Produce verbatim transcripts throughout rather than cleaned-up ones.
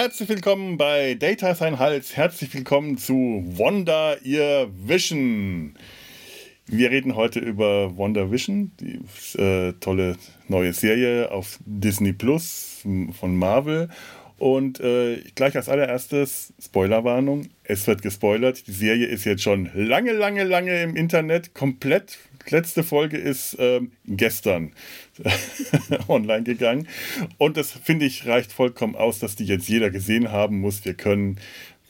Herzlich willkommen bei Data Science Hals. Herzlich willkommen zu Wanda, ihr Vision. Wir reden heute über WandaVision, die äh, tolle neue Serie auf Disney Plus von Marvel. Und äh, gleich als allererstes, Spoilerwarnung, es wird gespoilert. Die Serie ist jetzt schon lange, lange, lange im Internet komplett. Letzte Folge ist ähm, gestern online gegangen. Und das, finde ich, reicht vollkommen aus, dass die jetzt jeder gesehen haben muss. Wir können,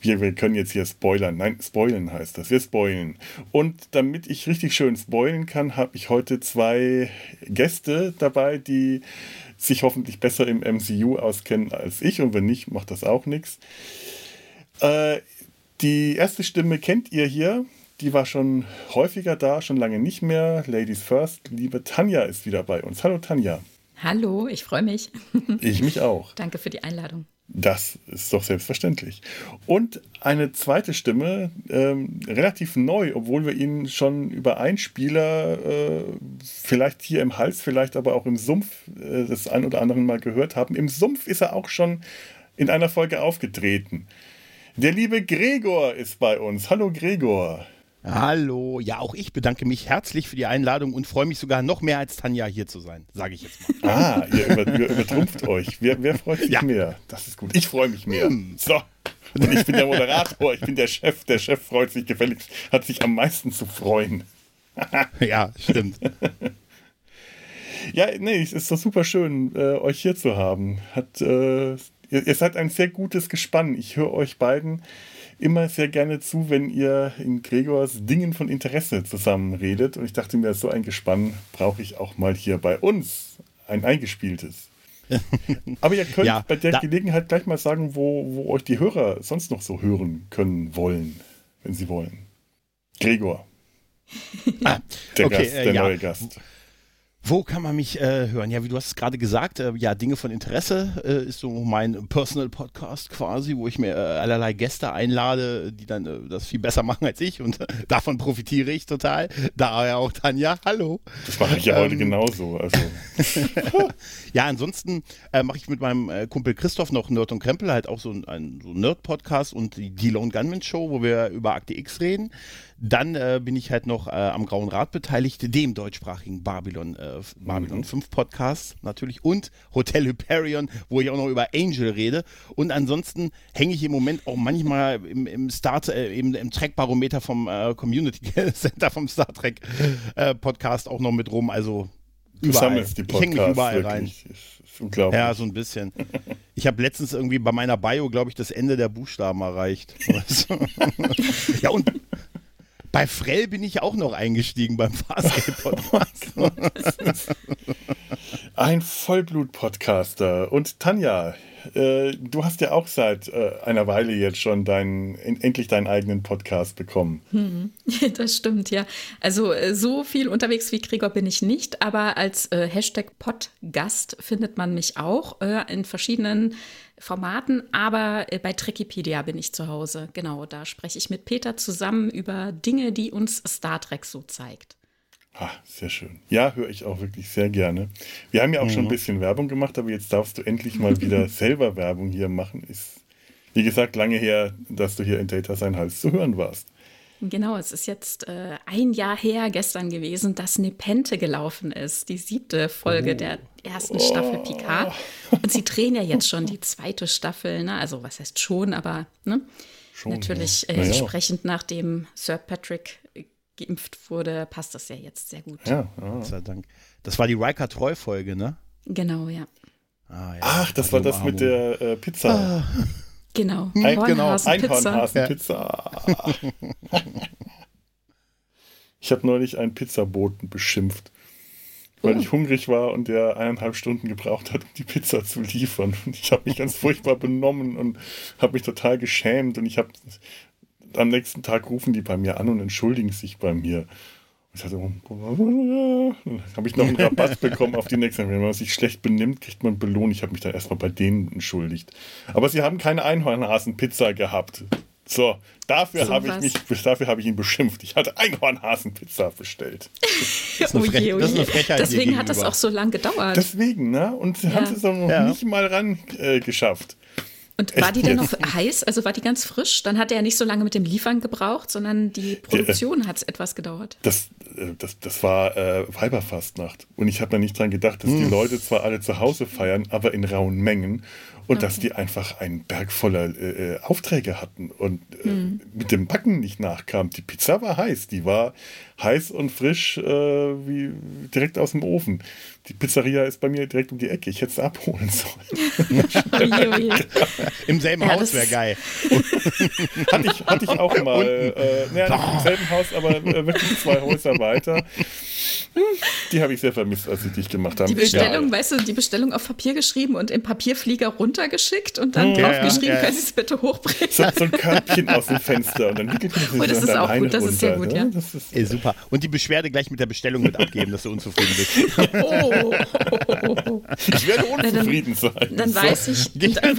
wir, wir können jetzt hier spoilern. Nein, spoilen heißt das. Wir spoilen. Und damit ich richtig schön spoilen kann, habe ich heute zwei Gäste dabei, die sich hoffentlich besser im M C U auskennen als ich. Und wenn nicht, macht das auch nichts. Äh, die erste Stimme kennt ihr hier. Die war schon häufiger da, schon lange nicht mehr. Ladies first, liebe Tanja ist wieder bei uns. Hallo Tanja. Hallo, ich freue mich. Ich mich auch. Danke für die Einladung. Das ist doch selbstverständlich. Und eine zweite Stimme, ähm, relativ neu, obwohl wir ihn schon über einen Spieler, äh, vielleicht hier im Hals, vielleicht aber auch im Sumpf, äh, das ein oder andere Mal gehört haben. Im Sumpf ist er auch schon in einer Folge aufgetreten. Der liebe Gregor ist bei uns. Hallo Gregor. Hallo, ja, auch ich bedanke mich herzlich für die Einladung und freue mich sogar noch mehr als Tanja hier zu sein, sage ich jetzt mal. Ah, ihr, über, ihr übertrumpft euch. Wer, wer freut sich ja. mehr? Das ist gut. Ich freue mich mehr. Hm. So, und ich bin der Moderator, ich bin der Chef. Der Chef freut sich gefälligst, hat sich am meisten zu freuen. Ja, stimmt. Ja, nee, es ist doch super schön, äh, euch hier zu haben. Hat, äh, ihr, ihr seid ein sehr gutes Gespann. Ich höre euch beiden immer sehr gerne zu, wenn ihr in Gregors Dingen von Interesse zusammen redet. Und ich dachte mir, so ein Gespann brauche ich auch mal hier bei uns. Ein eingespieltes. Aber ihr könnt ja, bei der da- Gelegenheit gleich mal sagen, wo, wo euch die Hörer sonst noch so hören können wollen, wenn sie wollen. Gregor. Ah, der okay, Gast, der äh, neue ja. Gast. Wo kann man mich äh, hören? Ja, wie du hast es gerade gesagt, äh, ja, Dinge von Interesse äh, ist so mein Personal-Podcast quasi, wo ich mir äh, allerlei Gäste einlade, die dann äh, das viel besser machen als ich und äh, davon profitiere ich total. Daher auch Tanja, hallo. Das mache ich ja ähm, heute genauso. Also. Ja, ansonsten äh, mache ich mit meinem äh, Kumpel Christoph noch Nerd und Krempel, halt auch so ein, ein so Nerd-Podcast und die, die Lone Gunman Show, wo wir über Akte X reden. Dann äh, bin ich halt noch äh, am Grauen Rat beteiligt, dem deutschsprachigen Babylon, äh, Babylon mhm. fünf Podcast natürlich und Hotel Hyperion, wo ich auch noch über Angel rede. Und ansonsten hänge ich im Moment auch manchmal im, im Start, äh, im, im Track-Barometer vom äh, Community Center vom Star Trek äh, Podcast auch noch mit rum. Also überall. Die Podcasts, ich hänge mich überall wirklich rein. Ist unglaublich. Ja, so ein bisschen. Ich habe letztens irgendwie bei meiner Bio, glaube ich, das Ende der Buchstaben erreicht. Ja, und bei Frell bin ich auch noch eingestiegen beim Farscape-Podcast. Oh ein Vollblut-Podcaster. Und Tanja, äh, du hast ja auch seit äh, einer Weile jetzt schon deinen, in, endlich deinen eigenen Podcast bekommen. Hm, das stimmt, ja. Also so viel unterwegs wie Gregor bin ich nicht, aber als äh, Hashtag Podgast findet man mich auch äh, in verschiedenen Formaten, aber bei Trekipedia bin ich zu Hause. Genau, da spreche ich mit Peter zusammen über Dinge, die uns Star Trek so zeigt. Ah, sehr schön. Ja, höre ich auch wirklich sehr gerne. Wir haben ja auch mhm. schon ein bisschen Werbung gemacht, aber jetzt darfst du endlich mal wieder selber Werbung hier machen. Ist, wie gesagt, lange her, dass du hier in Data Science Hals zu hören warst. Genau, es ist jetzt äh, ein Jahr her gestern gewesen, dass Nepenthe gelaufen ist, die siebte Folge oh. der ersten oh. Staffel Picard. Und sie drehen ja jetzt schon die zweite Staffel, ne? Also was heißt schon, aber ne? Schon, natürlich ja. äh, naja. Entsprechend nachdem Sir Patrick äh, geimpft wurde, passt das ja jetzt sehr gut. Ja, Gott sei Dank. Das war die Riker-Treu-Folge, ne? Genau, ja. Ah, ja. Ach, das war das mit der äh, Pizza. Ah. Genau, ein, genau. Einhornhasen-Pizza. Ja. Ich habe neulich einen Pizzaboten beschimpft, weil oh. ich hungrig war und der eineinhalb Stunden gebraucht hat, um die Pizza zu liefern. Und ich habe mich ganz furchtbar benommen und habe mich total geschämt. Und ich habe am nächsten Tag rufen die bei mir an und entschuldigen sich bei mir. Und ich dachte, dann habe ich noch einen Rabatt bekommen auf die nächste. Wenn man sich schlecht benimmt, kriegt man Belohnung. Ich habe mich dann erstmal bei denen entschuldigt. Aber sie haben keine Einhornhasenpizza gehabt. So, dafür so habe ich mich, dafür habe ich ihn beschimpft. Ich hatte Einhornhasenpizza bestellt. Das ist eine, Frech- oh je, oh je. Das ist eine Frechheit. Deswegen hat das auch so lange gedauert. Deswegen, ne? Und ja. haben sie es dann noch ja. nicht mal ran äh, geschafft. Und war die denn noch heiß? Also war die ganz frisch? Dann hat er ja nicht so lange mit dem Liefern gebraucht, sondern die Produktion ja, hat es etwas gedauert. Das, das, das war äh, Weiberfastnacht. Und ich habe mir nicht dran gedacht, dass hm. die Leute zwar alle zu Hause feiern, aber in rauen Mengen. Und okay. dass die einfach einen Berg voller äh, Aufträge hatten und äh, hm. mit dem Backen nicht nachkam. Die Pizza war heiß. Die war heiß und frisch äh, wie direkt aus dem Ofen. Die Pizzeria ist bei mir direkt um die Ecke. Ich hätte es abholen sollen. Im selben ja, Haus wäre geil. hatte, ich, hatte ich auch mal. Äh, naja, nicht im selben Haus, aber äh, wirklich zwei Häuser weiter. Die habe ich sehr vermisst, als sie dich gemacht haben. Die Bestellung, ja. weißt du, die Bestellung auf Papier geschrieben und im Papierflieger runtergeschickt und dann ja, draufgeschrieben, ja, ja. können Sie es bitte hochbringen. So, so ein Körbchen aus dem Fenster und dann wickelt man sich oh, das ist auch gut, das runter, ist sehr gut, ne? ja. Das ist, Ey, super. Und die Beschwerde gleich mit der Bestellung mit abgeben, dass du unzufrieden bist. Oh, oh, oh, oh. Ich werde unzufrieden dann, sein. Dann so. weiß ich. Dann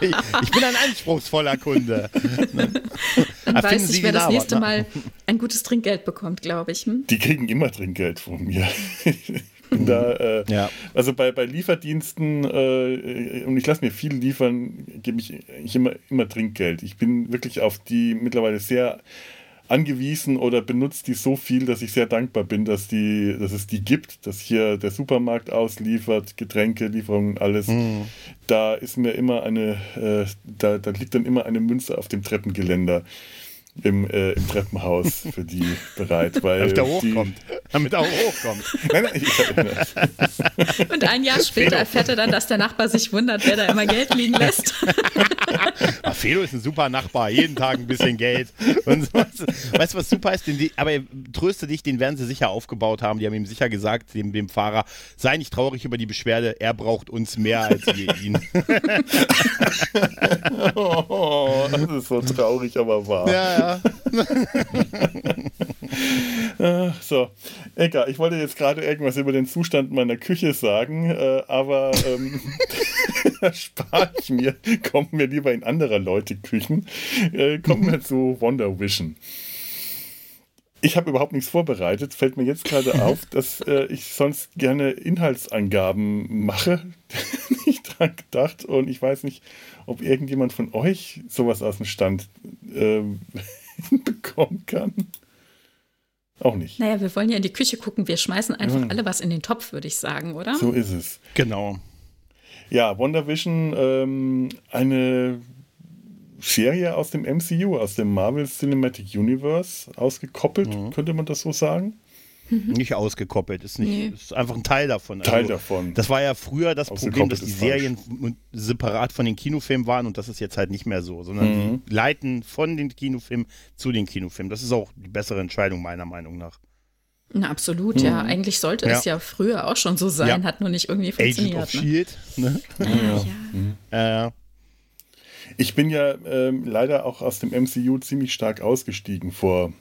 ich, ich bin ein anspruchsvoller Kunde. Dann da weiß ich, wer das nächste Mal ein gutes Trinkgeld bekommt, glaube ich. Hm? Die kriegen immer Trinkgeld von mir. Da, äh, ja. Also bei, bei Lieferdiensten, äh, und ich lasse mir viel liefern, gebe ich, ich immer, immer Trinkgeld. Ich bin wirklich auf die mittlerweile sehr angewiesen oder benutze die so viel, dass ich sehr dankbar bin, dass, die, dass es die gibt, dass hier der Supermarkt ausliefert, Getränke, Lieferungen, alles. Mhm. Da ist mir immer eine, äh, da, da liegt dann immer eine Münze auf dem Treppengeländer. Im, äh, im Treppenhaus für die bereit, weil damit er hochkommt. Damit er auch hochkommt. Nein, nein, ich Und ein Jahr später erfährt er dann, dass der Nachbar sich wundert, wer da immer Geld liegen lässt. Ah, Fedo ist ein super Nachbar, jeden Tag ein bisschen Geld. Und so. Weißt du, was super ist? Die, aber tröste dich, den werden sie sicher aufgebaut haben. Die haben ihm sicher gesagt, dem, dem Fahrer, sei nicht traurig über die Beschwerde, er braucht uns mehr als wir ihn. Oh, das ist so traurig, aber wahr. Ja, ja. So, egal, ich wollte jetzt gerade irgendwas über den Zustand meiner Küche sagen, äh, aber ähm, das spare ich mir, kommen wir lieber in anderer Leute Küchen, äh, kommen wir zu WandaVision. Ich habe überhaupt nichts vorbereitet, fällt mir jetzt gerade auf, dass äh, ich sonst gerne Inhaltsangaben mache, nicht dran gedacht und ich weiß nicht, ob irgendjemand von euch sowas aus dem Stand ähm, bekommen kann. Auch nicht. Naja, wir wollen ja in die Küche gucken. Wir schmeißen einfach ja. alle was in den Topf, würde ich sagen, oder? So ist es. Genau. Ja, WandaVision, ähm, eine Serie aus dem M C U, aus dem Marvel Cinematic Universe, ausgekoppelt, mhm. könnte man das so sagen? Mhm. Nicht ausgekoppelt, ist, nicht, nee. ist einfach ein Teil davon. Teil also, davon. Das war ja früher das Problem, dass die Serien falsch. separat von den Kinofilmen waren und das ist jetzt halt nicht mehr so, sondern mhm. die leiten von den Kinofilmen zu den Kinofilmen. Das ist auch die bessere Entscheidung meiner Meinung nach. Na absolut, mhm. ja. Eigentlich sollte ja. es ja früher auch schon so sein, ja. hat nur nicht irgendwie funktioniert. Age of SHIELD, ne? Ah, ja. ja. Mhm. Äh, Ich bin ja ähm, leider auch aus dem M C U ziemlich stark ausgestiegen vor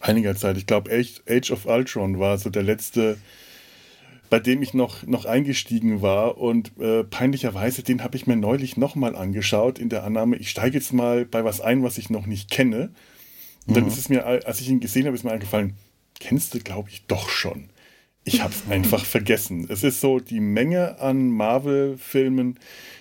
einiger Zeit. Ich glaube, Age, Age of Ultron war so der letzte, bei dem ich noch, noch eingestiegen war. Und äh, peinlicherweise, den habe ich mir neulich nochmal angeschaut in der Annahme, ich steige jetzt mal bei was ein, was ich noch nicht kenne. Und dann mhm. ist es mir, als ich ihn gesehen habe, ist mir eingefallen, kennst du, glaube ich, doch schon. Ich habe es einfach vergessen. Es ist so die Menge an Marvel-Filmen,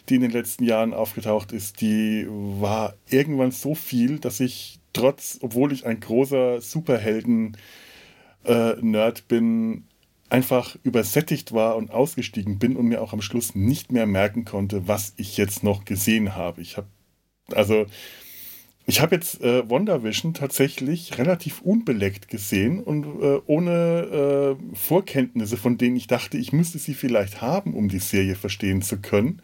die in den letzten Jahren aufgetaucht ist, die war irgendwann so viel, dass ich trotz, obwohl ich ein großer Superhelden-Nerd bin, einfach übersättigt war und ausgestiegen bin und mir auch am Schluss nicht mehr merken konnte, was ich jetzt noch gesehen habe. Ich habe also Ich habe jetzt äh, WandaVision tatsächlich relativ unbeleckt gesehen und äh, ohne äh, Vorkenntnisse, von denen ich dachte, ich müsste sie vielleicht haben, um die Serie verstehen zu können.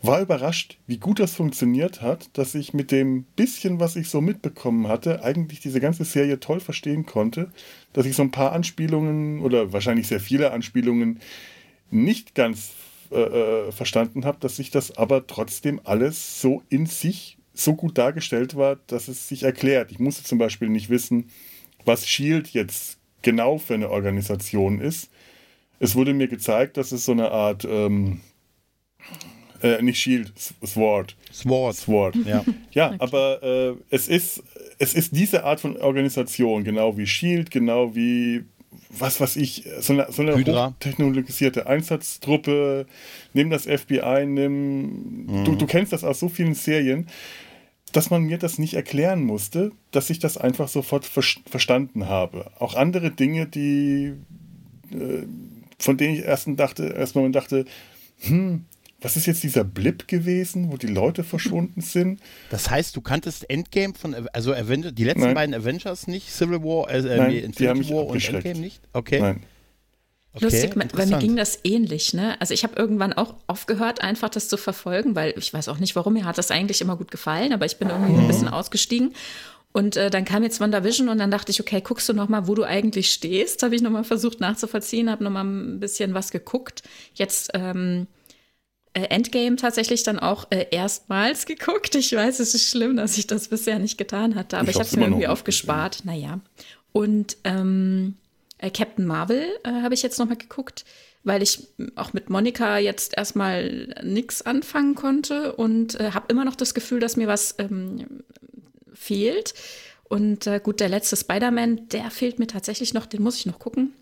War überrascht, wie gut das funktioniert hat, dass ich mit dem bisschen, was ich so mitbekommen hatte, eigentlich diese ganze Serie toll verstehen konnte, dass ich so ein paar Anspielungen oder wahrscheinlich sehr viele Anspielungen nicht ganz äh, verstanden habe, dass ich das aber trotzdem alles so in sich so gut dargestellt war, dass es sich erklärt. Ich musste zum Beispiel nicht wissen, was SHIELD jetzt genau für eine Organisation ist. Es wurde mir gezeigt, dass es so eine Art, ähm, äh, nicht SHIELD, S W O R D S W O R D S W O R D Ja, ja okay. aber äh, es ist, es ist diese Art von Organisation, genau wie SHIELD, genau wie was weiß ich, so eine, so eine hochtechnologisierte Einsatztruppe, nimm das F B I, nimm, mhm. du, du kennst das aus so vielen Serien, dass man mir das nicht erklären musste, dass ich das einfach sofort ver- verstanden habe. Auch andere Dinge, die, äh, von denen ich erst dachte, erstmal dachte, hm, was ist jetzt dieser Blip gewesen, wo die Leute verschwunden sind? Das heißt, du kanntest Endgame von, also Aven- die letzten Nein. beiden Avengers nicht, Civil War, äh, Nein, nee, Infinity War und Endgame nicht? Okay. Nein. Okay, lustig, weil mir ging das ähnlich, ne? Also ich habe irgendwann auch aufgehört, einfach das zu verfolgen, weil ich weiß auch nicht, warum, mir hat das eigentlich immer gut gefallen, aber ich bin irgendwie mhm. ein bisschen ausgestiegen. Und äh, dann kam jetzt WandaVision und dann dachte ich, okay, guckst du nochmal, wo du eigentlich stehst? Habe ich nochmal versucht nachzuvollziehen, habe nochmal ein bisschen was geguckt. Jetzt ähm, Endgame tatsächlich dann auch äh, erstmals geguckt. Ich weiß, es ist schlimm, dass ich das bisher nicht getan hatte, aber ich, ich habe es mir irgendwie aufgespart. Gesehen. Naja. Und ähm, Captain Marvel äh, habe ich jetzt nochmal geguckt, weil ich auch mit Monica jetzt erstmal nichts anfangen konnte und äh, habe immer noch das Gefühl, dass mir was ähm, fehlt. Und äh, gut, der letzte Spider-Man, der fehlt mir tatsächlich noch, den muss ich noch gucken.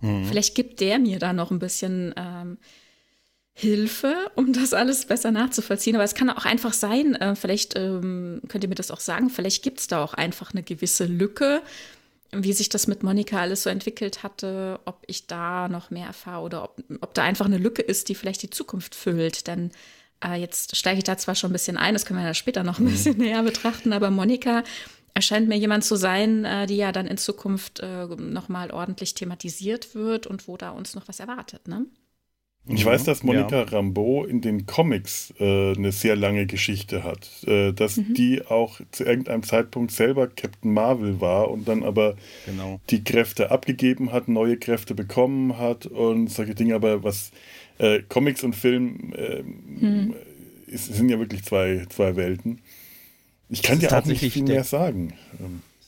Mhm. Vielleicht gibt der mir da noch ein bisschen ähm, Hilfe, um das alles besser nachzuvollziehen. Aber es kann auch einfach sein, äh, vielleicht ähm, könnt ihr mir das auch sagen, vielleicht gibt es da auch einfach eine gewisse Lücke, wie sich das mit Monika alles so entwickelt hatte, ob ich da noch mehr erfahre oder ob, ob da einfach eine Lücke ist, die vielleicht die Zukunft füllt. Denn äh, jetzt steige ich da zwar schon ein bisschen ein, das können wir ja später noch ein bisschen mhm. näher betrachten, aber Monika erscheint mir jemand zu sein, äh, die ja dann in Zukunft äh, nochmal ordentlich thematisiert wird und wo da uns noch was erwartet, ne? Ich weiß, dass Monica ja. Rambeau in den Comics äh, eine sehr lange Geschichte hat, äh, dass mhm. die auch zu irgendeinem Zeitpunkt selber Captain Marvel war und dann aber genau. die Kräfte abgegeben hat, neue Kräfte bekommen hat und solche Dinge. Aber was äh, Comics und Film äh, mhm. ist, sind ja wirklich zwei, zwei Welten. Ich kann dir auch nicht viel mehr sagen.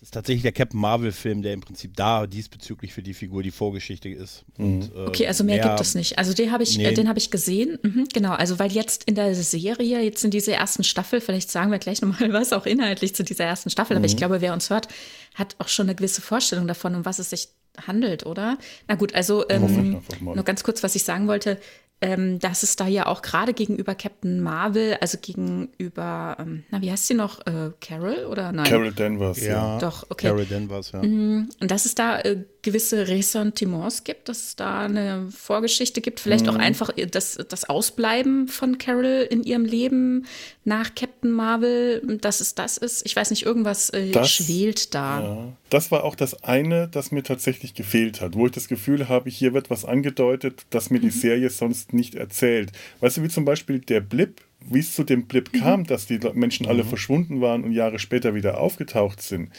Es ist tatsächlich der Captain Marvel-Film, der im Prinzip da diesbezüglich für die Figur die Vorgeschichte ist. Mhm. Und, äh, okay, also mehr, mehr gibt es nicht. Also den habe ich, nee. äh, den hab ich gesehen. Mhm, genau, also weil jetzt in der Serie, jetzt in dieser ersten Staffel, vielleicht sagen wir gleich nochmal was auch inhaltlich zu dieser ersten Staffel, mhm. aber ich glaube, wer uns hört, hat auch schon eine gewisse Vorstellung davon, um was es sich handelt, oder? Na gut, also ähm, nur ganz kurz, was ich sagen wollte, ähm, dass es da ja auch gerade gegenüber Captain Marvel, also gegenüber, ähm, na wie heißt sie noch, äh, Carol oder nein? Carol Danvers, ja. Doch, okay. Carol Danvers, ja. Und dass es da äh, gewisse Ressentiments gibt, dass es da eine Vorgeschichte gibt, vielleicht mhm. auch einfach das, das Ausbleiben von Carol in ihrem Leben nach Captain Marvel, dass es das ist, ich weiß nicht, irgendwas äh, das, schwelt da. Ja. Das war auch das eine, das mir tatsächlich gefehlt hat, wo ich das Gefühl habe, hier wird was angedeutet, dass mir mhm. die Serie sonst nicht erzählt. Weißt du, wie zum Beispiel der Blip, wie es zu dem Blip mhm. kam, dass die Menschen alle mhm. verschwunden waren und Jahre später wieder aufgetaucht sind.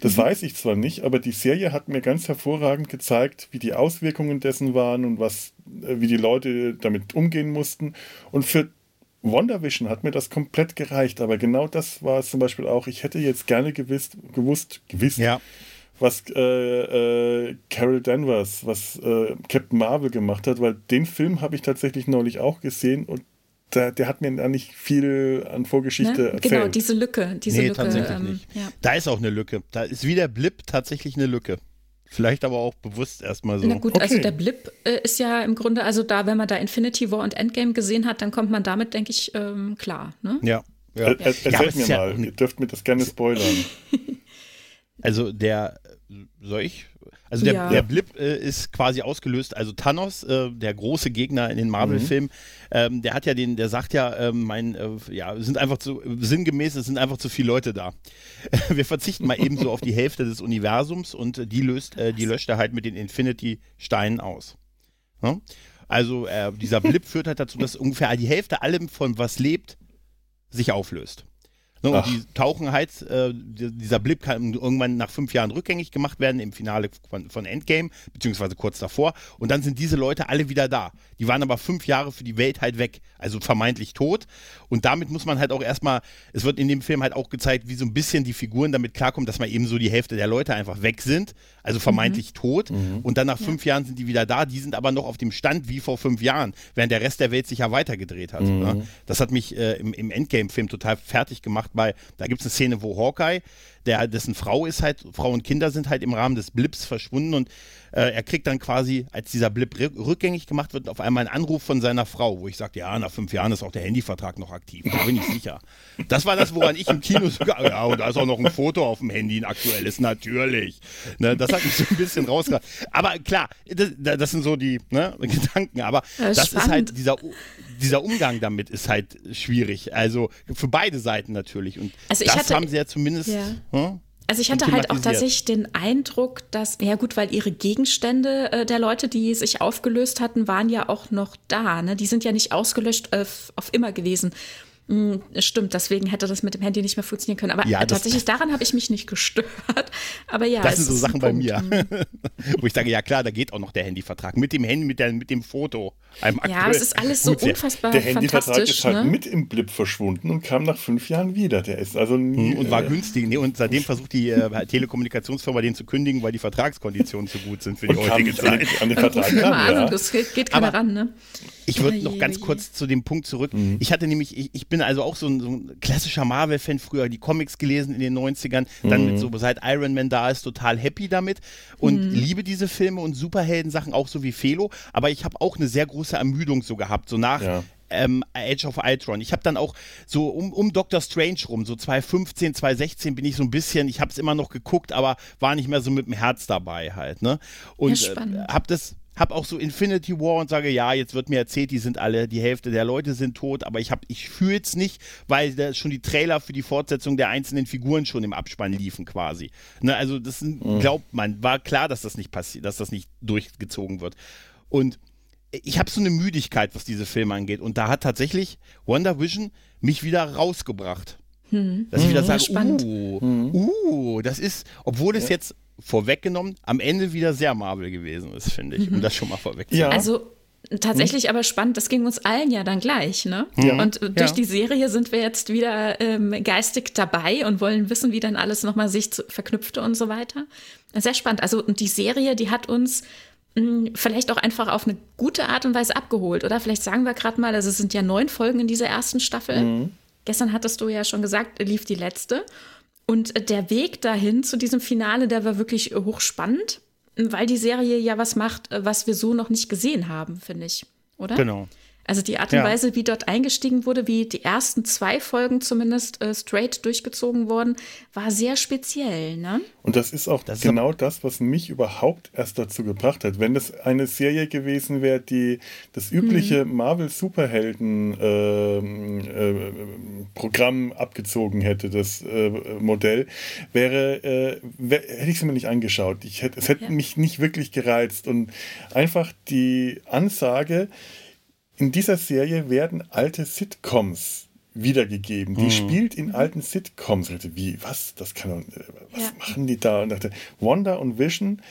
Das mhm. weiß ich zwar nicht, aber die Serie hat mir ganz hervorragend gezeigt, wie die Auswirkungen dessen waren und was, wie die Leute damit umgehen mussten. Und für WandaVision hat mir das komplett gereicht, aber genau das war es zum Beispiel auch. Ich hätte jetzt gerne gewusst, gewusst, gewusst, ja. was äh, äh, Carol Danvers, was äh, Captain Marvel gemacht hat, weil den Film habe ich tatsächlich neulich auch gesehen und der, der hat mir da nicht viel an Vorgeschichte ne? erzählt. Genau, diese Lücke. Diese nee, Lücke, tatsächlich ähm, nicht. Ja. Da ist auch eine Lücke. Da ist wie der Blip tatsächlich eine Lücke. Vielleicht aber auch bewusst erstmal so. Na gut, okay. Also der Blip äh, ist ja im Grunde, also da, wenn man da Infinity War und Endgame gesehen hat, dann kommt man damit, denke ich, ähm, klar. Ne? Ja. ja. Er, er, erzählt ja, mir ja mal, ihr dürft mir das gerne spoilern. Also der, soll ich? Also der, ja. der Blip äh, ist quasi ausgelöst, also Thanos, äh, der große Gegner in den Marvel-Filmen, mhm. ähm, der hat ja den, der sagt ja, äh, mein, äh, ja, sind einfach zu, sinngemäß, es sind einfach zu viele Leute da. Wir verzichten mal eben so auf die Hälfte des Universums und äh, die löst, äh, die löscht er halt mit den Infinity-Steinen aus. Hm? Also äh, dieser Blip führt halt dazu, dass ungefähr die Hälfte allem, von was lebt, sich auflöst. Ne, und die tauchen halt, äh, dieser Blip kann irgendwann nach fünf Jahren rückgängig gemacht werden im Finale von, von Endgame, beziehungsweise kurz davor. Und dann sind diese Leute alle wieder da. Die waren aber fünf Jahre für die Welt halt weg, also vermeintlich tot. Und damit muss man halt auch erstmal, es wird in dem Film halt auch gezeigt, wie so ein bisschen die Figuren damit klarkommen, dass man eben so die Hälfte der Leute einfach weg sind, also vermeintlich mhm. tot. Mhm. Und dann nach fünf ja. Jahren sind die wieder da, die sind aber noch auf dem Stand wie vor fünf Jahren, während der Rest der Welt sich ja weitergedreht hat. Mhm. Ne? Das hat mich äh, im, im Endgame-Film total fertig gemacht, gemacht, weil da gibt es eine Szene, wo Hawkeye, der, dessen Frau ist halt, Frau und Kinder sind halt im Rahmen des Blips verschwunden und äh, er kriegt dann quasi, als dieser Blip r- rückgängig gemacht wird, auf einmal einen Anruf von seiner Frau, wo ich sagte, ja, nach fünf Jahren ist auch der Handyvertrag noch aktiv, da bin ich sicher. Das war das, woran ich im Kino sogar, ja, und da ist auch noch ein Foto auf dem Handy, ein aktuelles, natürlich. Ne, das hat mich so ein bisschen rausgebracht. Aber klar, das, das sind so die ne, Gedanken, aber das, das ist halt, dieser, dieser Umgang damit ist halt schwierig, also für beide Seiten natürlich und also das hatte, haben sie ja zumindest... Ja. Hm? Also ich hatte halt auch tatsächlich den Eindruck, dass, ja gut, weil ihre Gegenstände äh, der Leute, die sich aufgelöst hatten, waren ja auch noch da, ne? Die sind ja nicht ausgelöscht äh, auf immer gewesen. Hm, stimmt, deswegen hätte das mit dem Handy nicht mehr funktionieren können. Aber ja, äh, tatsächlich, daran habe ich mich nicht gestört. Aber ja, das sind so Sachen bei mir, wo ich sage, ja klar, da geht auch noch der Handyvertrag. Mit dem Handy, mit, der, mit dem Foto. Einem ja, aktuell. Es ist alles so Gut, unfassbar der, der fantastisch. Der Handyvertrag ist halt ne? mit im Blip verschwunden und kam nach fünf Jahren wieder. Der ist also nie, und war äh, günstig. Nee, und seitdem versucht die äh, Telekommunikationsfirma, den zu kündigen, weil die Vertragskonditionen zu gut sind für die heutige Zeit. An den Vertrag ran, ja. Das geht, geht keiner ran, ne? Ich würde noch ganz kurz zu dem Punkt zurück. Mhm. Ich hatte nämlich, ich, ich bin also auch so ein, so ein klassischer Marvel-Fan, früher die Comics gelesen in den neunzigern, dann mhm. mit so, seit Iron Man da ist, total happy damit und mhm. liebe diese Filme und Superhelden-Sachen, auch so wie Felo, aber ich habe auch eine sehr große Ermüdung so gehabt, so nach... Ja. Ähm, Age of Ultron. Ich habe dann auch so um, um Doctor Strange rum, so zwanzig fünfzehn, zwanzig sechzehn bin ich so ein bisschen, ich habe es immer noch geguckt, aber war nicht mehr so mit dem Herz dabei halt, ne? Und ja, äh, habe das, habe auch so Infinity War und sage, ja, jetzt wird mir erzählt, die sind alle, die Hälfte der Leute sind tot, aber ich habe, ich fühle es nicht, weil da schon die Trailer für die Fortsetzung der einzelnen Figuren schon im Abspann liefen quasi. Ne? Also das glaubt man, war klar, dass das nicht passiert, dass das nicht durchgezogen wird. Und ich habe so eine Müdigkeit, was diese Filme angeht. Und da hat tatsächlich WandaVision mich wieder rausgebracht. Hm. Dass ich wieder sage, Spannend. uh, uh, das ist, obwohl ja. es jetzt vorweggenommen am Ende wieder sehr Marvel gewesen ist, finde ich, mhm. um das schon mal vorwegzunehmen. Ja. Also tatsächlich hm? aber spannend, das ging uns allen ja dann gleich, ne? Ja. Und durch ja. die Serie sind wir jetzt wieder ähm, geistig dabei und wollen wissen, wie dann alles nochmal sich zu, verknüpfte und so weiter. Sehr spannend. Also und die Serie, die hat uns vielleicht auch einfach auf eine gute Art und Weise abgeholt, oder? Vielleicht sagen wir gerade mal, also es sind ja neun Folgen in dieser ersten Staffel. Mhm. Gestern hattest du ja schon gesagt, lief die letzte. Und der Weg dahin zu diesem Finale, der war wirklich hochspannend, weil die Serie ja was macht, was wir so noch nicht gesehen haben, finde ich, oder? Genau. Also die Art und ja. Weise, wie dort eingestiegen wurde, wie die ersten zwei Folgen zumindest äh, straight durchgezogen wurden, war sehr speziell, ne? Und das ist auch das genau ist das, was mich überhaupt erst dazu gebracht hat. Wenn das eine Serie gewesen wäre, die das übliche mhm. Marvel-Superhelden-Programm äh, äh, abgezogen hätte, das äh, Modell, wäre, äh, wär, hätte ich es mir nicht angeschaut. Ich hätt, es hätte ja. mich nicht wirklich gereizt. Und einfach die Ansage, in dieser Serie werden alte Sitcoms wiedergegeben. Die mhm. spielt in alten Sitcoms. Also wie, was? Das kann, was ja. machen die da? Und dachte, Wanda und Vision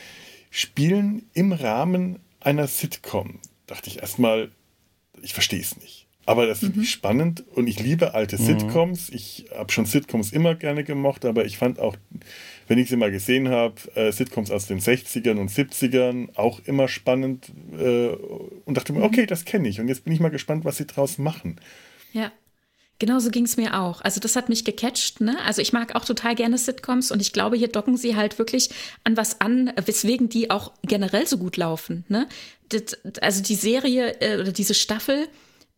spielen im Rahmen einer Sitcom. Dachte ich erstmal, ich verstehe es nicht. Aber das finde ich mhm. spannend und ich liebe alte mhm. Sitcoms. Ich habe schon Sitcoms immer gerne gemocht, aber ich fand auch, wenn ich sie mal gesehen habe, äh, Sitcoms aus den sechzigern und siebzigern auch immer spannend äh, und dachte mir, okay, das kenne ich und jetzt bin ich mal gespannt, was sie draus machen. Ja, genau so ging es mir auch. Also das hat mich gecatcht, ne? Also ich mag auch total gerne Sitcoms und ich glaube, hier docken sie halt wirklich an was an, weswegen die auch generell so gut laufen, ne? Das, also die Serie äh, oder diese Staffel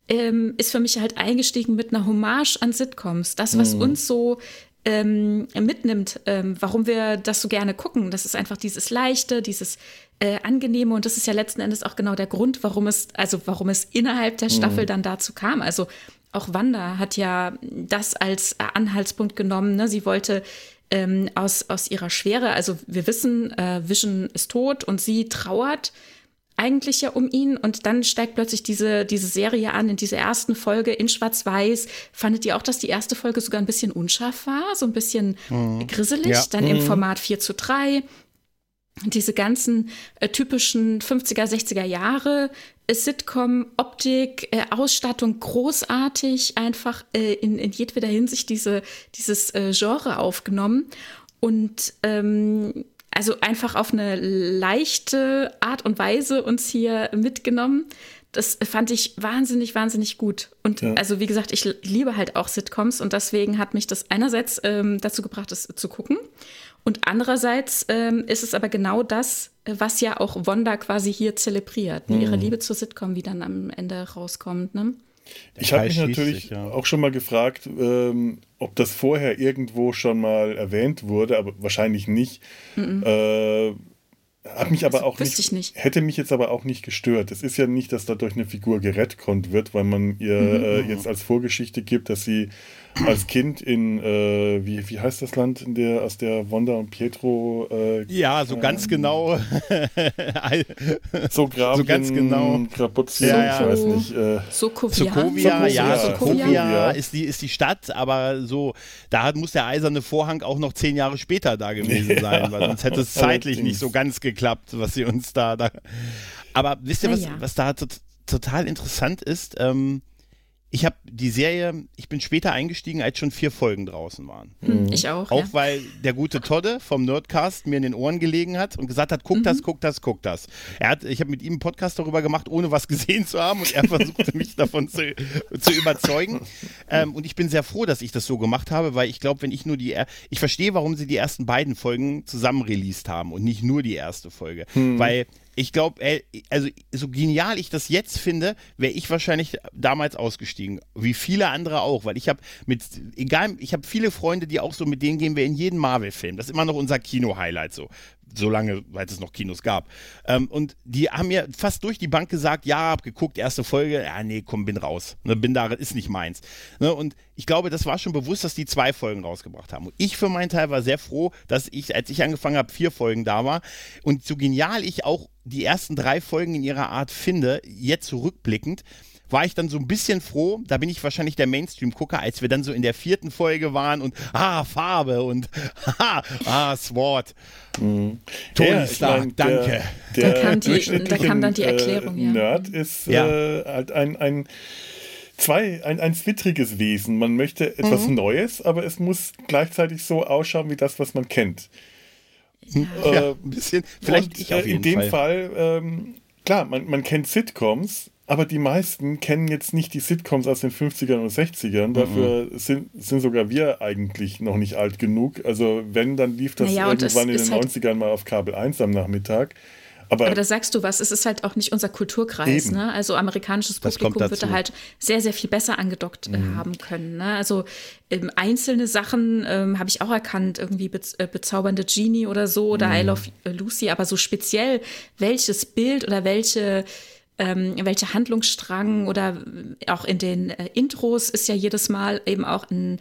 Ähm, ist für mich halt eingestiegen mit einer Hommage an Sitcoms. Das, was mhm. uns so ähm, mitnimmt, ähm, warum wir das so gerne gucken. Das ist einfach dieses Leichte, dieses äh, Angenehme. Und das ist ja letzten Endes auch genau der Grund, warum es, also warum es innerhalb der Staffel mhm. dann dazu kam. Also auch Wanda hat ja das als Anhaltspunkt genommen, ne? Sie wollte ähm, aus, aus ihrer Schwere, also wir wissen, äh, Vision ist tot und sie trauert eigentlich ja um ihn und dann steigt plötzlich diese, diese Serie an in dieser ersten Folge in Schwarz-Weiß. Fandet ihr auch, dass die erste Folge sogar ein bisschen unscharf war? So ein bisschen mhm. grisselig? Ja. Dann mhm. im Format vier zu drei. Diese ganzen äh, typischen fünfziger, sechziger Jahre äh, Sitcom, Optik, äh, Ausstattung großartig, einfach äh, in, in jedweder Hinsicht diese, dieses äh, Genre aufgenommen und ähm, also einfach auf eine leichte Art und Weise uns hier mitgenommen, das fand ich wahnsinnig, wahnsinnig gut. Und ja. also wie gesagt, ich liebe halt auch Sitcoms und deswegen hat mich das einerseits ähm, dazu gebracht, das zu gucken. Und andererseits ähm, ist es aber genau das, was ja auch Wanda quasi hier zelebriert. Mhm. Ihre Liebe zur Sitcom, die dann am Ende rauskommt, ne? Ich habe mich natürlich ja. auch schon mal gefragt, ähm, ob das vorher irgendwo schon mal erwähnt wurde, aber wahrscheinlich nicht. Mhm. Äh, Hat mich aber auch nicht, nicht. Hätte mich jetzt aber auch nicht gestört. Es ist ja nicht, dass dadurch eine Figur gerettet wird, weil man ihr mhm. äh, jetzt als Vorgeschichte gibt, dass sie als Kind in, äh, wie, wie heißt das Land, in der, aus der Wanda und Pietro... Äh, ja, so ähm, ganz genau. so, so ganz genau. Krapuzio, ja, ja. ich weiß nicht. Äh, Sokovia. Sokovia, ja, Sokovia ist die, ist die Stadt, aber so, da hat, muss der eiserne Vorhang auch noch zehn Jahre später da gewesen sein, weil sonst hätte es zeitlich nicht so ganz geklappt, was sie uns da... da aber wisst ihr, was, ja. was da t- total interessant ist? Ähm, ich habe die Serie, ich bin später eingestiegen, als schon vier Folgen draußen waren. Mhm. Ich auch, Auch ja. weil der gute Todde vom Nerdcast mir in den Ohren gelegen hat und gesagt hat, guck mhm. das, guck das, guck das. Er hat, ich habe mit ihm einen Podcast darüber gemacht, ohne was gesehen zu haben und er versuchte mich davon zu, zu überzeugen. Ähm, und ich bin sehr froh, dass ich das so gemacht habe, weil ich glaube, wenn ich nur die, ich verstehe, warum sie die ersten beiden Folgen zusammen released haben und nicht nur die erste Folge, mhm. weil... Ich glaube, also so genial ich das jetzt finde, wäre ich wahrscheinlich damals ausgestiegen, wie viele andere auch, weil ich habe mit, egal, ich habe viele Freunde, die auch so, mit denen gehen wir in jeden Marvel-Film, das ist immer noch unser Kino-Highlight so. Solange, weil es noch Kinos gab. Ähm, und die haben mir fast durch die Bank gesagt, ja, hab geguckt, erste Folge, ja, nee, komm, bin raus. Ne, bin da, ist nicht meins. Ne, und ich glaube, das war schon bewusst, dass die zwei Folgen rausgebracht haben. Und ich für meinen Teil war sehr froh, dass ich, als ich angefangen habe, vier Folgen da war. Und so genial ich auch die ersten drei Folgen in ihrer Art finde, jetzt zurückblickend, war ich dann so ein bisschen froh, da bin ich wahrscheinlich der Mainstream-Gucker, als wir dann so in der vierten Folge waren und ah, Farbe und ah, ah S W O R D Mhm. Tony ja, Stark, ich mein, danke. Der, der da, kam die, da kam dann die Erklärung. Äh, Nerd ja. ist ja. Äh, halt ein, ein, zwei, ein, ein zwittriges Wesen. Man möchte etwas mhm. Neues, aber es muss gleichzeitig so ausschauen wie das, was man kennt. Ja, äh, ein bisschen. Vielleicht und, ich auf jeden in dem Fall, Fall ähm, klar, man, man kennt Sitcoms, aber die meisten kennen jetzt nicht die Sitcoms aus den fünfzigern und sechzigern. Dafür mhm. sind, sind sogar wir eigentlich noch nicht alt genug. Also wenn, dann lief das naja, irgendwann in den halt neunzigern mal auf Kabel eins am Nachmittag. Aber, aber da sagst du was, es ist halt auch nicht unser Kulturkreis. Ne? Also amerikanisches das Publikum wird da halt sehr, sehr viel besser angedockt mhm. haben können. Ne? Also ähm, einzelne Sachen ähm, habe ich auch erkannt, irgendwie be- äh, bezaubernde Genie oder so oder mhm. I Love Lucy. Aber so speziell, welches Bild oder welche... Ähm, welche Handlungsstrang oder auch in den äh, Intros ist ja jedes Mal eben auch ein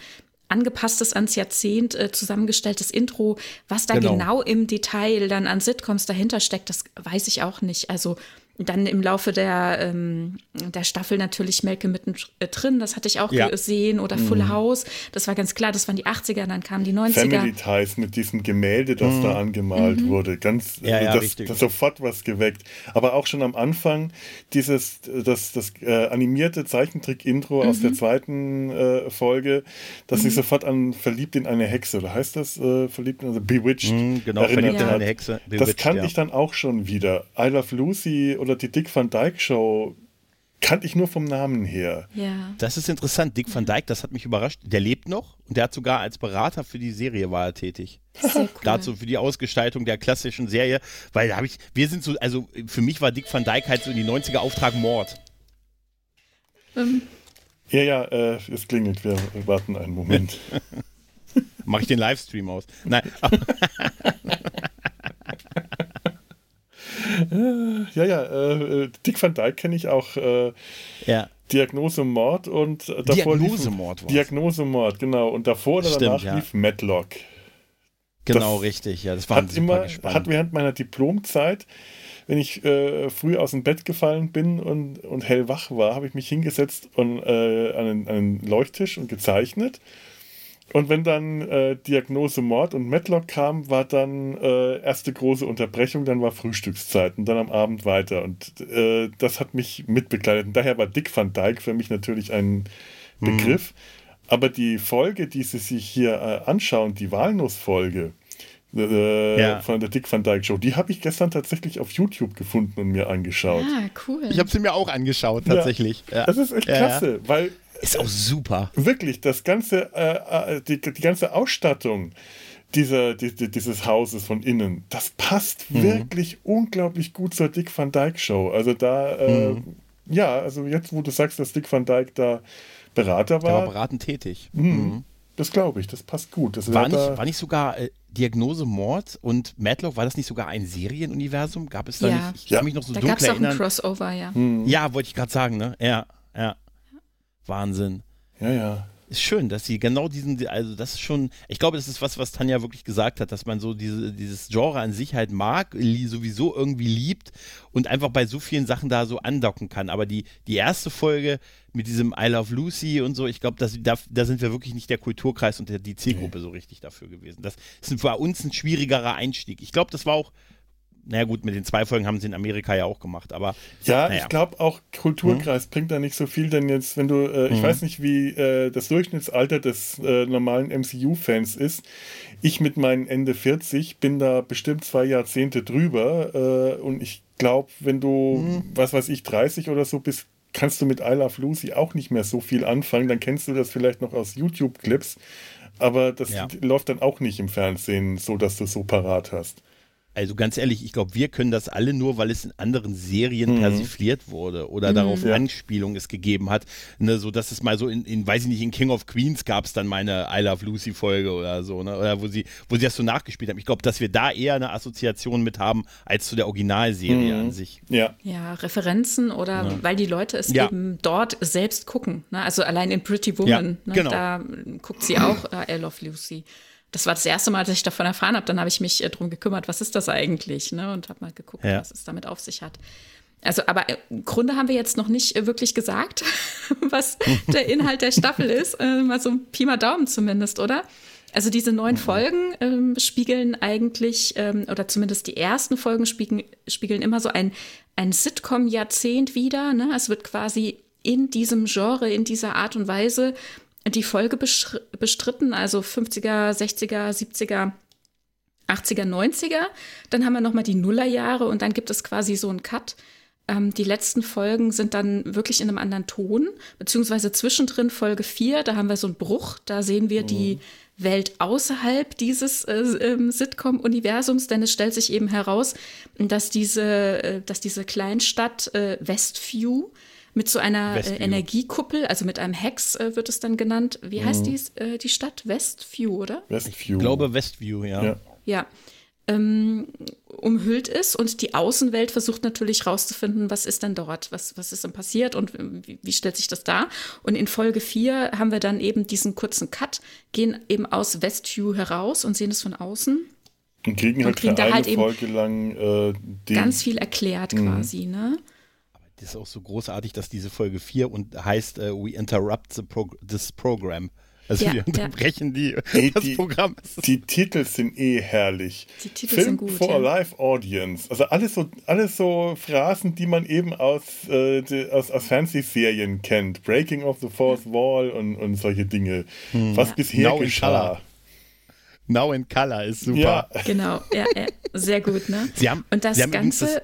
angepasstes ans Jahrzehnt äh, zusammengestelltes Intro. Was da genau. genau im Detail dann an Sitcoms dahinter steckt, das weiß ich auch nicht. Also dann im Laufe der, ähm, der Staffel natürlich Melke mittendrin, das hatte ich auch ja. gesehen, oder Full mhm. House, das war ganz klar, das waren die achtziger, dann kamen die neunziger. Family Ties mit diesem Gemälde, das mhm. da angemalt mhm. wurde, ganz, ja, ja, das, das sofort was geweckt. Aber auch schon am Anfang, dieses, das, das äh, animierte Zeichentrick-Intro mhm. aus der zweiten äh, Folge, das mhm. sich sofort an Verliebt in eine Hexe, oder heißt das äh, Verliebt in also Bewitched? Mhm, genau, Verliebt in eine Hexe. Bewitched, das kannte ja. ich dann auch schon wieder. I Love Lucy oder die Dick Van Dyke Show kannte ich nur vom Namen her. Ja. Das ist interessant. Dick Van Dyke, das hat mich überrascht. Der lebt noch und der hat sogar als Berater für die Serie war er tätig. Cool. Dazu für die Ausgestaltung der klassischen Serie, weil da habe ich, wir sind so, also für mich war Dick Van Dyke halt so in die neunziger Auftrag Mord. Ähm. Ja, ja, äh, es klingelt. Wir warten einen Moment. Mach ich den Livestream aus? Nein. Ja, ja, äh, Dick Van Dyke kenne ich auch. Äh, ja. Diagnose Mord und äh, davor Diagnose Mord. Diagnose Mord, genau. Und davor oder Stimmt, danach ja. lief Matlock. Genau, das richtig. Ja, das war super immer, gespannt. Hat während meiner Diplomzeit, wenn ich äh, früh aus dem Bett gefallen bin und, und hellwach war, habe ich mich hingesetzt und, äh, an einen, einen Leuchttisch und gezeichnet. Und wenn dann äh, Diagnose Mord und Matlock kam, war dann äh, erste große Unterbrechung, dann war Frühstückszeit und dann am Abend weiter. Und äh, das hat mich mitbegleitet. Und daher war Dick Van Dyke für mich natürlich ein Begriff. Mhm. Aber die Folge, die sie sich hier äh, anschauen, die Walnussfolge, Äh, ja. Von der Dick Van Dyke Show. Die habe ich gestern tatsächlich auf YouTube gefunden und mir angeschaut. Ah, cool. Ich habe sie mir auch angeschaut, tatsächlich. Ja. Ja. Das ist echt ja, klasse, ja. weil... Ist auch super. Wirklich, das ganze, äh, die, die ganze Ausstattung dieser, die, dieses Hauses von innen, das passt mhm. wirklich unglaublich gut zur Dick Van Dyke Show. Also da, äh, mhm. ja, also jetzt, wo du sagst, dass Dick Van Dyke da Berater war. Der war beratend tätig. Mhm. Mhm. Das glaube ich, das passt gut. Das war, nicht, da war nicht sogar äh, Diagnose Mord und Matlock, war das nicht sogar ein Serienuniversum? Gab es da ja. nicht? Ich ja. kann mich noch so da dunkel erinnern. Da gab es auch ein Crossover, ja. Mhm. Ja, wollte ich gerade sagen, ne? Ja, ja. Wahnsinn. Ja, ja. Ist schön, dass sie genau diesen, also das ist schon, ich glaube, das ist was, was Tanja wirklich gesagt hat, dass man so diese, dieses Genre an sich halt mag, li- sowieso irgendwie liebt und einfach bei so vielen Sachen da so andocken kann. Aber die, die erste Folge mit diesem I Love Lucy und so, ich glaube, da, da sind wir wirklich nicht der Kulturkreis und der, die Zielgruppe so richtig dafür gewesen. Das ist für uns ein schwierigerer Einstieg. Ich glaube, das war auch, naja gut, mit den zwei Folgen haben sie in Amerika ja auch gemacht, aber... Ja, naja. Ich glaube auch, Kulturkreis mhm. bringt da nicht so viel, denn jetzt, wenn du, äh, ich mhm. weiß nicht, wie äh, das Durchschnittsalter des äh, normalen M C U-Fans ist, ich mit meinen Ende vierzig bin da bestimmt zwei Jahrzehnte drüber äh, und ich glaube, wenn du, mhm. was weiß ich, dreißig oder so bist, kannst du mit I Love Lucy auch nicht mehr so viel anfangen, dann kennst du das vielleicht noch aus YouTube-Clips, aber das ja. läuft dann auch nicht im Fernsehen, so dass du es so parat hast. Also ganz ehrlich, ich glaube, wir können das alle nur, weil es in anderen Serien mhm. persifliert wurde oder mhm. darauf ja. Anspielung es gegeben hat, ne, so dass es mal so in, in, weiß ich nicht, in King of Queens gab es dann mal eine I Love Lucy Folge oder so, ne, oder wo sie, wo sie das so nachgespielt haben. Ich glaube, dass wir da eher eine Assoziation mit haben, als zu der Originalserie mhm. an sich. Ja, ja, Referenzen oder ja. weil die Leute es ja. eben dort selbst gucken, ne? Also allein in Pretty Woman, ja, genau. ne? Da guckt sie auch äh, I Love Lucy. Das war das erste Mal, dass ich davon erfahren habe. Dann habe ich mich äh, drum gekümmert, was ist das eigentlich, ne? Und habe mal geguckt, ja. was es damit auf sich hat. Also, aber im Grunde haben wir jetzt noch nicht äh, wirklich gesagt, was der Inhalt der Staffel ist. Äh, mal so ein Pi mal Daumen zumindest, oder? Also diese neuen mhm. Folgen ähm, spiegeln eigentlich, ähm, oder zumindest die ersten Folgen spiegeln, spiegeln immer so ein, ein Sitcom-Jahrzehnt wider, ne? Es wird quasi in diesem Genre, in dieser Art und Weise die Folge bestritten, also fünfziger, sechziger, siebziger, achtziger, neunziger. Dann haben wir nochmal die Nullerjahre und dann gibt es quasi so einen Cut. Ähm, die letzten Folgen sind dann wirklich in einem anderen Ton, beziehungsweise zwischendrin Folge vier, da haben wir so einen Bruch, da sehen wir oh. die Welt außerhalb dieses äh, äh, Sitcom-Universums, denn es stellt sich eben heraus, dass diese, äh, dass diese Kleinstadt äh, Westview, mit so einer äh, Energiekuppel, also mit einem Hex äh, wird es dann genannt. Wie heißt mhm. die, äh, die Stadt? Westview, oder? Westview. Ich glaube Westview, ja. Ja, ja. Ähm, umhüllt ist und die Außenwelt versucht natürlich rauszufinden, was ist denn dort, was, was ist denn passiert und wie, wie stellt sich das dar? Und in Folge vier haben wir dann eben diesen kurzen Cut, gehen eben aus Westview heraus und sehen es von außen. Und kriegen und halt kriegen da eine halt Folge eben lang äh, den ganz viel erklärt mhm. quasi, ne? Das ist auch so großartig, dass diese Folge vier und heißt uh, We Interrupt the Pro- this Program. Also ja, wir unterbrechen ja. die, hey, das die, Programm. Die Titel sind eh herrlich. Die Titel Film sind gut, for ja. a live audience. Also alles so, alles so Phrasen, die man eben aus, äh, die, aus, aus Fernsehserien kennt. Breaking of the Fourth ja. Wall und, und solche Dinge. Hm. Was ja. bisher Now geschah. In Now in Color ist super. Ja. Genau, ja, ja, sehr gut, ne? Sie haben, und das Sie haben Ganze...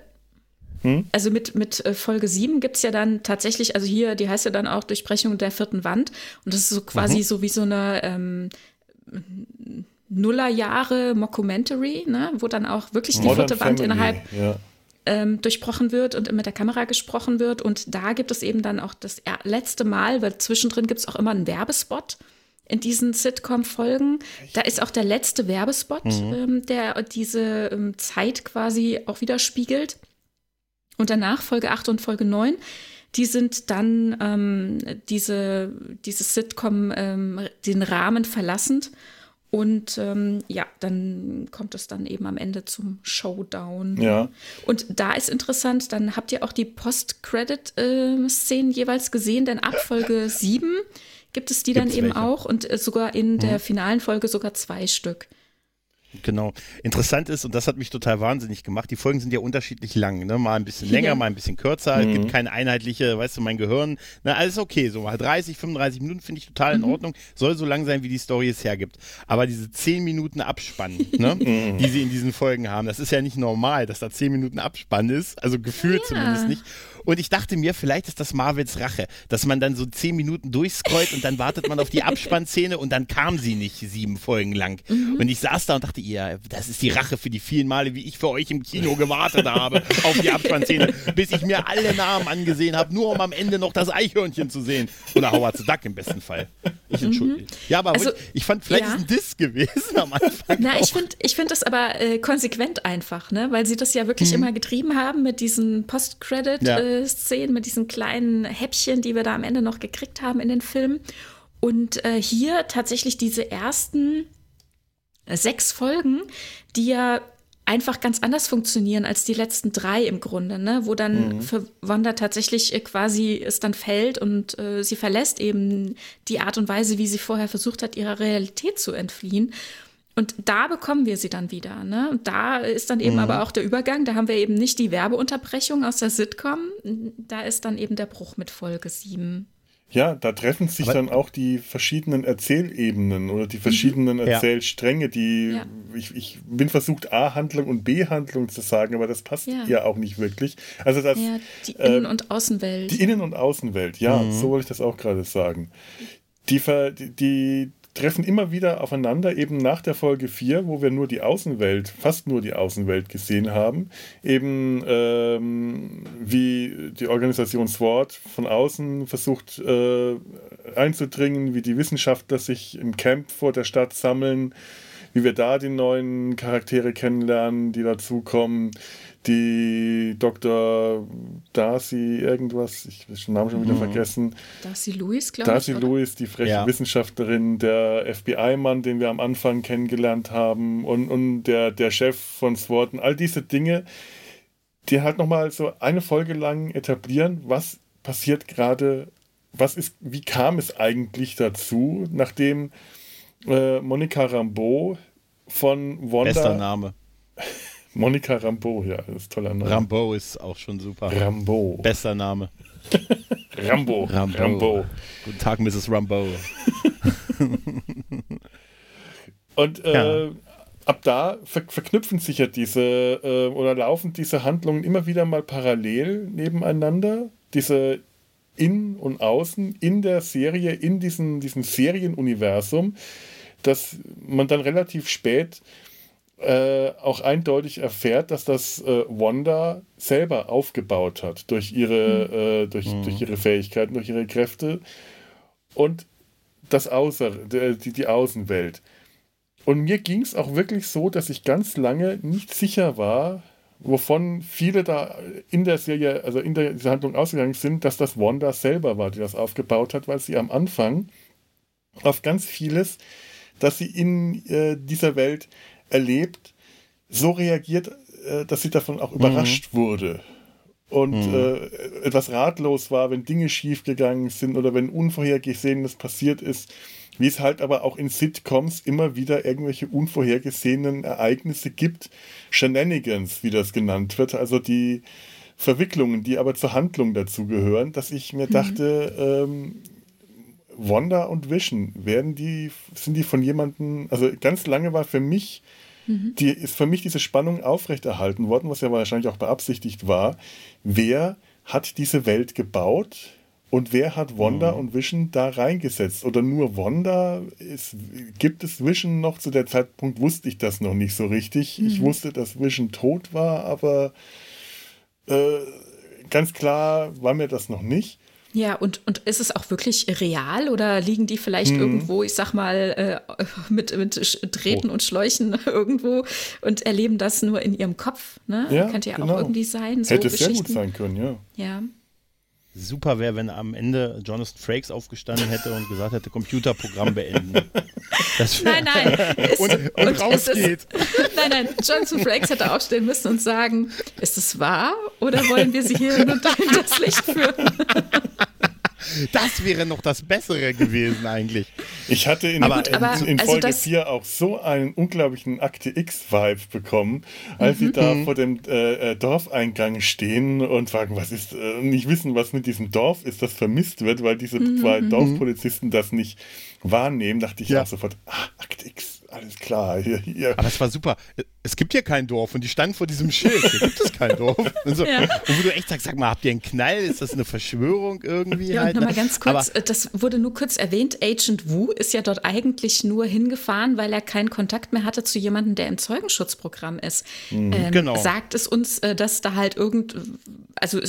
Also mit, mit Folge sieben gibt es ja dann tatsächlich, also hier, die heißt ja dann auch Durchbrechung der vierten Wand. Und das ist so quasi mhm. so wie so eine ähm, Nullerjahre-Mockumentary, ne? Wo dann auch wirklich die Modern vierte Wand Family. Innerhalb ja. ähm, durchbrochen wird und mit der Kamera gesprochen wird. Und da gibt es eben dann auch das letzte Mal, weil zwischendrin gibt es auch immer einen Werbespot in diesen Sitcom-Folgen. Da ist auch der letzte Werbespot, mhm. ähm, der diese ähm, Zeit quasi auch widerspiegelt. Und danach Folge acht und Folge neun, die sind dann ähm, diese, dieses Sitcom, ähm, den Rahmen verlassend. Und ähm, ja, dann kommt es dann eben am Ende zum Showdown. Ja. Und da ist interessant, dann habt ihr auch die Post-Credit-Szenen äh, jeweils gesehen, denn ab Folge sieben gibt es die Gibt's dann eben welche? Auch und äh, sogar in mhm. der finalen Folge sogar zwei Stück. Genau. Interessant ist, und das hat mich total wahnsinnig gemacht, die Folgen sind ja unterschiedlich lang, ne? Mal ein bisschen länger, ja. mal ein bisschen kürzer, mhm. es gibt keine einheitliche, weißt du, mein Gehirn, na, alles okay, so mal dreißig, fünfunddreißig Minuten finde ich total mhm. in Ordnung, soll so lang sein, wie die Story es hergibt. Aber diese zehn Minuten Abspann, ne? mhm. die sie in diesen Folgen haben, das ist ja nicht normal, dass da zehn Minuten Abspann ist, also gefühlt ja. zumindest nicht. Und ich dachte mir, vielleicht ist das Marvels Rache, dass man dann so zehn Minuten durchscrollt und dann wartet man auf die Abspannszene und dann kam sie nicht sieben Folgen lang. Mhm. Und ich saß da und dachte, ihr, das ist die Rache für die vielen Male, wie ich für euch im Kino gewartet habe auf die Abspannszene, bis ich mir alle Namen angesehen habe, nur um am Ende noch das Eichhörnchen zu sehen. Oder Howard the Duck im besten Fall. Ich entschuldige. Mhm. Ja, aber also, ich fand, vielleicht ja. ist ein Diss gewesen am Anfang. Na, ich finde ich find das aber äh, konsequent einfach, ne? Weil sie das ja wirklich mhm. immer getrieben haben mit diesen Post-Credit- ja. äh, Szenen mit diesen kleinen Häppchen, die wir da am Ende noch gekriegt haben in den Filmen. Und äh, hier tatsächlich diese ersten sechs Folgen, die ja einfach ganz anders funktionieren als die letzten drei im Grunde, ne? Wo dann mhm. für Wanda tatsächlich äh, quasi es dann fällt und äh, sie verlässt eben die Art und Weise, wie sie vorher versucht hat, ihrer Realität zu entfliehen. Und da bekommen wir sie dann wieder, ne? Und da ist dann eben mhm. aber auch der Übergang, da haben wir eben nicht die Werbeunterbrechung aus der Sitcom, da ist dann eben der Bruch mit Folge sieben. Ja, da treffen sich aber dann auch die verschiedenen Erzählebenen oder die verschiedenen mhm. Erzählstränge, ja. die, ja. Ich, ich bin versucht, A-Handlung und B-Handlung zu sagen, aber das passt ja, ja auch nicht wirklich. Also das, ja, die Innen- und Außenwelt. Die Innen- und Außenwelt, ja, mhm. so wollte ich das auch gerade sagen. Die, die treffen immer wieder aufeinander, eben nach der Folge vier, wo wir nur die Außenwelt, fast nur die Außenwelt gesehen haben, eben ähm, wie die Organisation S W O R D von außen versucht äh, einzudringen, wie die Wissenschaftler sich im Camp vor der Stadt sammeln, wie wir da die neuen Charaktere kennenlernen, die dazukommen, die Doktor Darcy irgendwas, ich habe den Namen schon wieder mhm. vergessen. Darcy Lewis, glaube ich. Darcy Lewis, die freche ja. Wissenschaftlerin, der F B I-Mann, den wir am Anfang kennengelernt haben und, und der, der Chef von S W O R D und all diese Dinge, die halt nochmal so eine Folge lang etablieren, was passiert gerade, was ist, wie kam es eigentlich dazu, nachdem äh, Monica Rambeau von Wanda... Bester Name. Monica Rambeau, ja, das ist ein toller Name. Rambeau ist auch schon super. Rambeau. Besser Name. Rambeau. Rambeau. Rambeau. Guten Tag, Missus Rambeau. Und äh, ja. ab da ver- verknüpfen sich ja diese, äh, oder laufen diese Handlungen immer wieder mal parallel nebeneinander. Diese Innen und Außen in der Serie, in diesem, diesem Serienuniversum, dass man dann relativ spät Äh, auch eindeutig erfährt, dass das äh, Wanda selber aufgebaut hat durch ihre, mhm. äh, durch, mhm. durch ihre Fähigkeiten, durch ihre Kräfte und das Außer, die, die Außenwelt. Und mir ging es auch wirklich so, dass ich ganz lange nicht sicher war, wovon viele da in der Serie, also in der, dieser Handlung ausgegangen sind, dass das Wanda selber war, die das aufgebaut hat, weil sie am Anfang auf ganz vieles, das sie in äh, dieser Welt erlebt, so reagiert, dass sie davon auch überrascht mhm. wurde und mhm. äh, etwas ratlos war, wenn Dinge schiefgegangen sind oder wenn Unvorhergesehenes passiert ist, wie es halt aber auch in Sitcoms immer wieder irgendwelche unvorhergesehenen Ereignisse gibt, Shenanigans, wie das genannt wird, also die Verwicklungen, die aber zur Handlung dazugehören, dass ich mir mhm. dachte, ähm, Wanda und Vision, werden die, sind die von jemandem, also ganz lange war für mich, mhm. die, ist für mich diese Spannung aufrechterhalten worden, was ja wahrscheinlich auch beabsichtigt war, wer hat diese Welt gebaut und wer hat Wanda mhm. und Vision da reingesetzt oder nur Wanda, ist, gibt es Vision noch, zu der Zeitpunkt wusste ich das noch nicht so richtig, mhm. ich wusste, dass Vision tot war, aber äh, ganz klar war mir das noch nicht. Ja, und, und ist es auch wirklich real oder liegen die vielleicht hm. irgendwo, ich sag mal, äh, mit, mit Drähten oh. und Schläuchen irgendwo und erleben das nur in ihrem Kopf? Ne? Ja, könnte ja genau. auch irgendwie sein. So hätte es sehr gut sein können, ja. Ja. Super wäre, wenn am Ende Jonathan Frakes aufgestanden hätte und gesagt hätte, Computerprogramm beenden. Das nein, nein. Ist, und und, und raus ist, geht. Nein, nein. Jonathan Frakes hätte aufstehen müssen und sagen, ist es wahr oder wollen wir sie hier nur dahin das Licht führen? Das wäre noch das Bessere gewesen eigentlich. Ich hatte in, aber, gut, in, aber, in Folge also vier auch so einen unglaublichen Akte X-Vibe bekommen, als mhm. sie da vor dem äh, Dorfeingang stehen und fragen, was ist, äh, nicht wissen, was mit diesem Dorf ist, das vermisst wird, weil diese mhm. zwei Dorfpolizisten das nicht wahrnehmen, dachte ich ja. auch sofort, ah, Akte X, alles klar. Hier, hier. Aber es war super. Es gibt hier kein Dorf und die standen vor diesem Schild. Hier gibt es kein Dorf. Und, so. ja. und wo du echt sagst, sag mal, habt ihr einen Knall? Ist das eine Verschwörung irgendwie? Ja, halt? Und nochmal ganz kurz, aber das wurde nur kurz erwähnt, Agent Wu ist ja dort eigentlich nur hingefahren, weil er keinen Kontakt mehr hatte zu jemandem, der im Zeugenschutzprogramm ist. Mhm. Ähm, genau. Sagt es uns, dass da halt irgend, also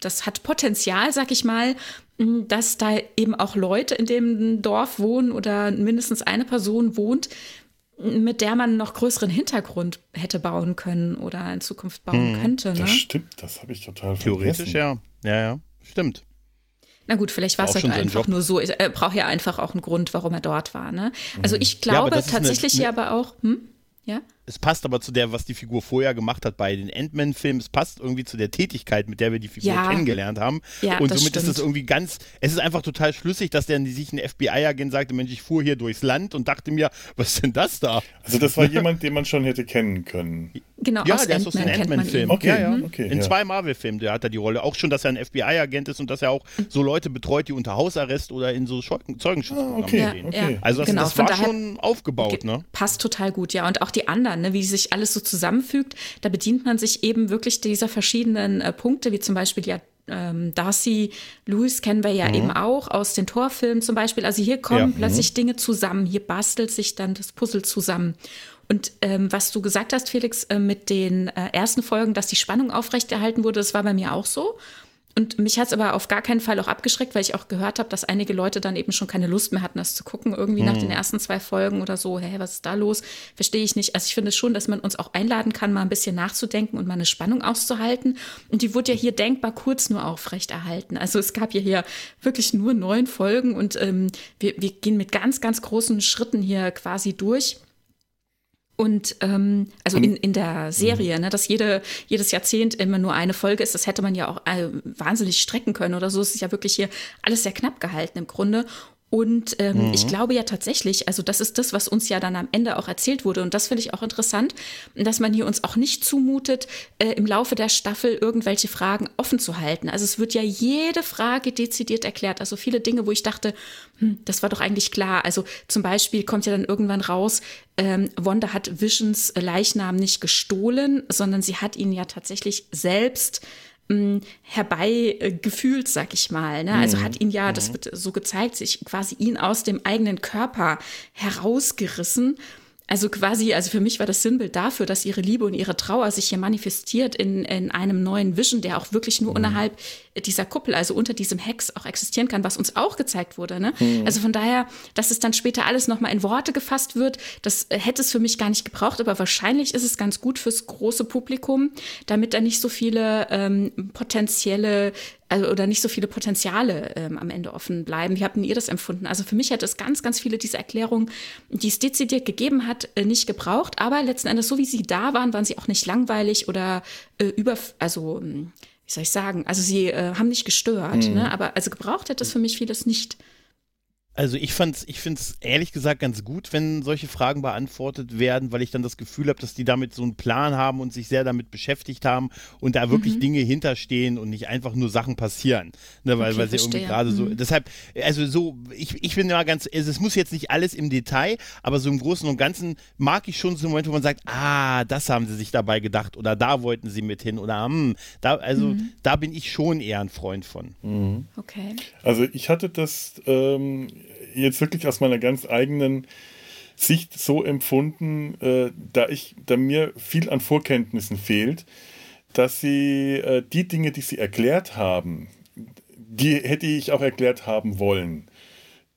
das hat Potenzial, sag ich mal, dass da eben auch Leute in dem Dorf wohnen oder mindestens eine Person wohnt, mit der man noch größeren Hintergrund hätte bauen können oder in Zukunft bauen hm, könnte. Ne? Das stimmt, das habe ich total theoretisch, vergessen. Theoretisch, ja. Ja, ja, stimmt. Na gut, vielleicht war es halt einfach nur so. Er braucht ja einfach auch einen Grund, warum er dort war. Ne? Also ich glaube ja, tatsächlich ja aber auch, hm? Ja. Es passt aber zu der, was die Figur vorher gemacht hat bei den Ant-Man-Filmen. Es passt irgendwie zu der Tätigkeit, mit der wir die Figur ja. kennengelernt haben. Ja, und somit stimmt. ist es irgendwie ganz, es ist einfach total schlüssig, dass der sich ein F B I-Agent sagte, Mensch, ich fuhr hier durchs Land und dachte mir, was ist denn das da? Also das war jemand, den man schon hätte kennen können. Genau, ja, aus der Ant-Man ist aus den Ant-Man-Filmen. Okay, ja, ja. Okay, in ja. zwei Marvel-Filmen, der hat er die Rolle. Auch schon, dass er ein F B I-Agent ist und dass er auch so Leute betreut, die unter Hausarrest oder in so Zeugenschutzprogrammen ah, okay, ja, stehen. Okay. Also das, genau, das war schon aufgebaut. Ne? Passt total gut, ja. Und auch die anderen, wie sich alles so zusammenfügt, da bedient man sich eben wirklich dieser verschiedenen äh, Punkte, wie zum Beispiel ja ähm, Darcy Lewis kennen wir ja mhm. eben auch aus den Torfilmen zum Beispiel. Also hier kommen ja. plötzlich mhm. Dinge zusammen, hier bastelt sich dann das Puzzle zusammen. Und ähm, was du gesagt hast, Felix, äh, mit den äh, ersten Folgen, dass die Spannung aufrechterhalten wurde, das war bei mir auch so. Und mich hat es aber auf gar keinen Fall auch abgeschreckt, weil ich auch gehört habe, dass einige Leute dann eben schon keine Lust mehr hatten, das zu gucken. Irgendwie hm. nach den ersten zwei Folgen oder so, hey, was ist da los? Verstehe ich nicht. Also ich finde schon, dass man uns auch einladen kann, mal ein bisschen nachzudenken und mal eine Spannung auszuhalten. Und die wurde ja hier denkbar kurz nur aufrechterhalten. Also es gab ja hier wirklich nur neun Folgen und ähm, wir, wir gehen mit ganz, ganz großen Schritten hier quasi durch. Und ähm, also in, in der Serie, ne, dass jede, jedes Jahrzehnt immer nur eine Folge ist, das hätte man ja auch äh, wahnsinnig strecken können oder so. Es ist ja wirklich hier alles sehr knapp gehalten im Grunde. Und ähm, mhm. ich glaube ja tatsächlich, also das ist das, was uns ja dann am Ende auch erzählt wurde. Und das finde ich auch interessant, dass man hier uns auch nicht zumutet, äh, im Laufe der Staffel irgendwelche Fragen offen zu halten. Also es wird ja jede Frage dezidiert erklärt. Also viele Dinge, wo ich dachte, hm, das war doch eigentlich klar. Also zum Beispiel kommt ja dann irgendwann raus, ähm, Wanda hat Visions Leichnam nicht gestohlen, sondern sie hat ihn ja tatsächlich selbst herbeigefühlt, sag ich mal. Ne? Also hat ihn ja, das wird so gezeigt, sich quasi ihn aus dem eigenen Körper herausgerissen. Also quasi, also für mich war das Sinnbild dafür, dass ihre Liebe und ihre Trauer sich hier manifestiert in, in einem neuen Vision, der auch wirklich nur mhm. unterhalb dieser Kuppel, also unter diesem Hex auch existieren kann, was uns auch gezeigt wurde. Ne? Mhm. Also von daher, dass es dann später alles nochmal in Worte gefasst wird, das hätte es für mich gar nicht gebraucht, aber wahrscheinlich ist es ganz gut fürs große Publikum, damit da nicht so viele ähm, potenzielle Also, oder nicht so viele Potenziale ähm, am Ende offen bleiben. Wie habt ihr das empfunden? Also für mich hat es ganz, ganz viele dieser Erklärungen, die es dezidiert gegeben hat, äh, nicht gebraucht. Aber letzten Endes, so wie sie da waren, waren sie auch nicht langweilig oder äh, über, also wie soll ich sagen, also sie äh, haben nicht gestört. Mhm. Ne? Aber also gebraucht hat es für mich vieles nicht. Also ich fand's, ich find's ehrlich gesagt ganz gut, wenn solche Fragen beantwortet werden, weil ich dann das Gefühl habe, dass die damit so einen Plan haben und sich sehr damit beschäftigt haben und da wirklich mhm. Dinge hinterstehen und nicht einfach nur Sachen passieren, ne, weil, okay, weil sie verstehe. Irgendwie gerade mhm. so, deshalb, also so, ich, ich bin immer ganz, also es muss jetzt nicht alles im Detail, aber so im Großen und Ganzen mag ich schon so einen Moment, wo man sagt, ah, das haben sie sich dabei gedacht oder da wollten sie mit hin oder hm, da, also mhm. da bin ich schon eher ein Freund von. Mhm. Okay. Also ich hatte das, ähm, jetzt wirklich aus meiner ganz eigenen Sicht so empfunden, äh, da ich, da mir viel an Vorkenntnissen fehlt, dass sie äh, die Dinge, die sie erklärt haben, die hätte ich auch erklärt haben wollen.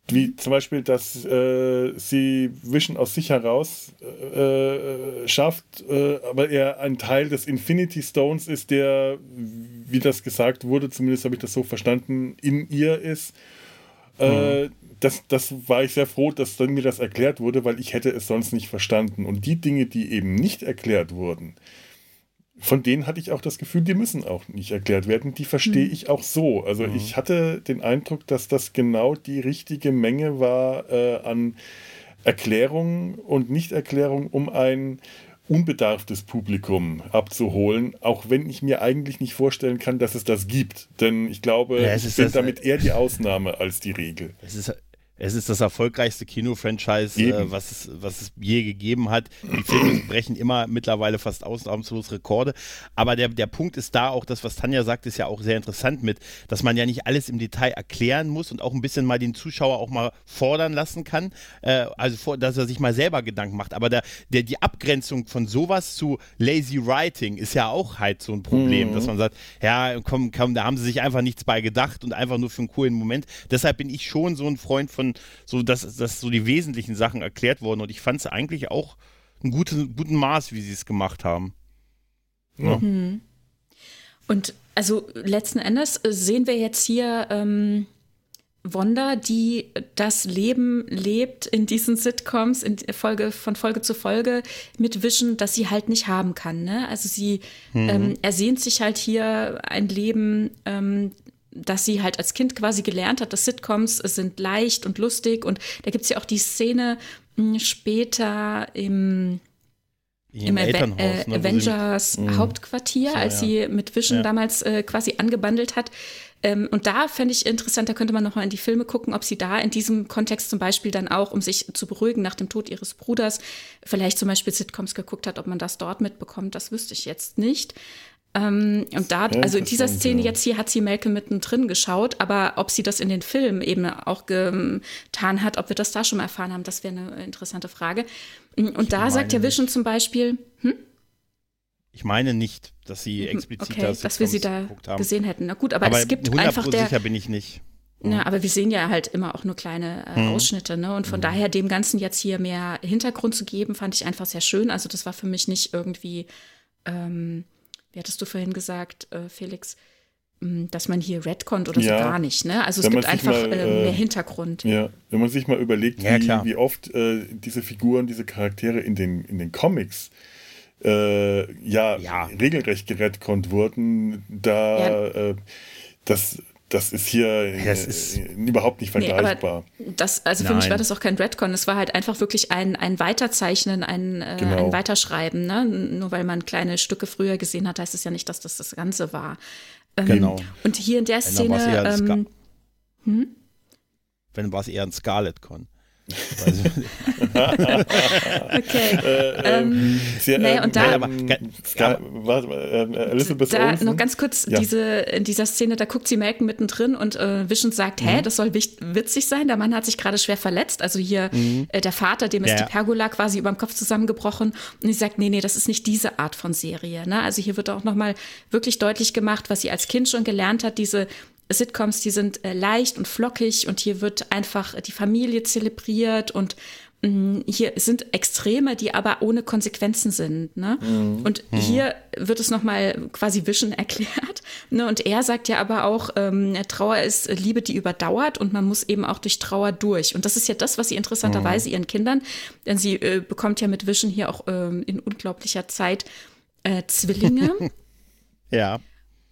Wie zum Beispiel, dass äh, sie Vision aus sich heraus äh, schafft, äh, aber er ein Teil des Infinity Stones ist, der, wie das gesagt wurde, zumindest habe ich das so verstanden, in ihr ist. Äh, mhm. Das, das war ich sehr froh, dass dann mir das erklärt wurde, weil ich hätte es sonst nicht verstanden. Und die Dinge, die eben nicht erklärt wurden, von denen hatte ich auch das Gefühl, die müssen auch nicht erklärt werden. Die verstehe mhm. ich auch so. Also mhm. ich hatte den Eindruck, dass das genau die richtige Menge war äh, an Erklärungen und Nichterklärungen, um ein unbedarftes Publikum abzuholen, auch wenn ich mir eigentlich nicht vorstellen kann, dass es das gibt. Denn ich glaube, ja, es ist das, damit eher die Ausnahme als die Regel. Es ist, es ist das erfolgreichste Kino-Franchise, äh, was es, was es je gegeben hat. Die Filme brechen immer mittlerweile fast ausnahmslos Rekorde. Aber der, der Punkt ist da auch, das, was Tanja sagt, ist ja auch sehr interessant mit, dass man ja nicht alles im Detail erklären muss und auch ein bisschen mal den Zuschauer auch mal fordern lassen kann. Äh, also, vor, dass er sich mal selber Gedanken macht. Aber der, der, die Abgrenzung von sowas zu Lazy Writing ist ja auch halt so ein Problem, mhm. dass man sagt, ja, komm, komm, da haben sie sich einfach nichts bei gedacht und einfach nur für einen coolen Moment. Deshalb bin ich schon so ein Freund von so, dass, dass so die wesentlichen Sachen erklärt wurden, und ich fand es eigentlich auch einen guten, guten Maß, wie sie es gemacht haben. Ja. Mhm. Und also letzten Endes sehen wir jetzt hier ähm, Wanda, die das Leben lebt in diesen Sitcoms, in Folge, von Folge zu Folge mit Vision, das sie halt nicht haben kann. Ne? Also sie mhm. ähm, ersehnt sich halt hier ein Leben, ähm, dass sie halt als Kind quasi gelernt hat, dass Sitcoms sind leicht und lustig. Und da gibt es ja auch die Szene mh, später im, im, im Elternhaus, Ava- äh, ne, Avengers mit, Hauptquartier, so, als ja. sie mit Vision ja. damals äh, quasi angebandelt hat. Ähm, und da fände ich interessant, da könnte man nochmal in die Filme gucken, ob sie da in diesem Kontext zum Beispiel dann auch, um sich zu beruhigen nach dem Tod ihres Bruders, vielleicht zum Beispiel Sitcoms geguckt hat, ob man das dort mitbekommt. Das wüsste ich jetzt nicht. Ähm, und da, also in dieser Szene jetzt hier hat sie Malcolm mittendrin geschaut, aber ob sie das in den Filmen eben auch getan hat, ob wir das da schon mal erfahren haben, das wäre eine interessante Frage. Und ich da sagt ja Vision zum Beispiel, hm? Ich meine nicht, dass sie explizit okay, das dass wir sie da gesehen hätten. Na gut, aber, aber es gibt einfach der... sicher bin ich nicht. Mhm. Na, aber wir sehen ja halt immer auch nur kleine äh, mhm. Ausschnitte, ne? Und von mhm. daher dem Ganzen jetzt hier mehr Hintergrund zu geben, fand ich einfach sehr schön. Also das war für mich nicht irgendwie... Ähm, Wie hattest du vorhin gesagt, äh, Felix, dass man hier retconnt oder ja, so gar nicht, ne? Also es gibt einfach mal, äh, mehr Hintergrund. Ja, wenn man sich mal überlegt, ja, wie, wie oft äh, diese Figuren, diese Charaktere in den, in den Comics äh, ja, ja regelrecht geretconnt wurden, da ja. äh, das... Das ist hier das ist überhaupt nicht vergleichbar. Nee, das, also für Nein. mich war das auch kein Retcon. Es war halt einfach wirklich ein, ein Weiterzeichnen, ein, äh, genau. ein Weiterschreiben. Ne? Nur weil man kleine Stücke früher gesehen hat, heißt es ja nicht, dass das das Ganze war. Ähm, genau. Und hier in der Szene... Wenn war es eher ein, Ska- hm? Wenn war's eher ein Scarlet-Con. okay. Äh, ähm, Sie, äh, naja, und da, ähm, da warte mal, äh, Elizabeth da noch ganz kurz, ja. diese, in dieser Szene, da guckt sie Malcolm mittendrin und äh, Vision sagt, mhm. hä, das soll wich- witzig sein, der Mann hat sich gerade schwer verletzt, also hier mhm. äh, der Vater, dem ja. ist die Pergola quasi über dem Kopf zusammengebrochen, und sie sagt, nee, nee, das ist nicht diese Art von Serie, ne? Also hier wird auch nochmal wirklich deutlich gemacht, was sie als Kind schon gelernt hat, diese Sitcoms, die sind äh, leicht und flockig, und hier wird einfach die Familie zelebriert, und mh, hier sind Extreme, die aber ohne Konsequenzen sind. Ne? Mhm. Und hier wird es nochmal quasi Vision erklärt. Ne? Und er sagt ja aber auch, ähm, Trauer ist Liebe, die überdauert, und man muss eben auch durch Trauer durch. Und das ist ja das, was sie interessanterweise mhm. ihren Kindern, denn sie äh, bekommt ja mit Vision hier auch ähm, in unglaublicher Zeit äh, Zwillinge. ja.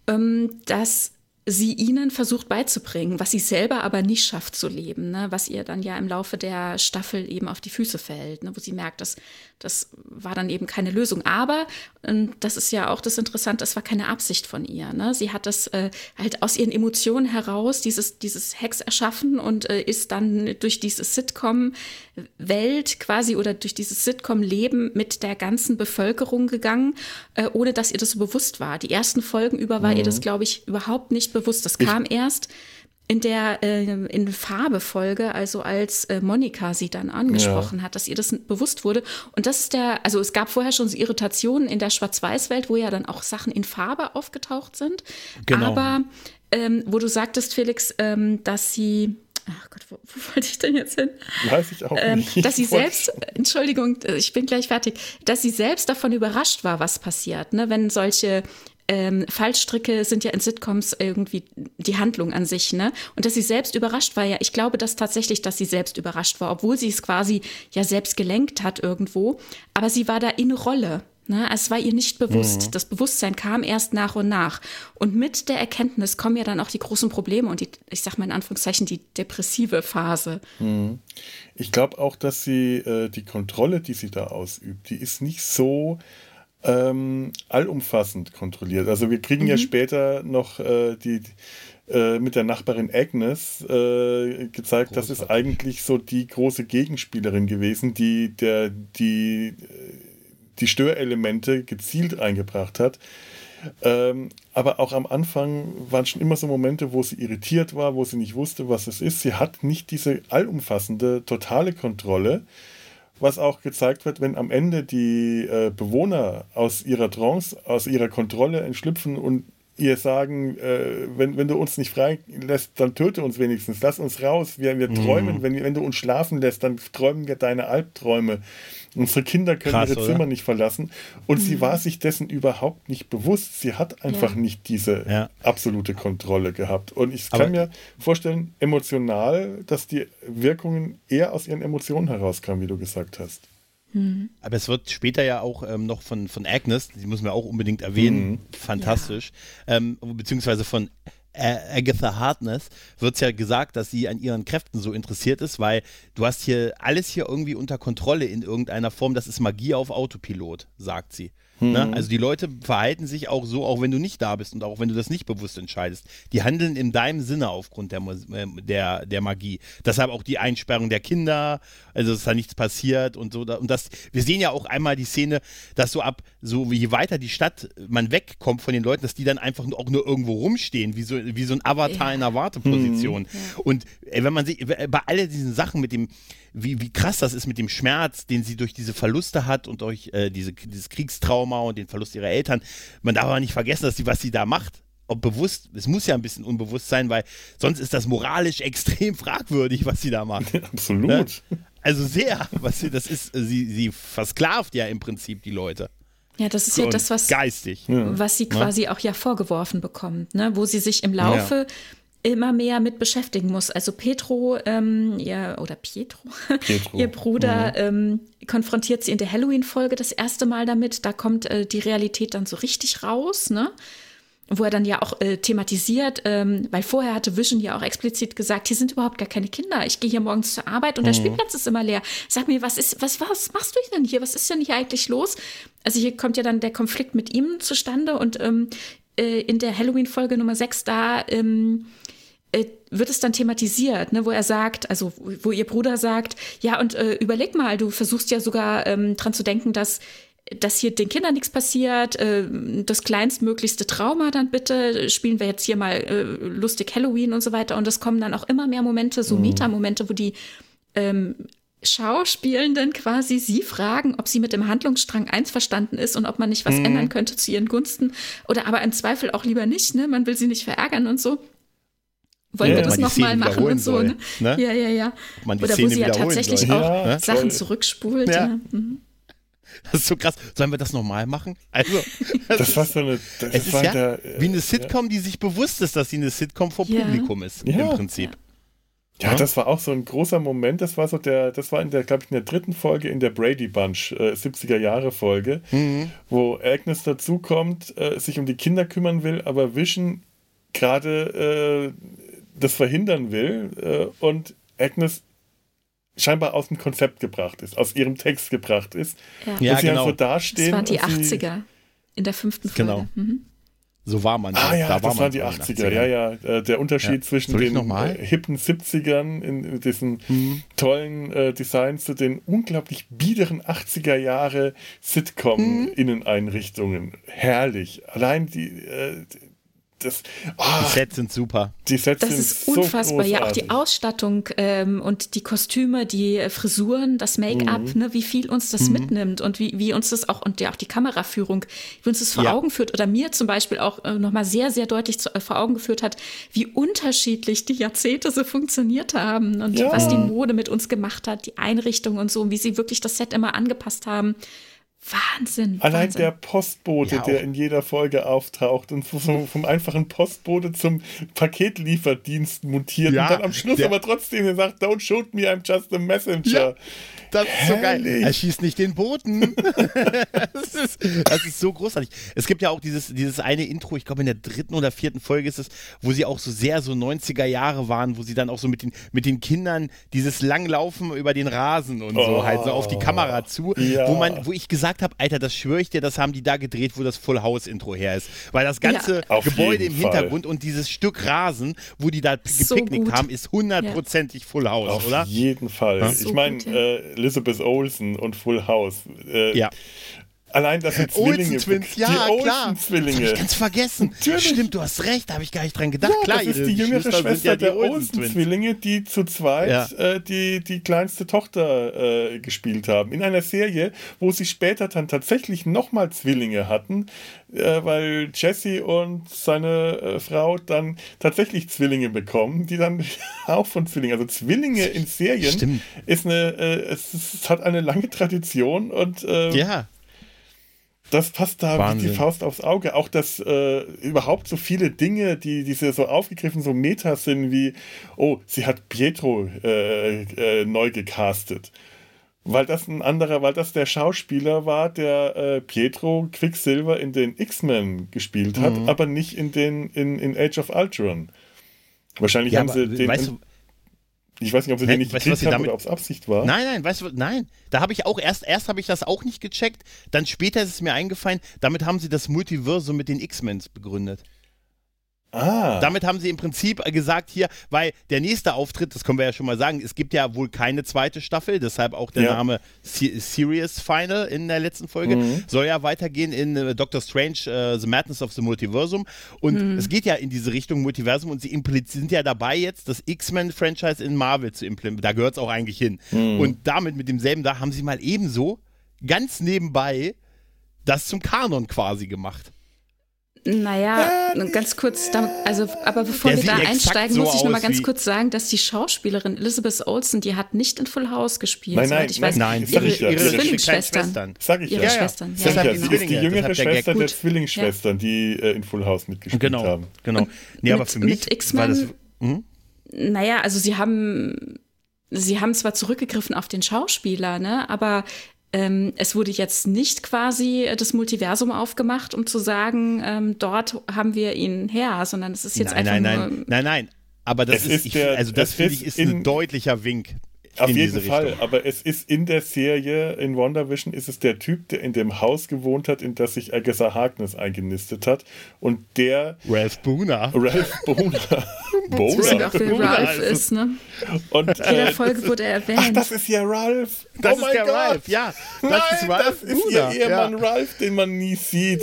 Ähm, das sie ihnen versucht beizubringen, was sie selber aber nicht schafft zu leben, ne? Was ihr dann ja im Laufe der Staffel eben auf die Füße fällt, ne? Wo sie merkt, dass das war dann eben keine Lösung. Aber, und das ist ja auch das Interessante, es war keine Absicht von ihr, ne? Sie hat das äh, halt aus ihren Emotionen heraus, dieses, dieses Hex erschaffen, und äh, ist dann durch diese Sitcom-Welt quasi oder durch dieses Sitcom-Leben mit der ganzen Bevölkerung gegangen, äh, ohne dass ihr das so bewusst war. Die ersten Folgen über war mhm. ihr das, glaube ich, überhaupt nicht bewusst. bewusst. Das kam ich, erst in der äh, in Farbe-Folge, also als äh, Monica sie dann angesprochen ja. hat, dass ihr das bewusst wurde. Und das ist der, also es gab vorher schon so Irritationen in der Schwarz-Weiß-Welt, wo ja dann auch Sachen in Farbe aufgetaucht sind. Genau. Aber ähm, wo du sagtest, Felix, ähm, dass sie Ach Gott, wo, wo wollte ich denn jetzt hin? Weiß ich auch nicht. Ähm, dass sie selbst, Entschuldigung, ich bin gleich fertig, dass sie selbst davon überrascht war, was passiert, ne? Wenn solche Ähm, Fallstricke sind ja in Sitcoms irgendwie die Handlung an sich, ne? Und dass sie selbst überrascht war, ja, ich glaube, dass tatsächlich, dass sie selbst überrascht war, obwohl sie es quasi ja selbst gelenkt hat irgendwo. Aber sie war da in Rolle, Ne? Es war ihr nicht bewusst. Mhm. Das Bewusstsein kam erst nach und nach. Und mit der Erkenntnis kommen ja dann auch die großen Probleme und die, ich sag mal in Anführungszeichen, die depressive Phase. Mhm. Ich glaube auch, dass sie äh, die Kontrolle, die sie da ausübt, die ist nicht so ähm, allumfassend kontrolliert. Also wir kriegen mhm. ja später noch äh, die... mit der Nachbarin Agnes äh, gezeigt, das ist eigentlich so die große Gegenspielerin gewesen, die der, die, die Störelemente gezielt eingebracht hat. Ähm, aber auch am Anfang waren schon immer so Momente, wo sie irritiert war, wo sie nicht wusste, was es ist. Sie hat nicht diese allumfassende, totale Kontrolle, was auch gezeigt wird, wenn am Ende die äh, Bewohner aus ihrer Trance, aus ihrer Kontrolle entschlüpfen und ihr sagen, äh, wenn, wenn du uns nicht freilässt, dann töte uns wenigstens, lass uns raus, wir, wir mhm. träumen, wenn, wenn du uns schlafen lässt, dann träumen wir deine Albträume. Unsere Kinder können Krass, ihre oder? Zimmer nicht verlassen. Und mhm. sie war sich dessen überhaupt nicht bewusst. Sie hat einfach ja. nicht diese ja. absolute Kontrolle gehabt. Und ich Aber kann mir vorstellen, emotional, dass die Wirkungen eher aus ihren Emotionen herauskamen, wie du gesagt hast. Mhm. Aber es wird später ja auch ähm, noch von, von Agnes, die müssen wir auch unbedingt erwähnen, mhm. fantastisch, ja. ähm, beziehungsweise von äh, Agatha Harkness wird es ja gesagt, dass sie an ihren Kräften so interessiert ist, weil du hast hier alles hier irgendwie unter Kontrolle in irgendeiner Form, das ist Magie auf Autopilot, sagt sie. Mhm. Ne? Also die Leute verhalten sich auch so, auch wenn du nicht da bist und auch wenn du das nicht bewusst entscheidest. Die handeln in deinem Sinne aufgrund der, der, der Magie. Deshalb auch die Einsperrung der Kinder, also dass da nichts passiert und so. Und das, wir sehen ja auch einmal die Szene, dass so ab, so wie je weiter die Stadt man wegkommt von den Leuten, dass die dann einfach auch nur irgendwo rumstehen, wie so, wie so ein Avatar ja. in einer Warteposition. Mhm. Und wenn man sich bei all diesen Sachen mit dem, wie, wie krass das ist mit dem Schmerz, den sie durch diese Verluste hat und durch äh, diese, dieses Kriegstrauma und den Verlust ihrer Eltern. Man darf aber nicht vergessen, dass sie, was sie da macht, ob bewusst, es muss ja ein bisschen unbewusst sein, weil sonst ist das moralisch extrem fragwürdig, was sie da macht. Absolut. Ne? Also sehr, was sie, das ist, sie, sie versklavt ja im Prinzip die Leute. Ja, das ist ja das, was, geistig. was sie quasi ja. auch ja vorgeworfen bekommt, ne? Wo sie sich im Laufe ja. immer mehr mit beschäftigen muss. Also Pietro, ähm, ja, oder Pietro, Pietro. ihr Bruder, mhm. ähm, konfrontiert sie in der Halloween-Folge das erste Mal damit. Da kommt äh, die Realität dann so richtig raus, ne? Wo er dann ja auch äh, thematisiert, ähm, weil vorher hatte Vision ja auch explizit gesagt, hier sind überhaupt gar keine Kinder. Ich gehe hier morgens zur Arbeit und mhm. der Spielplatz ist immer leer. Sag mir, was ist, was, was machst du denn hier? Was ist denn hier eigentlich los? Also hier kommt ja dann der Konflikt mit ihm zustande und ähm, äh, in der Halloween-Folge Nummer sechs da ähm, äh, wird es dann thematisiert, ne, wo er sagt, also wo ihr Bruder sagt, ja und äh, überleg mal, du versuchst ja sogar ähm, dran zu denken, dass dass hier den Kindern nichts passiert, das kleinstmöglichste Trauma dann bitte, spielen wir jetzt hier mal lustig Halloween und so weiter. Und es kommen dann auch immer mehr Momente, so mhm. Meta-Momente, wo die ähm, Schauspielenden quasi sie fragen, ob sie mit dem Handlungsstrang einverstanden ist und ob man nicht was mhm. ändern könnte zu ihren Gunsten. Oder aber im Zweifel auch lieber nicht, ne? Man will sie nicht verärgern und so. Wollen ja, wir das nochmal machen und so, ne? Ne? Ja, ja, ja. Oder Szene wo sie ja tatsächlich soll. auch ja, Sachen zurückspult. Ja. Ja. Mhm. Das ist so krass. Sollen wir das nochmal machen? Also, das, das war so eine. Das es ist ja der, wie eine Sitcom, ja. die sich bewusst ist, dass sie eine Sitcom vor ja. Publikum ist, ja. im Prinzip. Ja. Ja, ja, das war auch so ein großer Moment. Das war so der, das war in der, glaube ich, in der dritten Folge in der Brady Bunch, äh, siebziger Jahre Folge, mhm. wo Agnes dazukommt, äh, sich um die Kinder kümmern will, aber Vision gerade äh, das verhindern will äh, und Agnes scheinbar aus dem Konzept gebracht ist, aus ihrem Text gebracht ist. Ja, und ja sie genau. so dastehen. Das waren die achtziger in der fünften Folge. Genau. Mhm. So war man. Ah ja, da das war waren die achtziger. Ja, ja. Der Unterschied ja. zwischen den äh, hippen siebzigern in diesen mhm. tollen äh, Designs zu den unglaublich biederen achtziger Jahre Sitcom-Inneneinrichtungen. Mhm. Herrlich. Allein die... Äh, Das, oh, die Sets sind super. Die Sets das sind ist unfassbar. So ja, auch die Ausstattung ähm, und die Kostüme, die Frisuren, das Make-up, mhm. ne, wie viel uns das mhm. mitnimmt und wie, wie uns das auch, und ja auch die Kameraführung, wie uns das vor ja. Augen führt oder mir zum Beispiel auch äh, nochmal sehr, sehr deutlich zu, äh, vor Augen geführt hat, wie unterschiedlich die Jahrzehnte so funktioniert haben und ja. was die Mode mit uns gemacht hat, die Einrichtung und so, und wie sie wirklich das Set immer angepasst haben. Wahnsinn. Allein Wahnsinn. Der Postbote, ja, der in jeder Folge auftaucht und vom, vom einfachen Postbote zum Paketlieferdienst mutiert, ja, und dann am Schluss aber trotzdem der sagt, don't shoot me, I'm just a messenger. Ja, das ist herrlich. So geil. Er schießt nicht den Boten. das, ist, das ist so großartig. Es gibt ja auch dieses, dieses eine Intro, ich glaube in der dritten oder vierten Folge ist es, wo sie auch so sehr so neunziger Jahre waren, wo sie dann auch so mit den, mit den Kindern dieses Langlaufen über den Rasen und oh. so halt so auf die Kamera zu, ja. wo man, wo ich gesagt habe, Alter, das schwöre ich dir, das haben die da gedreht, wo das Full House Intro her ist. Weil das ganze ja. Gebäude im Hintergrund Fall. Und dieses Stück Rasen, wo die da gepicknickt so haben, ist hundertprozentig ja. Full House, auf oder? Auf jeden Fall. Ja? Ich so meine, äh, Elizabeth Olsen und Full House. Äh, ja. Allein, dass sind Zwillinge. Twins, ja, die klar. Zwillinge. Das habe ich ganz vergessen. Natürlich. Stimmt, du hast recht, da habe ich gar nicht dran gedacht. Ja, klar, das ist die jüngere Schwester, Schwester ja der Olsen-Zwillinge, die zu zweit ja. äh, die, die kleinste Tochter äh, gespielt haben. In einer Serie, wo sie später dann tatsächlich nochmal Zwillinge hatten, äh, weil Jesse und seine äh, Frau dann tatsächlich Zwillinge bekommen, die dann auch von Zwillingen, also Zwillinge in Serien, stimmt. ist eine, äh, es, es hat eine lange Tradition und äh, ja. das passt da Wahnsinn. Wie die Faust aufs Auge. Auch, dass äh, überhaupt so viele Dinge, die, die so aufgegriffen, so Meta sind, wie, oh, sie hat Pietro äh, äh, neu gecastet. Weil das ein anderer, weil das der Schauspieler war, der äh, Pietro Quicksilver in den X-Men gespielt hat, mhm. aber nicht in den in, in Age of Ultron. Wahrscheinlich ja, haben sie den... Weißt du, ich weiß nicht, ob sie den nicht gecheckt haben oder ob es Absicht war. Nein, nein, weißt du, nein. Da habe ich auch, erst, erst habe ich das auch nicht gecheckt, dann später ist es mir eingefallen, damit haben sie das Multiversum mit den X-Men begründet. Ah. Damit haben sie im Prinzip gesagt hier, weil der nächste Auftritt, das können wir ja schon mal sagen, es gibt ja wohl keine zweite Staffel, deshalb auch der ja. Name C- Series Final in der letzten Folge, mhm. soll ja weitergehen in äh, Doctor Strange, äh, The Madness of the Multiversum und mhm. es geht ja in diese Richtung Multiversum und sie impliz- sind ja dabei jetzt, das X-Men-Franchise in Marvel zu implementieren, da gehört es auch eigentlich hin. Mhm. Und damit, mit demselben da, haben sie mal ebenso ganz nebenbei das zum Kanon quasi gemacht. Naja, ganz kurz, also, aber bevor wir da einsteigen, muss ich nochmal ganz kurz sagen, dass die Schauspielerin Elizabeth Olsen, die hat nicht in Full House gespielt. Nein, nein, ich weiß, nein, ihre, ihre, ihre Zwillingsschwestern. Sag ich ja. Ihre Schwestern. Ja, ja. Ja, genau. Sie ist die jüngere Schwester der Zwillingsschwestern, die äh, in Full House mitgespielt genau, haben. Genau, genau. Nee, aber für mich mit X-Men, war das... Hm? Naja, also sie haben, sie haben zwar zurückgegriffen auf den Schauspieler, ne, aber... Ähm, es wurde jetzt nicht quasi das Multiversum aufgemacht, um zu sagen, ähm, dort haben wir ihn her, sondern es ist jetzt nein, einfach nein, nur... Nein, nein, nein, aber das ist, ist ich, der, also das finde ich, ist in, ein deutlicher Wink auf in jeden diese Fall, Richtung. Aber es ist in der Serie, in WandaVision ist es der Typ, der in dem Haus gewohnt hat, in das sich Agatha Harkness eingenistet hat und der... Ralph Boner. Ralph Boner. Boner. Ralph ist, ne? Und in jeder äh, Folge wurde er erwähnt. Ach, das ist ja Ralph. Das oh ist mein der Gott. Ralph, ja. Das Nein, ist Ralph. Das ist Luna. Ihr Ehemann ja. Ralph, den man nie sieht.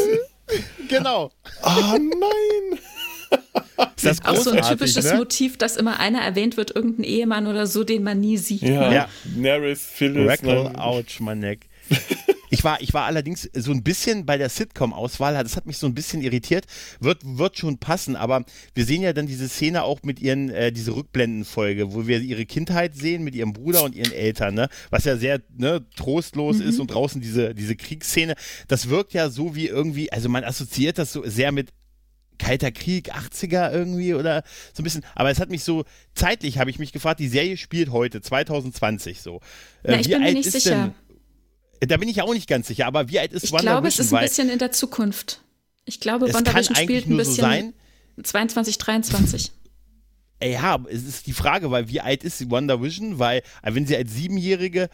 Genau. Ah, oh, nein. Das ist auch so ein typisches ne? Motiv, dass immer einer erwähnt wird, irgendein Ehemann oder so, den man nie sieht. Ja, ja. Nerys, Phyllis. Rackle, ouch, mein Neck. Ich war, ich war allerdings so ein bisschen bei der Sitcom-Auswahl, das hat mich so ein bisschen irritiert, wird, wird schon passen, aber wir sehen ja dann diese Szene auch mit ihren, äh, diese Rückblendenfolge, wo wir ihre Kindheit sehen mit ihrem Bruder und ihren Eltern, ne? Was ja sehr ne, trostlos mhm. ist und draußen diese, diese Kriegsszene, das wirkt ja so wie irgendwie, also man assoziiert das so sehr mit Kalter Krieg, achtziger irgendwie oder so ein bisschen, aber es hat mich so, zeitlich habe ich mich gefragt, die Serie spielt heute, zwanzig zwanzig so. Äh, Na, ich wie bin alt mir nicht ist sicher. Denn Da bin ich ja auch nicht ganz sicher, aber wie alt ist WandaVision? Ich glaube, es ist ein bisschen in der Zukunft. Ich glaube, WandaVision spielt ein bisschen so sein, zweiundzwanzig, dreiundzwanzig. Ja, es ist die Frage, weil wie alt ist WandaVision? Weil, wenn sie als Siebenjährige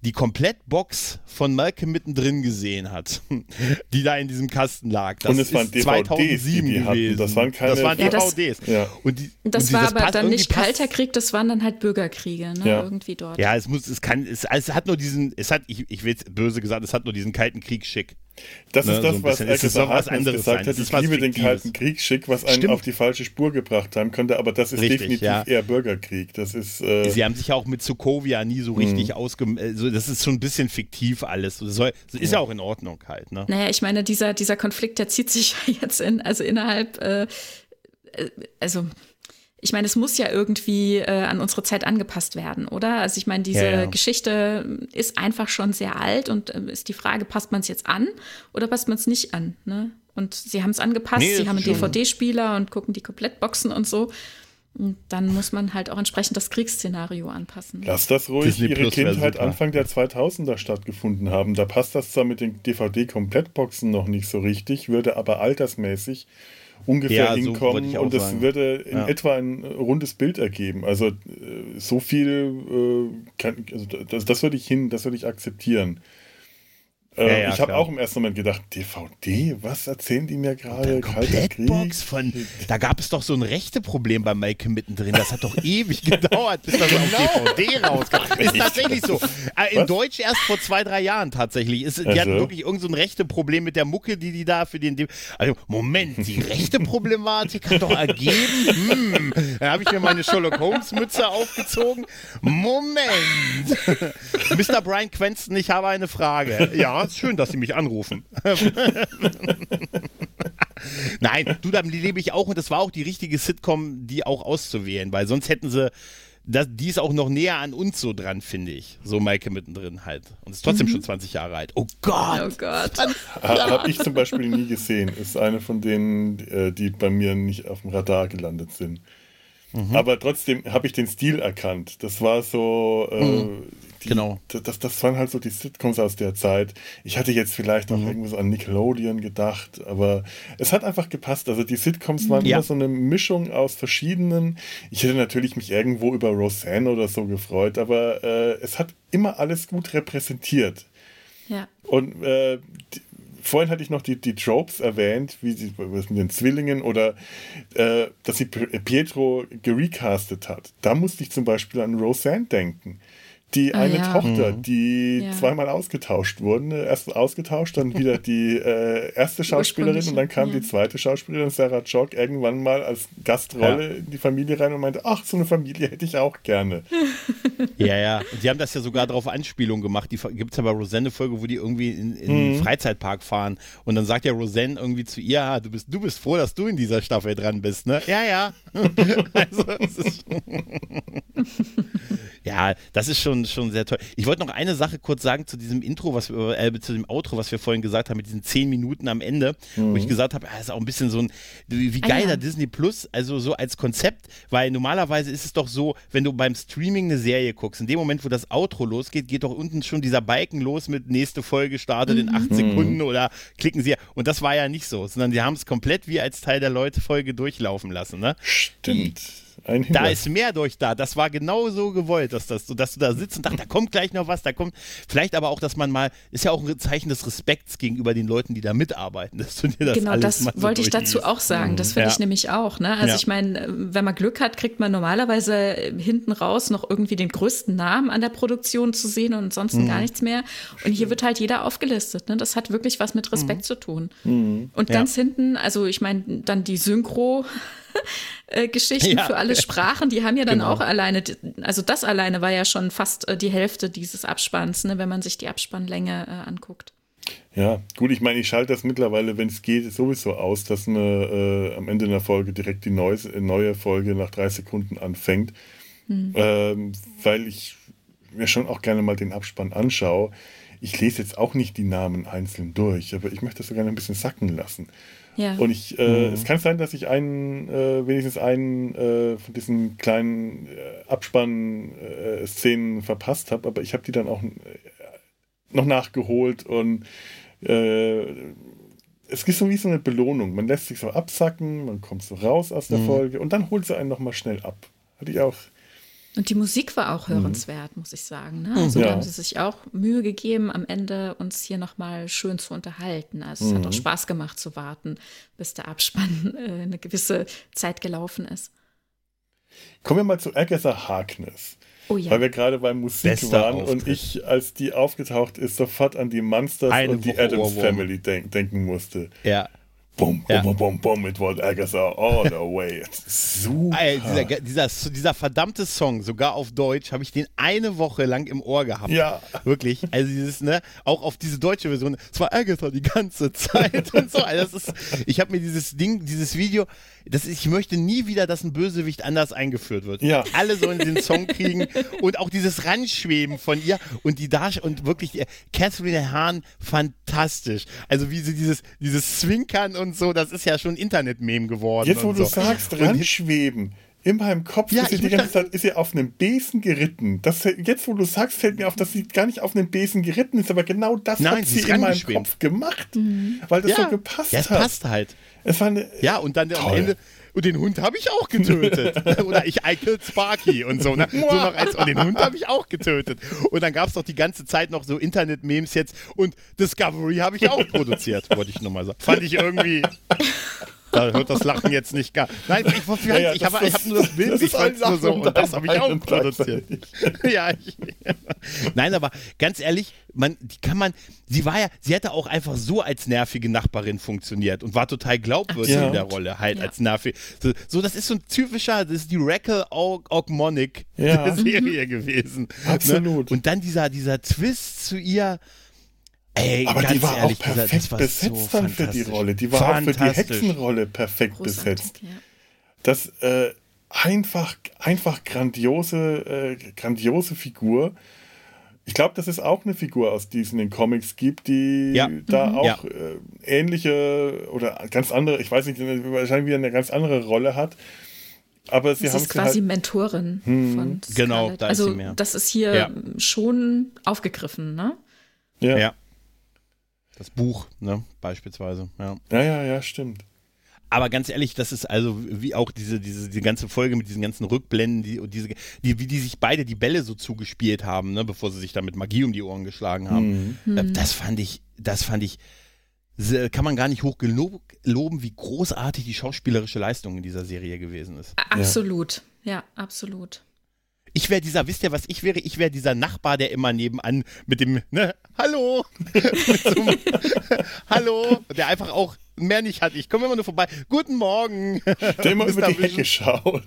die Komplettbox von Malcolm mittendrin gesehen hat, die da in diesem Kasten lag. Das und es waren D V Ds, die die hatten. Das waren keine das waren ja, D V Ds. Das, ja. und die, das und war das aber dann nicht Kalter Krieg, das waren dann halt Bürgerkriege, ne? Ja. Irgendwie dort. Ja, es muss, es kann, es, es hat nur diesen, es hat, ich, ich will jetzt böse gesagt, es hat nur diesen Kalten Kriegsschick. Das ne, ist das, so was Agatha ist Harkness anderes gesagt hat, ich liebe den Kalten Kriegsschick, was einen Stimmt. auf die falsche Spur gebracht haben könnte, aber das ist richtig, definitiv ja. eher Bürgerkrieg. Das ist, äh Sie haben sich ja auch mit Sokovia nie so richtig mhm. ausgem... Also das ist schon ein bisschen fiktiv alles. Das soll, das ist ja. ja auch in Ordnung halt. Ne? Naja, ich meine, dieser, dieser Konflikt, der zieht sich ja jetzt in, also innerhalb, äh, also... ich meine, es muss ja irgendwie äh, an unsere Zeit angepasst werden, oder? Also ich meine, diese ja, ja. Geschichte ist einfach schon sehr alt und äh, ist die Frage, passt man es jetzt an oder passt man es nicht an? Ne? Und sie haben es angepasst, nee, sie haben einen D V D-Spieler und gucken die Komplettboxen und so. Und dann muss man halt auch entsprechend das Kriegsszenario anpassen. Lass das ruhig Disney ihre Plus Kindheit Anfang der zweitausender stattgefunden haben. Da passt das zwar mit den D V D-Komplettboxen noch nicht so richtig, würde aber altersmäßig ungefähr ja, hinkommen so und es würde in ja. etwa ein rundes Bild ergeben. Also so viel, kann, also das, das würde ich hin, das würde ich akzeptieren. Ja, ja, ich habe auch im ersten Moment gedacht, D V D, was erzählen die mir gerade? Komplettbox von, da gab es doch so ein Rechteproblem bei Maike mittendrin, das hat doch ewig gedauert, bis das genau. auf D V D rauskam. Ist tatsächlich so. In was? Deutsch erst vor zwei, drei Jahren tatsächlich. Ist, die also. hatten wirklich irgend so ein Rechteproblem mit der Mucke, die die da für den D V D... Also, Moment, die Rechteproblematik hat doch ergeben? Hm. Dann habe ich mir meine Sherlock-Holmes-Mütze aufgezogen. Moment! Mister Brian Cranston, ich habe eine Frage. Ja, ist schön, dass Sie mich anrufen. Nein, du, da lebe ich auch und das war auch die richtige Sitcom, die auch auszuwählen, weil sonst hätten sie, das, die ist auch noch näher an uns so dran, finde ich. So Maike mittendrin halt. Und ist trotzdem mhm. schon zwanzig Jahre alt. Oh Gott! Oh Gott! Ha, hab ich zum Beispiel nie gesehen. Ist eine von denen, die bei mir nicht auf dem Radar gelandet sind. Mhm. Aber trotzdem habe ich den Stil erkannt. Das war so... Äh, mhm. Die, genau. Das, das waren halt so die Sitcoms aus der Zeit. Ich hatte jetzt vielleicht noch mhm. irgendwas an Nickelodeon gedacht, aber es hat einfach gepasst. Also die Sitcoms waren ja. immer so eine Mischung aus verschiedenen. Ich hätte natürlich mich irgendwo über Roseanne oder so gefreut, aber äh, es hat immer alles gut repräsentiert. Ja. Und äh, die, vorhin hatte ich noch die, die Tropes erwähnt, wie sie mit den Zwillingen oder äh, dass sie Pietro gerecastet hat. Da musste ich zum Beispiel an Roseanne denken. Die ah, eine ja. Tochter, die ja. zweimal ausgetauscht wurde. Erst ausgetauscht, dann wieder die äh, erste Schauspielerin und dann kam ja. die zweite Schauspielerin, Sarah Chalk, irgendwann mal als Gastrolle ja. in die Familie rein und meinte, ach, so eine Familie hätte ich auch gerne. Ja, ja. Und die haben das ja sogar darauf Anspielung gemacht. Die gibt es ja bei Roseanne eine Folge, wo die irgendwie in, in mhm. einen Freizeitpark fahren und dann sagt ja Roseanne irgendwie zu ihr, du bist, du bist froh, dass du in dieser Staffel dran bist, ne? Ja, ja. Also, es ist ja, das ist schon schon sehr toll. Ich wollte noch eine Sache kurz sagen zu diesem Intro, was wir, äh, zu dem Outro, was wir vorhin gesagt haben, mit diesen zehn Minuten am Ende, mhm. wo ich gesagt habe, ah, das ist auch ein bisschen so ein, wie geiler ah, ja. Disney Plus, also so als Konzept, weil normalerweise ist es doch so, wenn du beim Streaming eine Serie guckst, in dem Moment, wo das Outro losgeht, geht doch unten schon dieser Balken los mit nächste Folge startet mhm. in acht Sekunden oder klicken sie, und das war ja nicht so, sondern sie haben es komplett wie als Teil der Leute Folge durchlaufen lassen, ne? Stimmt. Da ist mehr durch da. Das war genau so gewollt, dass, das, dass du da sitzt und dachtest, da kommt gleich noch was, da kommt. Vielleicht aber auch, dass man mal, ist ja auch ein Zeichen des Respekts gegenüber den Leuten, die da mitarbeiten. Dass du dir das genau, alles das mal so wollte ich dazu auch sagen. Das finde ja. ich nämlich auch. Ne? Also ja. ich meine, wenn man Glück hat, kriegt man normalerweise hinten raus noch irgendwie den größten Namen an der Produktion zu sehen und ansonsten mhm. gar nichts mehr. Und hier wird halt jeder aufgelistet. Ne? Das hat wirklich was mit Respekt mhm. zu tun. Mhm. Und ja. ganz hinten, also ich meine, dann die Synchro- Geschichten ja. für alle Sprachen, die haben ja dann genau. auch alleine, also das alleine war ja schon fast die Hälfte dieses Abspanns, ne, wenn man sich die Abspannlänge äh, anguckt. Ja, gut, ich meine, ich schalte das mittlerweile, wenn es geht, sowieso aus, dass man äh, am Ende einer Folge direkt die neue, neue Folge nach drei Sekunden anfängt, mhm. ähm, weil ich mir schon auch gerne mal den Abspann anschaue. Ich lese jetzt auch nicht die Namen einzeln durch, aber ich möchte das sogar ein bisschen sacken lassen. Ja. Und ich, äh, mhm. es kann sein, dass ich einen, äh, wenigstens einen äh, von diesen kleinen äh, Abspann-Szenen äh, verpasst habe, aber ich habe die dann auch äh, noch nachgeholt und äh, es ist so wie so eine Belohnung. Man lässt sich so absacken, man kommt so raus aus der mhm. Folge und dann holt sie einen nochmal schnell ab. Hatte ich auch. Und die Musik war auch hörenswert, mhm. muss ich sagen. Ne? Also ja. da haben sie sich auch Mühe gegeben, am Ende uns hier nochmal schön zu unterhalten. Also es mhm. hat auch Spaß gemacht zu warten, bis der Abspann äh, eine gewisse Zeit gelaufen ist. Kommen wir mal zu Agatha Harkness. Oh ja. Weil wir gerade bei Musik Bester waren Auftritt. Und ich, als die aufgetaucht ist, sofort an die Munsters eine und Woche die Addams Ohrwurm. Family denk- denken musste. Ja. Bum, bum, ja. bum, bum, bum, it was Agatha all the way. Super. Alter, dieser, dieser, dieser verdammte Song, sogar auf Deutsch, habe ich den eine Woche lang im Ohr gehabt. Ja. Wirklich. Also dieses, ne, auch auf diese deutsche Version, es war Agatha die ganze Zeit und so. Also das ist, ich habe mir dieses Ding, dieses Video, das ist, ich möchte nie wieder, dass ein Bösewicht anders eingeführt wird. Ja. Alle sollen den Song kriegen und auch dieses Ranschweben von ihr und die Darsch und wirklich die, Catherine Hahn, fantastisch. Also wie sie dieses, dieses Zwinkern und Und so, das ist ja schon Internet-Meme geworden. Jetzt, wo du so. sagst, ranschweben. In meinem Kopf ja, ist sie die ganze Zeit ist sie auf einem Besen geritten. Das, jetzt, wo du sagst, fällt mir auf, dass sie gar nicht auf einem Besen geritten ist, aber genau das Nein, hat sie in meinem Kopf gemacht, mhm. weil das ja. so gepasst ja, es hat. Ja, passt halt. Es war eine, ja, und dann toll. Am Ende... Und den Hund habe ich auch getötet. Oder ich, I killed Sparky und so. Ne? So noch als, und den Hund habe ich auch getötet. Und dann gab es doch die ganze Zeit noch so Internet-Memes jetzt. Und Discovery habe ich auch produziert, wollte ich nochmal sagen. Fand ich irgendwie... Da hört das Lachen jetzt nicht gar... Nein, ich, ich, ja, ja, ich habe hab nur das Bild, das ich fand nur so, und das habe ich auch produziert. ja, ich, Nein, aber ganz ehrlich, man, die kann man... Sie war ja, sie hätte auch einfach so als nervige Nachbarin funktioniert und war total glaubwürdig ja. in der Rolle, halt ja. als nervig. So, so, das ist so ein typischer, das ist die Raquel Ogmonic ja. der Serie mhm. gewesen. Absolut. Ne? Und dann dieser, dieser Twist zu ihr... Ey, aber die war ehrlich, auch perfekt dieser, das war besetzt so dann für die Rolle. Die war auch für die Hexenrolle perfekt Großartig, besetzt. Ja. Das äh, einfach, einfach grandiose, äh, grandiose Figur. Ich glaube, das ist auch eine Figur, aus die es in den Comics gibt, die ja. da mhm. auch ja. äh, ähnliche oder ganz andere, ich weiß nicht, wahrscheinlich wieder eine ganz andere Rolle hat. Aber sie das haben ist quasi halt Mentorin hm. von Scarlett. Genau, da also, ist sie mehr. Das ist hier ja. schon aufgegriffen, ne? Ja. ja. Das Buch, ne, beispielsweise. Ja. ja, ja, ja, stimmt. Aber ganz ehrlich, das ist also wie auch diese, diese die ganze Folge mit diesen ganzen Rückblenden, die, diese, die, wie die sich beide die Bälle so zugespielt haben, ne, bevor sie sich dann mit Magie um die Ohren geschlagen haben. Mhm. Das fand ich, das fand ich, kann man gar nicht hoch genug loben, wie großartig die schauspielerische Leistung in dieser Serie gewesen ist. Absolut, ja, ja absolut. Ich wäre dieser, wisst ihr, was ich wäre? Ich wäre dieser Nachbar, der immer nebenan mit dem, ne, hallo, mit so einem, hallo, der einfach auch mehr nicht hat. Ich komme immer nur vorbei. Guten Morgen. Der immer über die Hecke schaut.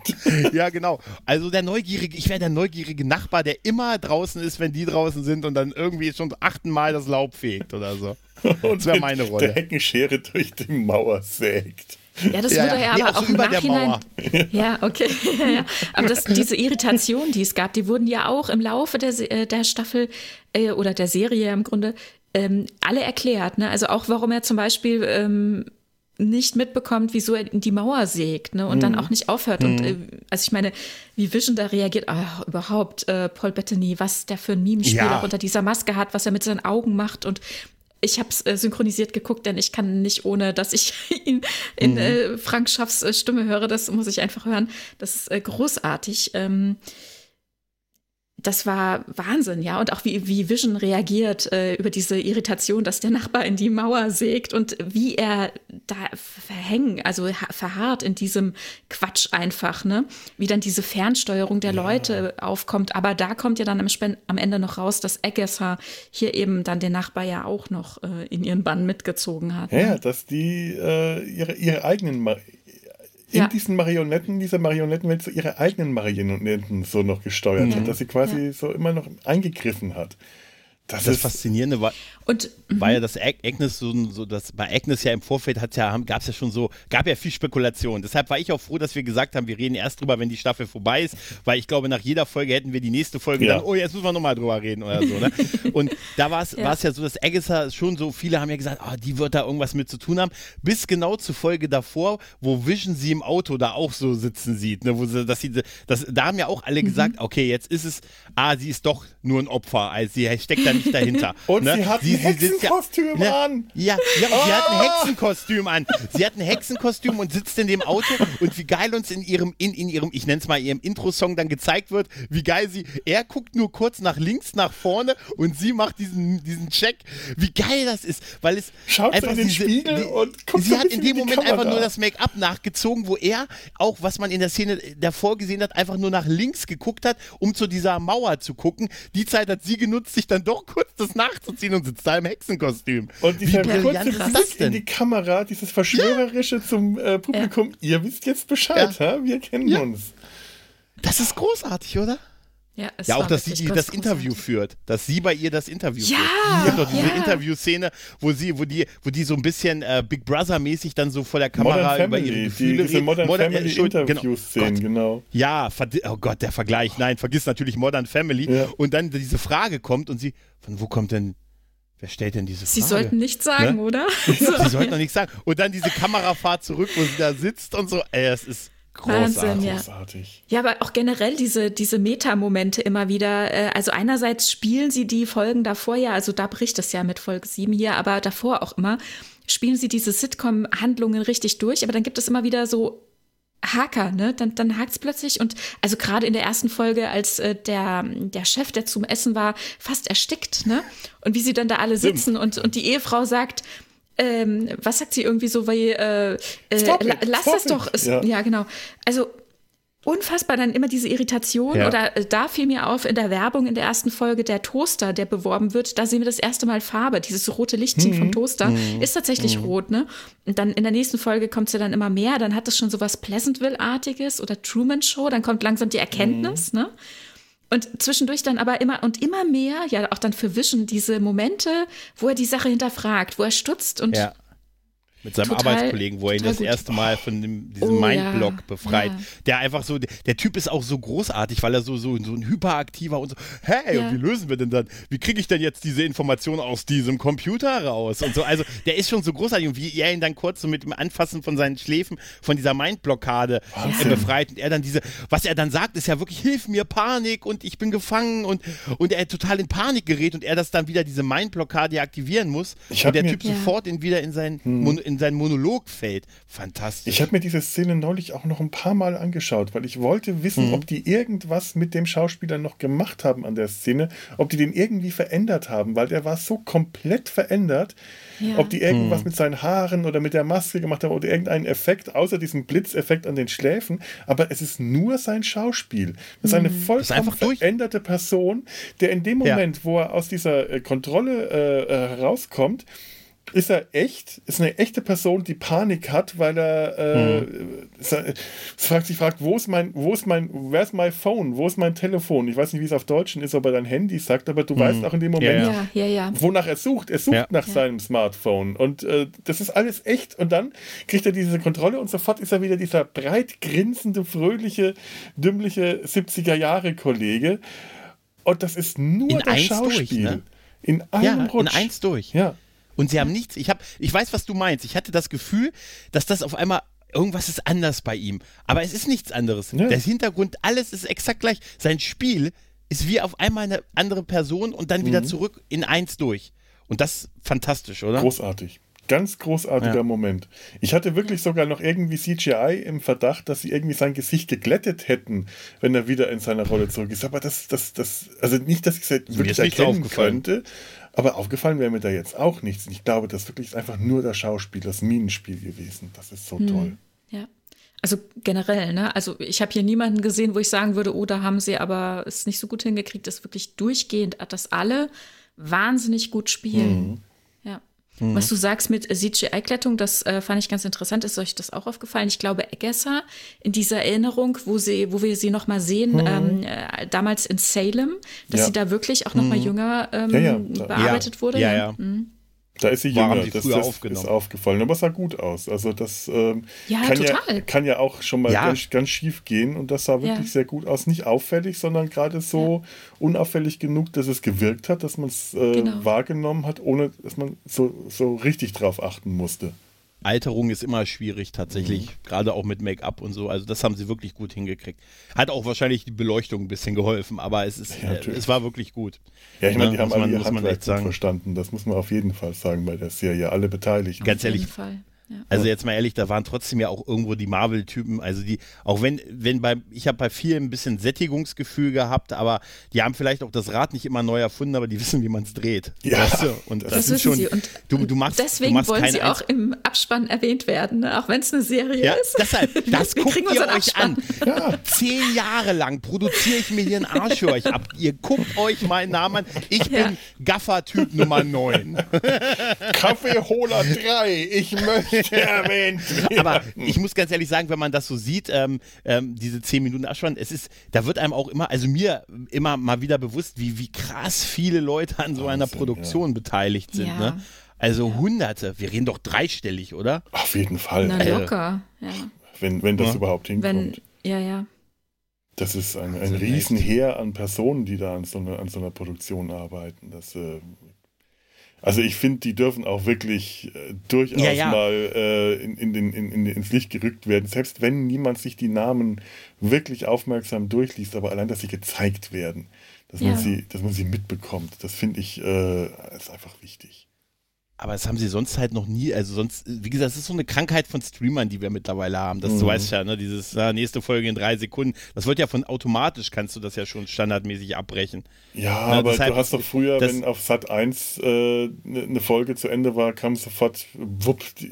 Ja, genau. Also der neugierige, ich wäre der neugierige Nachbar, der immer draußen ist, wenn die draußen sind und dann irgendwie schon zum achten Mal das Laub fegt oder so. Und das wäre meine Rolle. Der Heckenschere durch die Mauer sägt. Ja, das ja, würde ja, ja aber auch, auch im Nachhinein. Ja, okay. Ja, ja. Aber das, diese Irritationen, die es gab, die wurden ja auch im Laufe der, der Staffel äh, oder der Serie im Grunde ähm, alle erklärt. Ne? Also auch, warum er zum Beispiel ähm, nicht mitbekommt, wieso er in die Mauer sägt, ne? Und mhm. dann auch nicht aufhört. Mhm. Und äh, also ich meine, wie Vision da reagiert, ach, überhaupt äh, Paul Bettany, was der für ein Mimenspiel ja. auch unter dieser Maske hat, was er mit seinen Augen macht und ich habe es äh, synchronisiert geguckt, denn ich kann nicht ohne, dass ich ihn in mhm. äh, Frank Schaffs äh, Stimme höre. Das muss ich einfach hören. Das ist äh, großartig. Ähm, das war Wahnsinn, ja. Und auch wie, wie Vision reagiert äh, über diese Irritation, dass der Nachbar in die Mauer sägt und wie er da verhängt, also ha- verharrt in diesem Quatsch einfach, ne? Wie dann diese Fernsteuerung der ja. Leute aufkommt. Aber da kommt ja dann am, Spen- am Ende noch raus, dass Agatha hier eben dann den Nachbar ja auch noch äh, in ihren Bann mitgezogen hat. Ja, ne? Dass die äh, ihre, ihre eigenen Ma- in ja. diesen Marionetten, dieser Marionettenwelt so ihre eigenen Marionetten so noch gesteuert mhm. hat, dass sie quasi ja. so immer noch eingegriffen hat. Das, das ist Faszinierende war, und, war ja, dass Agnes so, so das, bei Agnes ja im Vorfeld hat ja, gab es ja schon so, gab ja viel Spekulation. Deshalb war ich auch froh, dass wir gesagt haben, wir reden erst drüber, wenn die Staffel vorbei ist, weil ich glaube, nach jeder Folge hätten wir die nächste Folge ja. dann, oh, jetzt müssen wir nochmal drüber reden oder so. Ne? Und da war es ja. ja so, dass Agnes schon so, viele haben ja gesagt, oh, die wird da irgendwas mit zu tun haben, bis genau zur Folge davor, wo Vision sie im Auto da auch so sitzen sieht. Ne? Wo sie, dass sie, dass, da haben ja auch alle gesagt, mhm. okay, jetzt ist es, ah, sie ist doch nur ein Opfer, also sie steckt da nicht dahinter. Und ne? sie hat sie, ein Hexenkostüm ja, an. Ne? Ja, ja oh. sie hat ein Hexenkostüm an. Sie hat ein Hexenkostüm und sitzt in dem Auto und wie geil uns in ihrem, in, in ihrem, ich nenne es mal ihrem Intro-Song dann gezeigt wird, wie geil sie, er guckt nur kurz nach links, nach vorne und sie macht diesen, diesen Check, wie geil das ist, weil es schaut einfach in den diese, Spiegel und guckt sie hat in dem Moment einfach nur das Make-up nachgezogen, wo er, auch was man in der Szene davor gesehen hat, einfach nur nach links geguckt hat, um zu dieser Mauer zu gucken. Die Zeit hat sie genutzt, sich dann doch kurz das nachzuziehen und sitzt da im Hexenkostüm. Und dieser kurze Blick in die Kamera, dieses Verschwörerische ja. zum äh, Publikum, ja. ihr wisst jetzt Bescheid, ja. ha? Wir kennen ja. uns. Das ist großartig, oder? Ja, es ja auch, dass sie das großartig. Interview führt, dass sie bei ihr das Interview ja, führt. Ich habe doch diese ja. Interviewszene, wo sie, wo die, wo die so ein bisschen äh, Big Brother-mäßig dann so vor der Kamera Modern über Family, ihre Gefühle die, diese Modern, Modern Family äh, Interview-Szenen, genau. genau. Ja, oh Gott, der Vergleich. Nein, vergiss natürlich Modern Family. Ja. Und dann diese Frage kommt und sie, von wo kommt denn, wer stellt denn diese Frage? Sie sollten nichts sagen, ne? oder? Sie sollten noch nichts sagen. Und dann diese Kamerafahrt zurück, wo sie da sitzt und so, ey, es ist großartig. Wahnsinn, ja. Großartig. Ja, aber auch generell diese, diese Meta-Momente immer wieder. Also einerseits spielen sie die Folgen davor ja, also da bricht es ja mit Folge sieben hier, aber davor auch immer, spielen sie diese Sitcom-Handlungen richtig durch, aber dann gibt es immer wieder so Haker, ne? Dann, dann hakt's plötzlich und also gerade in der ersten Folge, als äh, der, der Chef, der zum Essen war, fast erstickt, ne? Und wie sie dann da alle sitzen ja. und, und die Ehefrau sagt, Ähm, was sagt sie irgendwie so, weil, äh, äh, lass das doch, ist, ja. ja genau, also unfassbar dann immer diese Irritation ja. oder äh, da fiel mir auf in der Werbung in der ersten Folge der Toaster, der beworben wird, da sehen wir das erste Mal Farbe, dieses rote Lichtchen mhm. vom Toaster mhm. ist tatsächlich mhm. rot, ne, und dann in der nächsten Folge kommt es ja dann immer mehr, dann hat es schon sowas Pleasantville-artiges oder Truman Show, dann kommt langsam die Erkenntnis, mhm. ne, und zwischendurch dann aber immer und immer mehr, ja auch dann für Vision, diese Momente, wo er die Sache hinterfragt, wo er stutzt und ja. mit seinem total, Arbeitskollegen, wo er ihn das gut. erste Mal von dem, diesem oh, Mindblock ja. befreit. Ja. Der einfach so, der Typ ist auch so großartig, weil er so, so, so ein hyperaktiver und so, hey, ja. und wie lösen wir denn dann, wie kriege ich denn jetzt diese Information aus diesem Computer raus und so. Also der ist schon so großartig und wie er ihn dann kurz so mit dem Anfassen von seinen Schläfen von dieser Mindblockade ja. befreit und er dann diese, was er dann sagt, ist ja wirklich, hilf mir, Panik und ich bin gefangen und, und er total in Panik gerät und er das dann wieder diese Mindblockade aktivieren muss ich und der mir, Typ ja. sofort ihn wieder in seinen hm. in sein Monolog fällt. Fantastisch. Ich habe mir diese Szene neulich auch noch ein paar Mal angeschaut, weil ich wollte wissen, mhm. ob die irgendwas mit dem Schauspieler noch gemacht haben an der Szene, ob die den irgendwie verändert haben, weil der war so komplett verändert, ja. ob die irgendwas mhm. mit seinen Haaren oder mit der Maske gemacht haben oder irgendeinen Effekt, außer diesem Blitzeffekt an den Schläfen, aber es ist nur sein Schauspiel. Das ist eine mhm. vollkommen veränderte Person, der in dem Moment, ja. wo er aus dieser äh, Kontrolle äh, herauskommt, ist er echt, ist eine echte Person, die Panik hat, weil er äh, mhm. fragt, sich fragt, wo ist mein, wo ist mein, where's my phone, wo ist mein Telefon? Ich weiß nicht, wie es auf Deutschen ist, ob er dein Handy sagt, aber du mhm. weißt auch in dem Moment, ja, ja. Ja, ja. wonach er sucht. Er sucht ja. nach ja. seinem Smartphone und äh, das ist alles echt und dann kriegt er diese Kontrolle und sofort ist er wieder dieser breit grinsende, fröhliche, dümmliche siebziger-Jahre-Kollege und das ist nur in das Schauspiel. Durch, ne? In einem ja, Rutsch. In eins durch. Ja. Und sie haben nichts, ich hab, ich weiß, was du meinst. Ich hatte das Gefühl, dass das auf einmal, irgendwas ist anders bei ihm. Aber es ist nichts anderes. Ja. Der Hintergrund, alles ist exakt gleich. Sein Spiel ist wie auf einmal eine andere Person und dann mhm. wieder zurück in eins durch. Und das ist fantastisch, oder? Großartig. Ganz großartiger ja. Moment. Ich hatte wirklich sogar noch irgendwie C G I im Verdacht, dass sie irgendwie sein Gesicht geglättet hätten, wenn er wieder in seiner Rolle zurück ist. Aber das, das, das, also nicht, dass ich es wirklich erkennen könnte, aber aufgefallen wäre mir da jetzt auch nichts. Und ich glaube, das wirklich ist einfach nur das Schauspiel, das Minenspiel gewesen. Das ist so hm. toll. Ja. Also generell, ne? Also ich habe hier niemanden gesehen, wo ich sagen würde, oh, da haben sie aber es nicht so gut hingekriegt, das wirklich durchgehend, dass alle wahnsinnig gut spielen. Hm. Was du sagst mit C G I-Klettung, das äh, fand ich ganz interessant. Ist euch das auch aufgefallen? Ich glaube, Agatha in dieser Erinnerung, wo sie, wo wir sie noch mal sehen, mhm. ähm, äh, damals in Salem, dass ja. sie da wirklich auch noch mal mhm. jünger ähm, ja, ja. bearbeitet ja. wurde. Ja, ja. Mhm. Da ist sie jünger, haben die das, das aufgenommen. Ist aufgefallen. Aber es sah gut aus. Also das ähm, ja, kann, ja, kann ja auch schon mal ja. ganz, ganz schief gehen. Und das sah wirklich ja. sehr gut aus. Nicht auffällig, sondern gerade so ja. unauffällig genug, dass es gewirkt hat, dass man es äh, genau. wahrgenommen hat, ohne dass man so, so richtig drauf achten musste. Alterung ist immer schwierig tatsächlich, mhm. gerade auch mit Make-up und so. Also das haben sie wirklich gut hingekriegt. Hat auch wahrscheinlich die Beleuchtung ein bisschen geholfen, aber es ist, ja, äh, es war wirklich gut. Ja, ich meine, die ja, haben alle ihr Handwerk verstanden. Das muss man auf jeden Fall sagen bei der Serie, alle beteiligt. Ganz ehrlich, auf jeden Fall. Ja. Also jetzt mal ehrlich, da waren trotzdem ja auch irgendwo die Marvel-Typen, also die, auch wenn, wenn bei, ich habe bei vielen ein bisschen Sättigungsgefühl gehabt, aber die haben vielleicht auch das Rad nicht immer neu erfunden, aber die wissen, wie man es dreht. Ja, weißt du? Und das, das sind wissen schon, sie. Und du, du machst, deswegen du machst wollen sie auch im Abspann erwähnt werden, ne? Auch wenn es eine Serie ja, ist. Deshalb, das guckt ihr euch Abspann. an. Ja. Zehn Jahre lang produziere ich mir hier einen Arsch für euch ab. Ihr guckt euch meinen Namen an. Ich ja. bin Gaffer-Typ Nummer neun. Kaffeeholer drei, ich möchte aber ich muss ganz ehrlich sagen, wenn man das so sieht, ähm, ähm, diese zehn Minuten Abspann, es ist, da wird einem auch immer, also mir immer mal wieder bewusst, wie, wie krass viele Leute an so Wahnsinn, einer Produktion ja. beteiligt sind. Ja. Ne? Also ja. Hunderte, wir reden doch dreistellig, oder? Auf jeden Fall. Na locker, ja. Wenn, wenn das ja. überhaupt hinkommt. Wenn, ja, ja. Das ist ein, ein also Riesenheer an Personen, die da an so, eine, an so einer Produktion arbeiten. Das äh, Also ich finde, die dürfen auch wirklich äh, durchaus ja, ja. mal äh, in, in den, in, in, ins Licht gerückt werden. Selbst wenn niemand sich die Namen wirklich aufmerksam durchliest, aber allein, dass sie gezeigt werden, dass, ja. man, sie, dass man sie mitbekommt, das finde ich äh, ist einfach wichtig. Aber das haben sie sonst halt noch nie, also sonst, wie gesagt, das ist so eine Krankheit von Streamern, die wir mittlerweile haben, das mhm. du weißt ja, ne, dieses ja, nächste Folge in drei Sekunden, das wird ja von automatisch, kannst du das ja schon standardmäßig abbrechen. Ja, ne, aber deshalb, du hast doch früher, das, wenn auf Sat eins äh, eine Folge zu Ende war, kam sofort, wupp, die,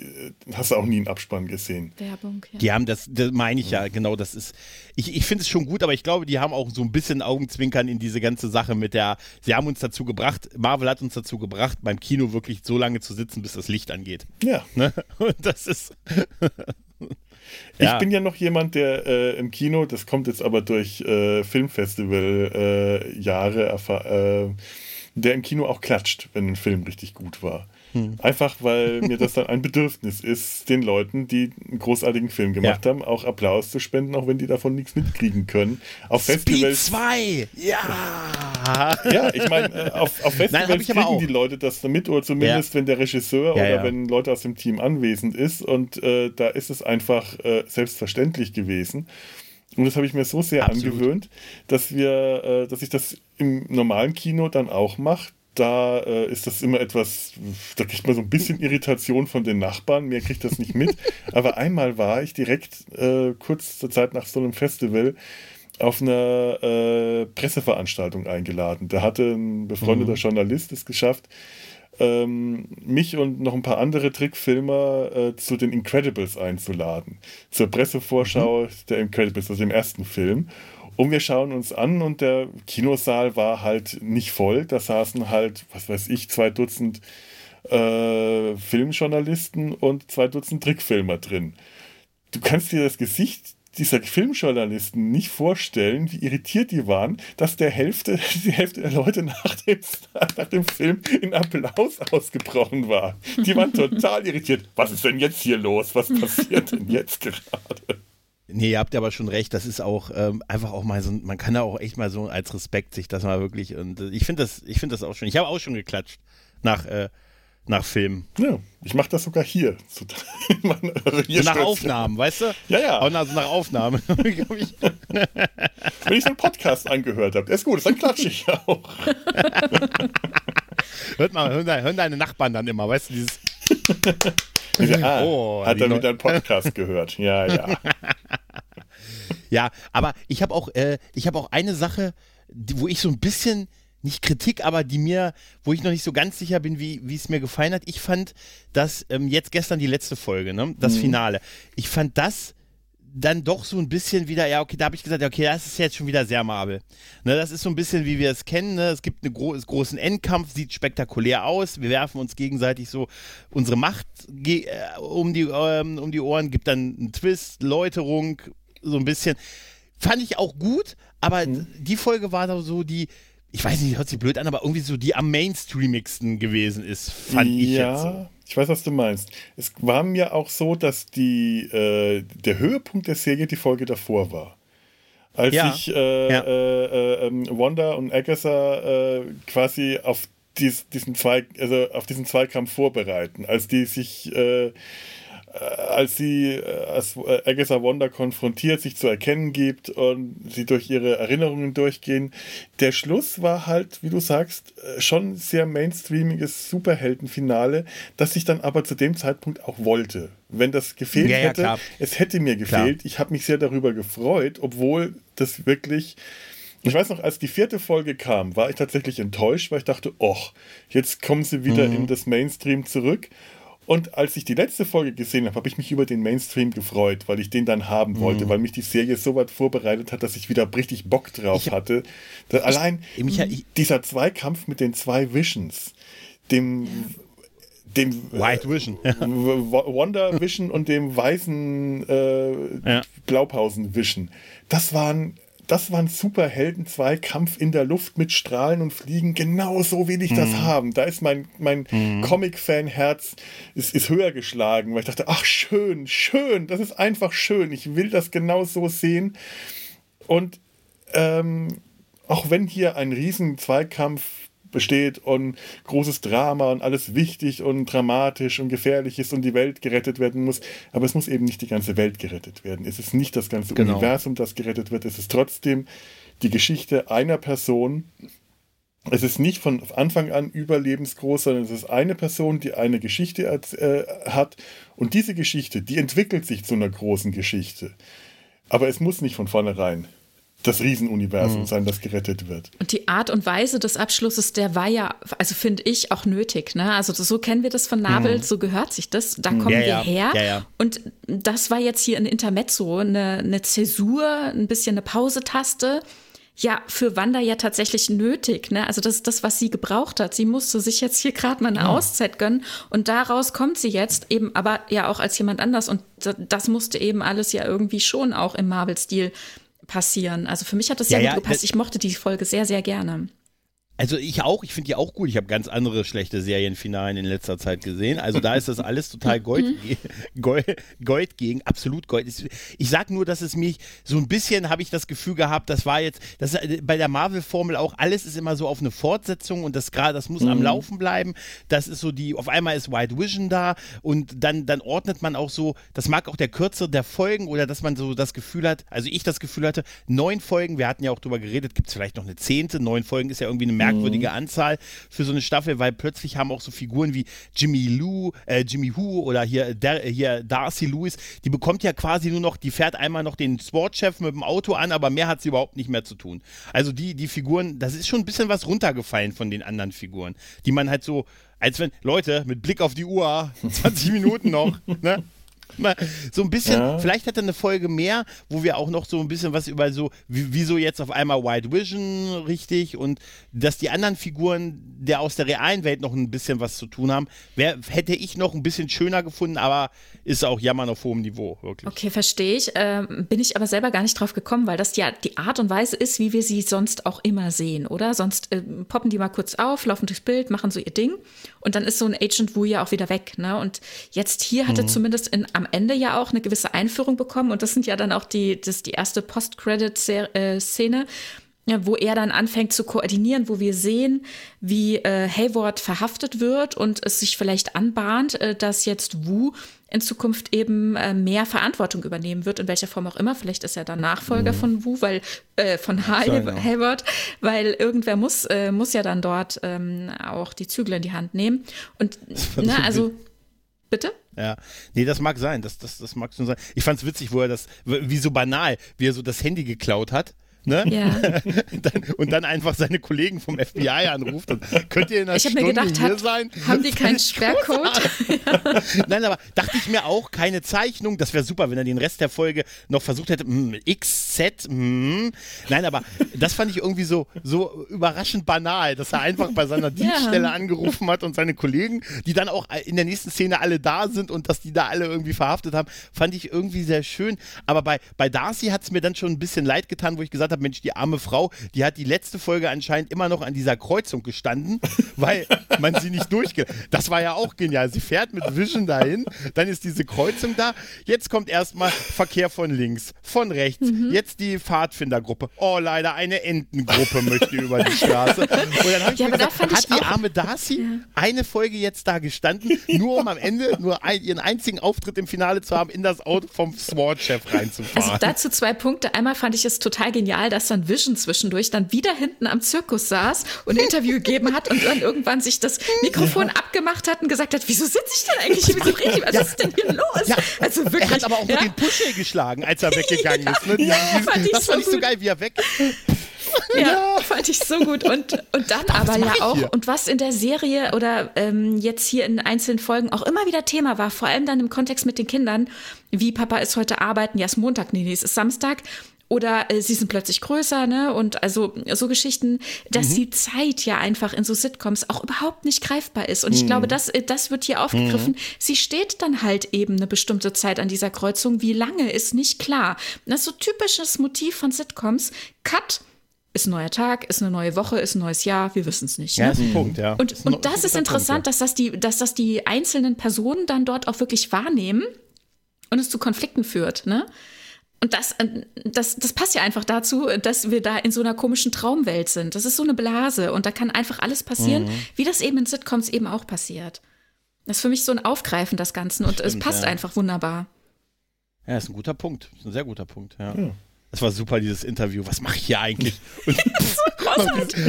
hast du auch nie einen Abspann gesehen. Werbung, ja. Die haben das, das meine ich mhm. ja, genau, das ist, ich, ich finde es schon gut, aber ich glaube, die haben auch so ein bisschen Augenzwinkern in diese ganze Sache mit der, sie haben uns dazu gebracht, Marvel hat uns dazu gebracht, beim Kino wirklich so lange zu sitzen, bis das Licht angeht. Ja. Ne? Und das ist... Ich ja. bin ja noch jemand, der äh, im Kino, das kommt jetzt aber durch äh, Filmfestival-Jahre, äh, äh, der im Kino auch klatscht, wenn ein Film richtig gut war. Hm. Einfach, weil mir das dann ein Bedürfnis ist, den Leuten, die einen großartigen Film gemacht ja. haben, auch Applaus zu spenden, auch wenn die davon nichts mitkriegen können. Auf Festivals zwei! Ja! Ja, ich meine, auf, auf Festivals Nein, kriegen die Leute das mit, oder zumindest ja. wenn der Regisseur ja, oder ja. wenn Leute aus dem Team anwesend ist, und äh, da ist es einfach äh, selbstverständlich gewesen. Und das habe ich mir so sehr Absolut. angewöhnt, dass wir, äh, dass ich das im normalen Kino dann auch mache. Da äh, ist das immer etwas, da kriegt man so ein bisschen Irritation von den Nachbarn, mehr kriegt das nicht mit. Aber einmal war ich direkt äh, kurz zur Zeit nach so einem Festival auf einer äh, Presseveranstaltung eingeladen. Da hatte ein befreundeter mhm. Journalist es geschafft, ähm, mich und noch ein paar andere Trickfilmer äh, zu den Incredibles einzuladen. Zur Pressevorschau mhm. der Incredibles, also dem ersten Film. Und wir schauen uns an, und der Kinosaal war halt nicht voll. Da saßen halt, was weiß ich, zwei Dutzend äh, Filmjournalisten und zwei Dutzend Trickfilmer drin. Du kannst dir das Gesicht dieser Filmjournalisten nicht vorstellen, wie irritiert die waren, dass der Hälfte, die Hälfte der Leute nach dem, nach dem Film in Applaus ausgebrochen war. Die waren total irritiert. Was ist denn jetzt hier los? Was passiert denn jetzt gerade? Nee, ihr habt ja aber schon recht, das ist auch ähm, einfach auch mal so, man kann da auch echt mal so als Respekt sich das mal wirklich, und äh, ich finde das, ich finde das auch schön. Ich habe auch schon geklatscht nach, äh, nach Filmen. Ja, ich mache das sogar hier. So, man, also hier so nach Aufnahmen, weißt du? Ja, ja. Auch nach, so nach Aufnahmen. Wenn ich so einen Podcast angehört habe, der ist gut, dann klatsche ich auch. Hört mal, hören deine Nachbarn dann immer, weißt du, dieses... Ah, oh, hat er wieder einen Podcast gehört. Ja, ja. Ja, aber ich habe auch, äh, ich habe auch eine Sache, die, wo ich so ein bisschen, nicht Kritik, aber die mir, wo ich noch nicht so ganz sicher bin, wie es mir gefallen hat. Ich fand, dass ähm, jetzt gestern die letzte Folge, ne, das mhm. Finale, ich fand das dann doch so ein bisschen wieder, ja, okay, da habe ich gesagt, okay, das ist jetzt schon wieder sehr Marvel. Ne, das ist so ein bisschen, wie wir es kennen, ne? Es gibt einen gro- großen Endkampf, sieht spektakulär aus, wir werfen uns gegenseitig so unsere Macht ge- um, die, ähm, um die Ohren, gibt dann einen Twist, Läuterung, so ein bisschen. Fand ich auch gut, aber mhm. die Folge war da so die, ich weiß nicht, hört sich blöd an, aber irgendwie so die am mainstreamigsten gewesen ist, fand ja. ich jetzt so. Ich weiß, was du meinst. Es war mir auch so, dass die, äh, der Höhepunkt der Serie die Folge davor war. Als ja. ich äh, ja. äh, äh, Wanda und Agatha äh, quasi auf, dies, diesen Zweig, also auf diesen Zweikampf vorbereiten. Als die sich... Äh, als sie Agatha Wanda konfrontiert, sich zu erkennen gibt und sie durch ihre Erinnerungen durchgehen. Der Schluss war halt, wie du sagst, schon sehr mainstreamiges Superheldenfinale, das ich dann aber zu dem Zeitpunkt auch wollte. Wenn das gefehlt ja, ja, hätte, klar. es hätte mir gefehlt. Klar. Ich habe mich sehr darüber gefreut, obwohl das wirklich... Ich weiß noch, als die vierte Folge kam, war ich tatsächlich enttäuscht, weil ich dachte, och, jetzt kommen sie wieder mhm. in das Mainstream zurück. Und als ich die letzte Folge gesehen habe, habe ich mich über den Mainstream gefreut, weil ich den dann haben wollte, mhm. weil mich die Serie so weit vorbereitet hat, dass ich wieder richtig Bock drauf ich, hatte. Da, ich, allein ich, ich, dieser Zweikampf mit den zwei Visions, dem... dem White Vision. Äh, Wanda Vision und dem weißen äh, ja. Blaupausen Vision. Das waren... Das war ein Superhelden-Zweikampf in der Luft mit Strahlen und Fliegen. Genau so will ich das mhm. haben. Da ist mein, mein mhm. Comic-Fan-Herz ist, ist höher geschlagen, weil ich dachte, ach schön, schön, das ist einfach schön. Ich will das genau so sehen. Und ähm, auch wenn hier ein riesen Zweikampf besteht und großes Drama und alles wichtig und dramatisch und gefährlich ist und die Welt gerettet werden muss. Aber es muss eben nicht die ganze Welt gerettet werden. Es ist nicht das ganze genau. Universum, das gerettet wird. Es ist trotzdem die Geschichte einer Person. Es ist nicht von Anfang an überlebensgroß, sondern es ist eine Person, die eine Geschichte äh, hat. Und diese Geschichte, die entwickelt sich zu einer großen Geschichte. Aber es muss nicht von vornherein das Riesenuniversum mhm. sein, das gerettet wird. Und die Art und Weise des Abschlusses, der war ja, also finde ich, auch nötig. Ne? Also so kennen wir das von Marvel, mhm. so gehört sich das, da kommen ja, wir ja. her. Ja, ja. Und das war jetzt hier ein Intermezzo, eine, eine Zäsur, ein bisschen eine Pausetaste. Ja, für Wanda ja tatsächlich nötig. Ne? Also das ist das, was sie gebraucht hat. Sie musste sich jetzt hier gerade mal eine ja. Auszeit gönnen. Und daraus kommt sie jetzt eben, aber ja auch als jemand anders. Und das musste eben alles ja irgendwie schon auch im Marvel-Stil passieren. Also für mich hat das sehr ja, gut ja, gepasst. Ich mochte die Folge sehr, sehr gerne. Also ich auch. Ich finde die auch gut. Ich habe ganz andere schlechte Serienfinalen in letzter Zeit gesehen. Also da ist das alles total Gold, Gold, Gold gegen, absolut Gold. Ich sage nur, dass es mich so ein bisschen, habe ich das Gefühl gehabt, das war jetzt, das bei der Marvel-Formel auch, alles ist immer so auf eine Fortsetzung und das gerade, das muss mhm. am Laufen bleiben. Das ist so die, auf einmal ist White Vision da und dann, dann ordnet man auch so, das mag auch der Kürze der Folgen oder dass man so das Gefühl hat, also ich das Gefühl hatte, neun Folgen, wir hatten ja auch drüber geredet, gibt es vielleicht noch eine zehnte, neun Folgen ist ja irgendwie eine merkwürdige Anzahl für so eine Staffel, weil plötzlich haben auch so Figuren wie Jimmy Lou, äh, Jimmy Who oder hier, der, hier Darcy Lewis, die bekommt ja quasi nur noch, die fährt einmal noch den Sportchef mit dem Auto an, aber mehr hat sie überhaupt nicht mehr zu tun. Also die, die Figuren, das ist schon ein bisschen was runtergefallen von den anderen Figuren, die man halt so, als wenn, Leute, mit Blick auf die Uhr, zwanzig Minuten noch, ne? So ein bisschen, ja. vielleicht hat er eine Folge mehr, wo wir auch noch so ein bisschen was über so, wieso jetzt auf einmal White Vision richtig und dass die anderen Figuren der aus der realen Welt noch ein bisschen was zu tun haben, wär, hätte ich noch ein bisschen schöner gefunden, aber ist auch jammern auf hohem Niveau, wirklich. Okay, verstehe ich. Ähm, bin ich aber selber gar nicht drauf gekommen, weil das ja die Art und Weise ist, wie wir sie sonst auch immer sehen, oder? Sonst äh, poppen die mal kurz auf, laufen durchs Bild, machen so ihr Ding und dann ist so ein Agent Wu ja auch wieder weg, ne? Und jetzt hier hatte mhm. zumindest in am Ende ja auch eine gewisse Einführung bekommen und das sind ja dann auch die, das die erste Post-Credit-Szene, wo er dann anfängt zu koordinieren, wo wir sehen, wie äh, Hayward verhaftet wird und es sich vielleicht anbahnt, äh, dass jetzt Wu in Zukunft eben äh, mehr Verantwortung übernehmen wird, in welcher Form auch immer. Vielleicht ist er dann Nachfolger mhm. von Wu, weil äh, von Hay- Hayward, weil irgendwer muss, äh, muss ja dann dort ähm, auch die Zügel in die Hand nehmen. Und na, also bitte? Ja, nee, das mag sein, das, das, das mag schon sein. Ich fand's witzig, wo er das, wie so banal, wie er so das Handy geklaut hat, ne? Ja. dann, und dann einfach seine Kollegen vom F B I anruft. Und, könnt ihr in einer ich Stunde mir gedacht, hier hab, sein? Haben die keinen Sperrcode? Nein, aber dachte ich mir auch, keine Zeichnung. Das wäre super, wenn er den Rest der Folge noch versucht hätte. Mm, X, Z, mm. Nein, aber das fand ich irgendwie so, so überraschend banal, dass er einfach bei seiner Dienststelle ja. angerufen hat und seine Kollegen, die dann auch in der nächsten Szene alle da sind und dass die da alle irgendwie verhaftet haben, fand ich irgendwie sehr schön. Aber bei, bei Darcy hat es mir dann schon ein bisschen leid getan, wo ich gesagt habe, habe, Mensch, die arme Frau, die hat die letzte Folge anscheinend immer noch an dieser Kreuzung gestanden, weil man sie nicht durchge... Das war ja auch genial. Sie fährt mit Vision dahin, dann ist diese Kreuzung da. Jetzt kommt erstmal Verkehr von links, von rechts, mhm. jetzt die Pfadfindergruppe. Oh, leider eine Entengruppe möchte über die Straße. Und dann habe ich ja, mir gesagt, hat ich die arme Darcy ja. eine Folge jetzt da gestanden, nur um am Ende nur ein, ihren einzigen Auftritt im Finale zu haben, in das Auto vom S W O R D-Chef reinzufahren. Also dazu zwei Punkte. Einmal fand ich es total genial, dass dann Vision zwischendurch dann wieder hinten am Zirkus saß und ein Interview gegeben hat und dann irgendwann sich das Mikrofon ja. abgemacht hat und gesagt hat, wieso sitze ich denn eigentlich hier mit dem Redi? Was ja. ist denn hier los? Ja. Also wirklich, er hat aber auch ja. mit den Puschel geschlagen, als er weggegangen ja. ist. Ne? Ja. Ja. Fand das so fand gut. ich so geil, wie er weg... Ja, fand ich so gut. Und, und dann Ach, aber ja auch, hier. und was in der Serie oder ähm, jetzt hier in einzelnen Folgen auch immer wieder Thema war, vor allem dann im Kontext mit den Kindern, wie Papa ist heute arbeiten, ja, es ist Montag, nee, nee, es ist Samstag. Oder äh, sie sind plötzlich größer, ne? Und also so Geschichten, dass mhm. die Zeit ja einfach in so Sitcoms auch überhaupt nicht greifbar ist. Und ich mhm. glaube, das, das wird hier aufgegriffen. Mhm. Sie steht dann halt eben eine bestimmte Zeit an dieser Kreuzung. Wie lange, ist nicht klar. Das ist so typisches Motiv von Sitcoms. Cut. Ist ein neuer Tag, ist eine neue Woche, ist ein neues Jahr, wir wissen es nicht. Ne? Ja, ist ein Punkt, ja. Und, ist und das ist interessant, Punkt, ja. dass, das die, dass das die einzelnen Personen dann dort auch wirklich wahrnehmen und es zu Konflikten führt. Ne? Und das, das, das passt ja einfach dazu, dass wir da in so einer komischen Traumwelt sind. Das ist so eine Blase und da kann einfach alles passieren, mhm. wie das eben in Sitcoms eben auch passiert. Das ist für mich so ein Aufgreifen des Ganzen und Stimmt, es passt ja. einfach wunderbar. Ja, ist ein guter Punkt, ist ein sehr guter Punkt, ja. ja. Das war super, dieses Interview. Was mache ich hier eigentlich? Und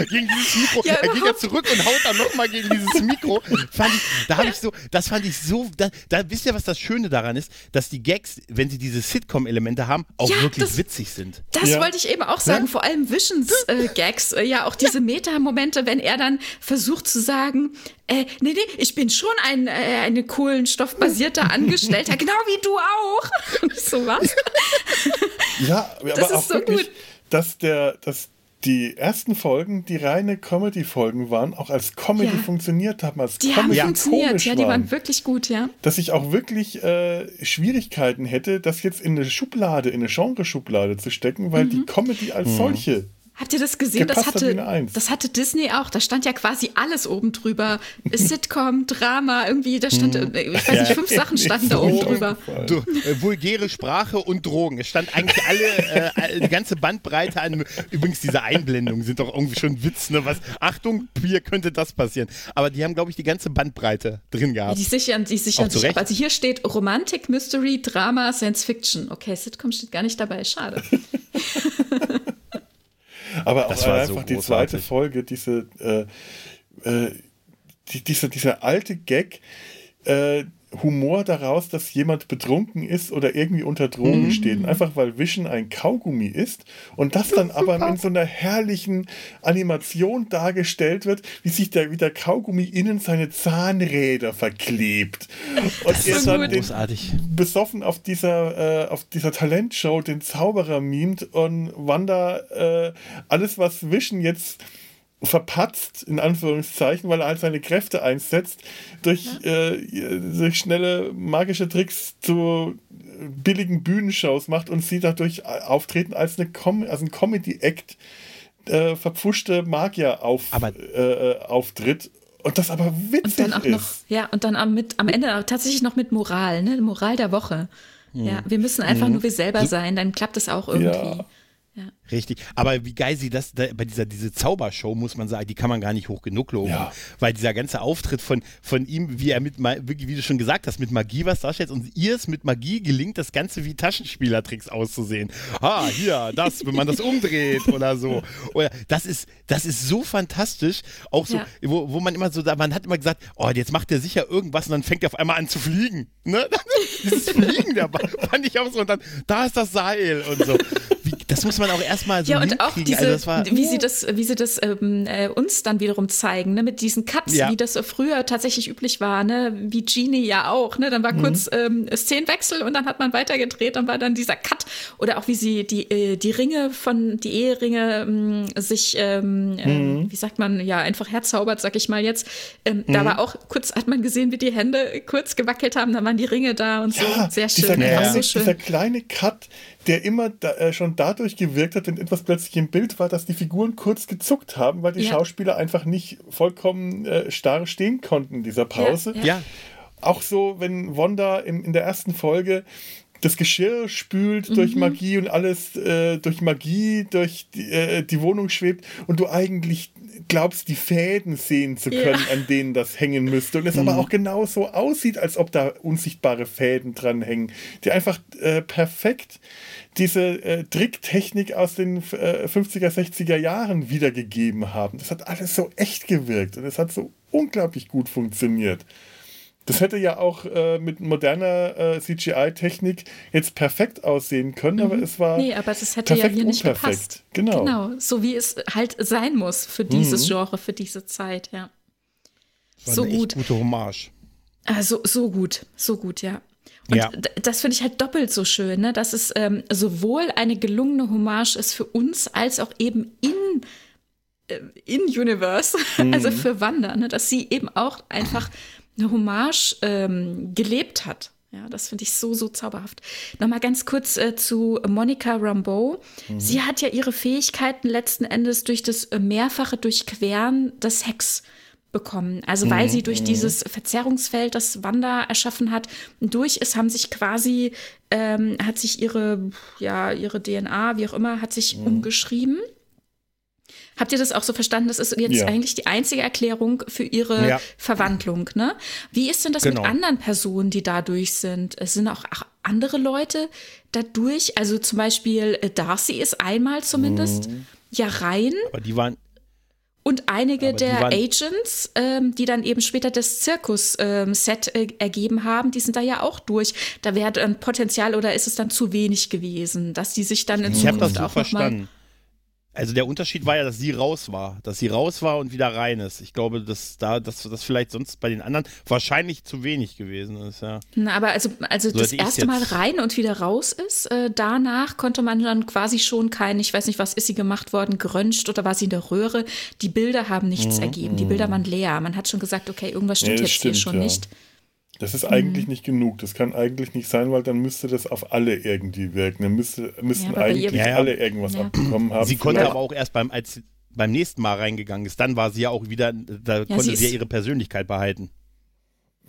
gegen dieses Mikro. Ja, er geht ja zurück und haut dann nochmal gegen dieses Mikro. Fand ich, da habe ich so, das fand ich so, da, da wisst ihr, was das Schöne daran ist, dass die Gags, wenn sie diese Sitcom-Elemente haben, auch ja, wirklich das, witzig sind. Das ja. wollte ich eben auch sagen, ja? vor allem Visions-Gags, äh, äh, ja auch diese Meta-Momente, wenn er dann versucht zu sagen, äh, nee, nee, ich bin schon ein äh, eine kohlenstoffbasierter Angestellter, genau wie du auch. Und so was. Ja, aber das auch ist so wirklich, gut. dass der, dass die ersten Folgen, die reine Comedy-Folgen waren, auch als Comedy ja. funktioniert haben, als die Comedy haben funktioniert, ja, die waren. waren wirklich gut, ja. Dass ich auch wirklich äh, Schwierigkeiten hätte, das jetzt in eine Schublade, in eine Genre-Schublade zu stecken, weil mhm. die Comedy als mhm. solche. Habt ihr das gesehen? Das hatte, das hatte Disney auch. Da stand ja quasi alles oben drüber. Sitcom, Drama, irgendwie, da stand, ich weiß nicht, fünf ja, Sachen standen da oben drüber. Du, äh, vulgäre Sprache und Drogen. Es stand eigentlich alle, äh, die ganze Bandbreite an. Übrigens, diese Einblendungen sind doch irgendwie schon Witz, ne? Was, Achtung, hier könnte das passieren. Aber die haben, glaube ich, die ganze Bandbreite drin gehabt. Die sichern, die sichern sich ab. Also hier steht Romantik, Mystery, Drama, Science Fiction. Okay, Sitcom steht gar nicht dabei, schade. Aber das auch war einfach so die zweite Folge, diese, äh, äh, die, diese, dieser alte Gag, äh, Humor daraus, dass jemand betrunken ist oder irgendwie unter Drogen mm. steht. Einfach weil Vision ein Kaugummi ist und das dann aber in so einer herrlichen Animation dargestellt wird, wie sich der, wie der Kaugummi innen seine Zahnräder verklebt. Und das er ist dann den, besoffen auf dieser, äh, auf dieser Talentshow den Zauberer mimt und Wanda äh, alles, was Vision jetzt verpatzt, in Anführungszeichen, weil er halt seine Kräfte einsetzt, durch, ja. äh, durch schnelle magische Tricks zu billigen Bühnenshows macht und sie dadurch auftreten als, eine Com- als ein Comedy-Act äh, verpfuschte Magier auf, äh, auftritt. Und das aber witzig und dann auch ist. Noch, ja, und dann am, mit, am Ende tatsächlich noch mit Moral, ne? Moral der Woche. Mhm. Ja, wir müssen einfach mhm. nur wir selber sein, dann klappt es auch irgendwie. Ja. Ja. Richtig, aber wie geil sie das, da, bei dieser diese Zaubershow, muss man sagen, die kann man gar nicht hoch genug loben, ja. weil dieser ganze Auftritt von, von ihm, wie er mit, wie du schon gesagt hast, mit Magie was darstellt und ihr es mit Magie gelingt, das Ganze wie Taschenspielertricks auszusehen. Ah, hier, das, wenn man das umdreht oder so. Oder, das ist, das ist so fantastisch, auch so, ja. wo, wo man immer so, man hat immer gesagt, oh, jetzt macht der sicher irgendwas und dann fängt er auf einmal an zu fliegen. Ne? Dieses Fliegen, der fand ich auch so und dann, da ist das Seil und so. Wie, das muss man auch erstmal so ja, und auch diese, also das war, wie ja. sie das, wie sie das ähm, äh, uns dann wiederum zeigen, ne? Mit diesen Cuts, ja. wie das früher tatsächlich üblich war, ne? Wie Genie ja auch, ne? Dann war mhm. kurz ähm, Szenenwechsel und dann hat man weitergedreht, dann war dann dieser Cut. Oder auch wie sie die, äh, die Ringe von, die Eheringe äh, sich, ähm, mhm. äh, wie sagt man, ja, einfach herzaubert, sag ich mal jetzt. Ähm, mhm. Da war auch kurz, hat man gesehen, wie die Hände kurz gewackelt haben, dann waren die Ringe da und ja, so. Sehr schön. Dieser, ja. so schön. Dieser kleine Cut, der immer da, äh, schon da dadurch gewirkt hat, wenn etwas plötzlich im Bild war, dass die Figuren kurz gezuckt haben, weil die ja. Schauspieler einfach nicht vollkommen äh, starr stehen konnten in dieser Pause. Ja, ja. Ja. Auch so, wenn Wanda in, in der ersten Folge das Geschirr spült mhm. durch Magie und alles äh, durch Magie durch die, äh, die Wohnung schwebt und du eigentlich glaubst, die Fäden sehen zu können, ja. an denen das hängen müsste. Und es mhm. aber auch genau so aussieht, als ob da unsichtbare Fäden dran hängen, die einfach äh, perfekt diese äh, Tricktechnik aus den äh, fünfziger, sechziger Jahren wiedergegeben haben. Das hat alles so echt gewirkt und es hat so unglaublich gut funktioniert. Das hätte ja auch äh, mit moderner äh, C G I-Technik jetzt perfekt aussehen können, mhm. aber es war Nee, aber es hätte ja hier nicht gepasst. Genau. genau, so wie es halt sein muss für dieses mhm. Genre, für diese Zeit, ja. Das war so eine gut. Echt gute Hommage. Ah, so, so gut, so gut, ja. Und ja. d- das finde ich halt doppelt so schön, ne? Dass es ähm, sowohl eine gelungene Hommage ist für uns, als auch eben in äh, in Universe, mhm. also für Wanda, ne? Dass sie eben auch einfach eine Hommage ähm, gelebt hat. Ja, das finde ich so, so zauberhaft. Nochmal ganz kurz äh, zu Monica Rambeau. Mhm. Sie hat ja ihre Fähigkeiten letzten Endes durch das mehrfache Durchqueren des Hexs bekommen. Also weil mhm. sie durch dieses Verzerrungsfeld, das Wanda erschaffen hat, durch ist, haben sich quasi, ähm, hat sich ihre, ja, ihre D N A, wie auch immer, hat sich mhm. umgeschrieben. Habt ihr das auch so verstanden? Das ist jetzt ja. eigentlich die einzige Erklärung für ihre ja. Verwandlung, ne? Wie ist denn das genau. mit anderen Personen, die dadurch sind? Es sind auch andere Leute dadurch, also zum Beispiel Darcy ist einmal zumindest mhm. ja rein. Aber die waren und einige der waren, Agents, ähm, die dann eben später das Zirkus-Set ähm, äh, ergeben haben, die sind da ja auch durch. Da wäre dann Potenzial oder ist es dann zu wenig gewesen, dass die sich dann in Zukunft ich hab das so auch verstanden. Noch mal Also der Unterschied war ja, dass sie raus war, dass sie raus war und wieder rein ist. Ich glaube, dass da dass das vielleicht sonst bei den anderen wahrscheinlich zu wenig gewesen ist, ja. Na, aber also, also so das erste Mal rein und wieder raus ist, äh, danach konnte man dann quasi schon keinen, ich weiß nicht, was ist sie gemacht worden, geröntgt oder war sie in der Röhre? Die Bilder haben nichts mhm. ergeben, die Bilder waren leer. Man hat schon gesagt, okay, irgendwas stimmt ja, jetzt stimmt, hier schon ja. nicht. Das ist eigentlich mhm. nicht genug. Das kann eigentlich nicht sein, weil dann müsste das auf alle irgendwie wirken. Dann müsste, müssten ja, eigentlich ihr, ja, alle irgendwas ja. abbekommen haben. Sie konnte ja. aber auch erst beim, als sie beim nächsten Mal reingegangen ist, dann war sie ja auch wieder, da ja, konnte sie, sie ja ihre Persönlichkeit behalten.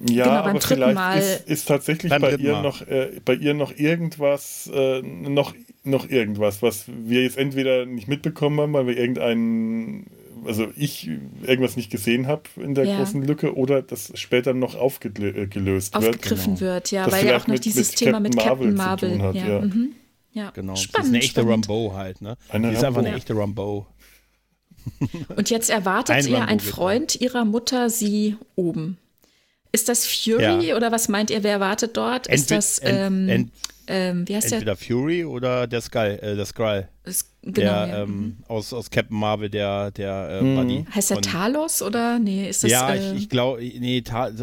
Ja, genau, aber vielleicht Mal ist, ist tatsächlich bei ihr, noch, äh, bei ihr noch irgendwas, äh, noch, noch irgendwas, was wir jetzt entweder nicht mitbekommen haben, weil wir irgendeinen also ich irgendwas nicht gesehen habe in der ja. großen Lücke oder das später noch aufgelöst wird. Aufgegriffen genau. wird, ja, das weil ja auch noch mit, dieses mit Thema mit Captain Marvel, Marvel. Hat, ja. Ja. Mhm. ja. Genau, spannend, das ist eine echte Rambeau halt, ne? Eine die Rambeau. Ist einfach eine echte Rambeau. Und jetzt erwartet ein ihr Rambeau ein Freund getan. Ihrer Mutter sie oben. Ist das Fury ja. oder was meint ihr, wer erwartet dort? Entwi- ist das, ähm, ent- ähm, wie heißt entweder der? Entweder Fury oder der Skrull, äh, der Skrull. Genau, der, ja. ähm, aus, aus Captain Marvel, der, der äh, mhm. Buddy. Heißt der Talos oder? Nee, ist das. Ja, äh, ich, ich glaube, nee, ta- äh,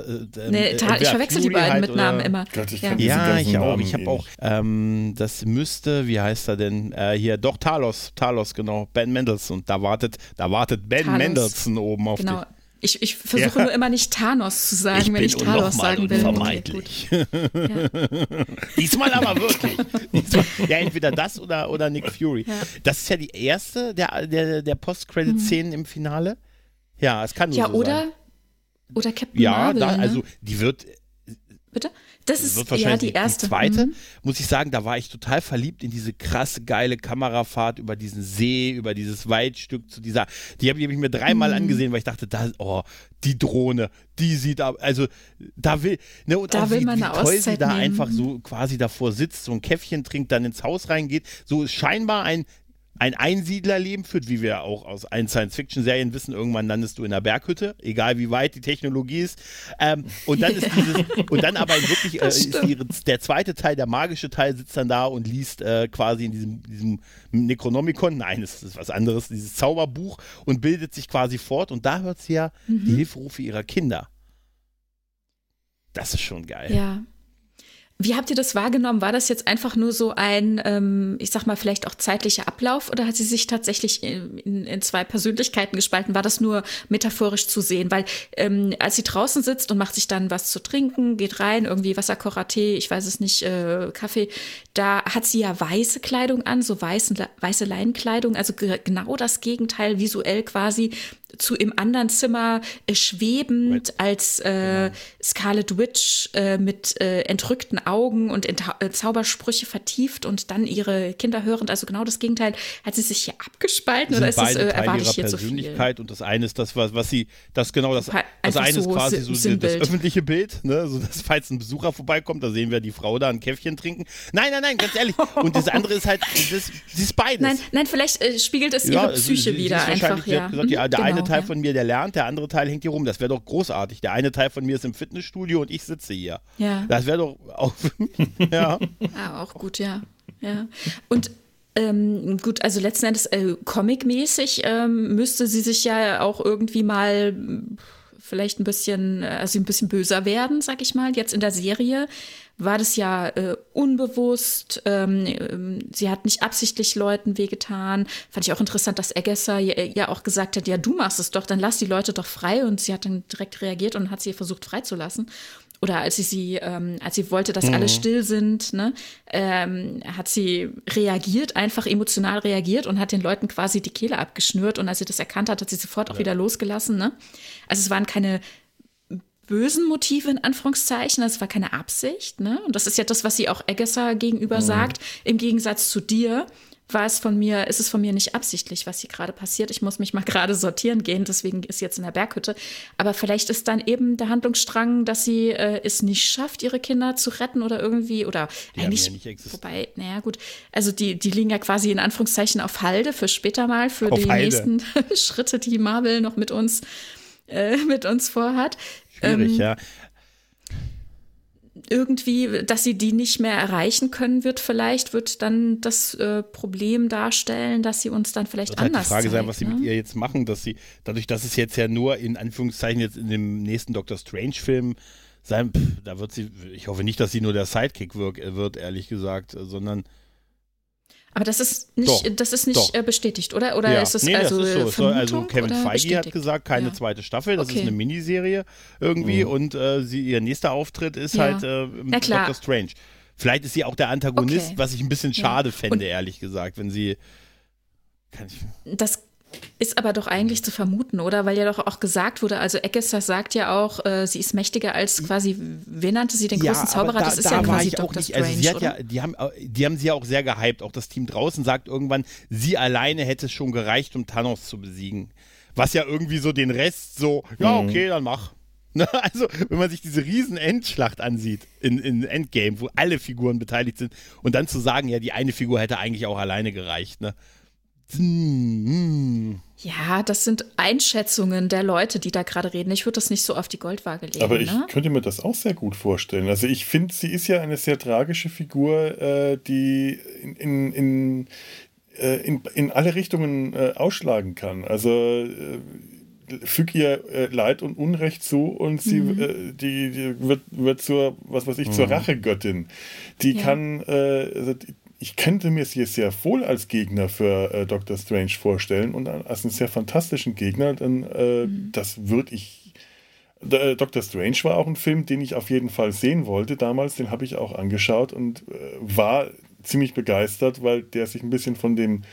nee ta- ich verwechsel Fury die beiden halt mit Namen immer. Gott, ich ja, ja ich Namen auch. Ich habe auch, ähm, das müsste, wie heißt er denn? Äh, hier, doch, Talos, Talos, genau, Ben Mendelsohn. Da wartet, da wartet Ben Talos. Mendelsohn oben auf genau. dich. Ich, ich versuche ja. nur immer nicht Thanos zu sagen, ich wenn ich Talos sagen will. Unvermeidlich. Okay, ja. Diesmal aber wirklich. Diesmal, ja, entweder das oder, oder Nick Fury. Ja. Das ist ja die erste der, der, der Post-Credit-Szenen mhm. im Finale. Ja, es kann nur ja, so oder, sein. Ja, oder Captain ja, Marvel. Ja, also die wird Bitte? Das ist wird wahrscheinlich ja die erste. Die zweite, mhm. muss ich sagen, da war ich total verliebt in diese krasse, geile Kamerafahrt über diesen See, über dieses Waldstück zu dieser. Die habe hab ich mir dreimal mhm. angesehen, weil ich dachte, da, oh, die Drohne, die sieht ab. Also, da will. Ne, und da auch, will wie, man eine wie toll Auszeit sie da nehmen. Einfach so quasi davor sitzt, so ein Käffchen trinkt, dann ins Haus reingeht. So scheinbar ein. ein Einsiedlerleben führt, wie wir auch aus allen Science-Fiction-Serien wissen, irgendwann landest du in einer Berghütte, egal wie weit die Technologie ist. Ähm, und dann ist dieses, und dann aber wirklich äh, ist ihre, der zweite Teil, der magische Teil, sitzt dann da und liest äh, quasi in diesem, diesem Necronomicon, nein, das ist was anderes, dieses Zauberbuch und bildet sich quasi fort und da hört sie ja mhm. die Hilferufe ihrer Kinder. Das ist schon geil. Ja. Wie habt ihr das wahrgenommen? War das jetzt einfach nur so ein, ähm, ich sag mal, vielleicht auch zeitlicher Ablauf, oder hat sie sich tatsächlich in, in, in zwei Persönlichkeiten gespalten? War das nur metaphorisch zu sehen? Weil ähm, als sie draußen sitzt und macht sich dann was zu trinken, geht rein, irgendwie Wasserkocher, Tee, ich weiß es nicht, äh, Kaffee, da hat sie ja weiße Kleidung an, so weißen, weiße Leinenkleidung, also g- genau das Gegenteil visuell quasi zu im anderen Zimmer äh, schwebend Red. als äh, genau. Scarlet Witch äh, mit äh, entrückten Augen und in Ta- äh, Zaubersprüche vertieft und dann ihre Kinder hörend, also genau das Gegenteil. Hat sie sich hier abgespalten, oder ist das äh, erwarte ich hier zu viel? Persönlichkeit und das eine ist das, was, was sie, das genau das, pa- das eine so ist quasi so die, das öffentliche Bild, ne, so dass, falls ein Besucher vorbeikommt, da sehen wir die Frau da ein Käffchen trinken. Nein, nein, nein, ganz ehrlich. Und das andere ist halt, das, das ist beides. Nein, nein, vielleicht äh, spiegelt es ihre ja, Psyche sie, wieder sie einfach. Ja. Gesagt, mhm, die, der genau, eine Teil ja. von mir, der lernt, der andere Teil hängt hier rum. Das wäre doch großartig. Der eine Teil von mir ist im Fitnessstudio und ich sitze hier. Ja. Das wäre doch auch ja. Ah, auch gut, ja. ja. Und ähm, gut, also letzten Endes äh, comicmäßig ähm, müsste sie sich ja auch irgendwie mal vielleicht ein bisschen, also ein bisschen böser werden, sag ich mal. Jetzt in der Serie war das ja äh, unbewusst. Ähm, sie hat nicht absichtlich Leuten wehgetan. Fand ich auch interessant, dass Agatha ja, ja auch gesagt hat, ja, du machst es doch, dann lass die Leute doch frei. Und sie hat dann direkt reagiert und hat sie versucht freizulassen. Oder als sie, sie ähm, als sie wollte, dass mhm. alle still sind, ne, ähm, hat sie reagiert, einfach emotional reagiert und hat den Leuten quasi die Kehle abgeschnürt. Und als sie das erkannt hat, hat sie sofort auch ja. wieder losgelassen. Ne? Also es waren keine bösen Motive in Anführungszeichen, das war keine Absicht, ne? Und das ist ja das, was sie auch Agatha gegenüber mhm. sagt. Im Gegensatz zu dir war es von mir, ist es von mir nicht absichtlich, was hier gerade passiert. Ich muss mich mal gerade sortieren gehen, deswegen ist sie jetzt in der Berghütte. Aber vielleicht ist dann eben der Handlungsstrang, dass sie äh, es nicht schafft, ihre Kinder zu retten oder irgendwie, oder die eigentlich, ja nicht existiert. Wobei, naja gut, also die, die liegen ja quasi in Anführungszeichen auf Halde für später mal, für auf die Halde. nächsten Schritte, die Marvel noch mit uns, äh, mit uns vorhat. Schwierig, ähm, ja. Irgendwie, dass sie die nicht mehr erreichen können wird, vielleicht wird dann das äh, Problem darstellen, dass sie uns dann vielleicht anders Das wird halt die Frage zeigt, sein, was ne? sie mit ihr jetzt machen, dass sie, dadurch, dass es jetzt ja nur in Anführungszeichen jetzt in dem nächsten Doctor Strange-Film sein, pff, da wird sie, ich hoffe nicht, dass sie nur der Sidekick wirk, wird, ehrlich gesagt, sondern Aber das ist nicht, doch, das ist nicht doch. bestätigt, oder? Oder ja. ist das nee, also das ist so. Vermutung, also Kevin Feige bestätigt? Hat gesagt, keine ja. zweite Staffel, das okay. ist eine Miniserie irgendwie mhm. und äh, sie, ihr nächster Auftritt ist ja. halt äh, Doctor Strange. Vielleicht ist sie auch der Antagonist, okay. was ich ein bisschen schade ja. fände, und ehrlich gesagt, wenn sie kann ich das ist aber doch eigentlich zu vermuten, oder? Weil ja doch auch gesagt wurde, also Agatha sagt ja auch, äh, sie ist mächtiger als quasi, wer nannte sie den ja, großen Zauberer? Da, das ist da ja quasi Doctor Strange, also sie hat ja, die, haben, die haben sie ja auch sehr gehypt. Auch das Team draußen sagt irgendwann, sie alleine hätte es schon gereicht, um Thanos zu besiegen. Was ja irgendwie so den Rest so, ja okay, dann mach. Also, wenn man sich diese riesen Endschlacht ansieht in, in Endgame, wo alle Figuren beteiligt sind und dann zu sagen, ja, die eine Figur hätte eigentlich auch alleine gereicht, ne? Ja, das sind Einschätzungen der Leute, die da gerade reden. Ich würde das nicht so auf die Goldwaage legen. Aber ich ne? könnte mir das auch sehr gut vorstellen. Also ich finde, sie ist ja eine sehr tragische Figur, äh, die in, in, in, äh, in, in alle Richtungen äh, ausschlagen kann. Also äh, füg ihr äh, Leid und Unrecht zu und sie mhm. äh, die, die wird, wird zur, was weiß ich, mhm. zur Rachegöttin. Die ja. kann äh, also die, ich könnte mir sie sehr wohl als Gegner für äh, Doctor Strange vorstellen und als einen sehr fantastischen Gegner, denn äh, mhm. das würde ich. D- Doctor Strange war auch ein Film, den ich auf jeden Fall sehen wollte damals, den habe ich auch angeschaut und äh, war ziemlich begeistert, weil der sich ein bisschen von dem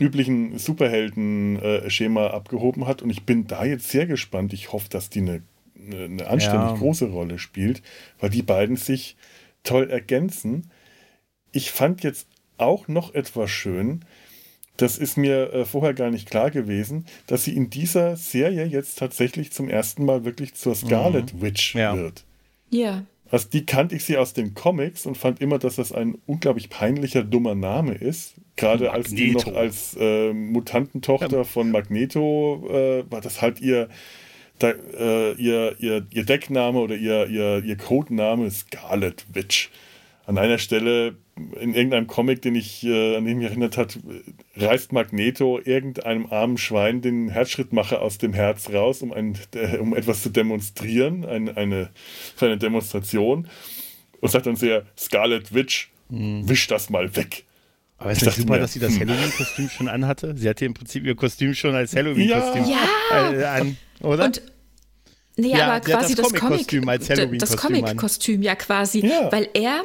üblichen Superhelden-Schema äh, abgehoben hat und ich bin da jetzt sehr gespannt. Ich hoffe, dass die eine ne anständig ja. große Rolle spielt, weil die beiden sich toll ergänzen. Ich fand jetzt auch noch etwas schön, das ist mir äh, vorher gar nicht klar gewesen, dass sie in dieser Serie jetzt tatsächlich zum ersten Mal wirklich zur Scarlet mhm. Witch ja. wird. Ja. Also die kannte ich sie aus den Comics und fand immer, dass das ein unglaublich peinlicher, dummer Name ist. Gerade als die noch als äh, Mutantentochter ja. von Magneto äh, war das halt ihr... Da, äh, ihr, ihr, ihr Deckname oder ihr, ihr, ihr Codename Scarlet Witch. An einer Stelle in irgendeinem Comic, den ich, äh, an den ich mich erinnert hat, reißt Magneto irgendeinem armen Schwein den Herzschrittmacher aus dem Herz raus, um, ein, äh, um etwas zu demonstrieren, ein, eine, für eine Demonstration. und sagt dann sehr, Scarlet Witch, mhm. wisch das mal weg. Aber ist das super, mir, dass sie das Halloween-Kostüm schon anhatte? Sie hatte im Prinzip ihr Kostüm schon als Halloween-Kostüm ja. äh, an, oder? Und nee, ja, aber quasi das, das Comic-Kostüm als Halloween-Kostüm. Das Comic-Kostüm, ja, quasi. Ja. Weil er,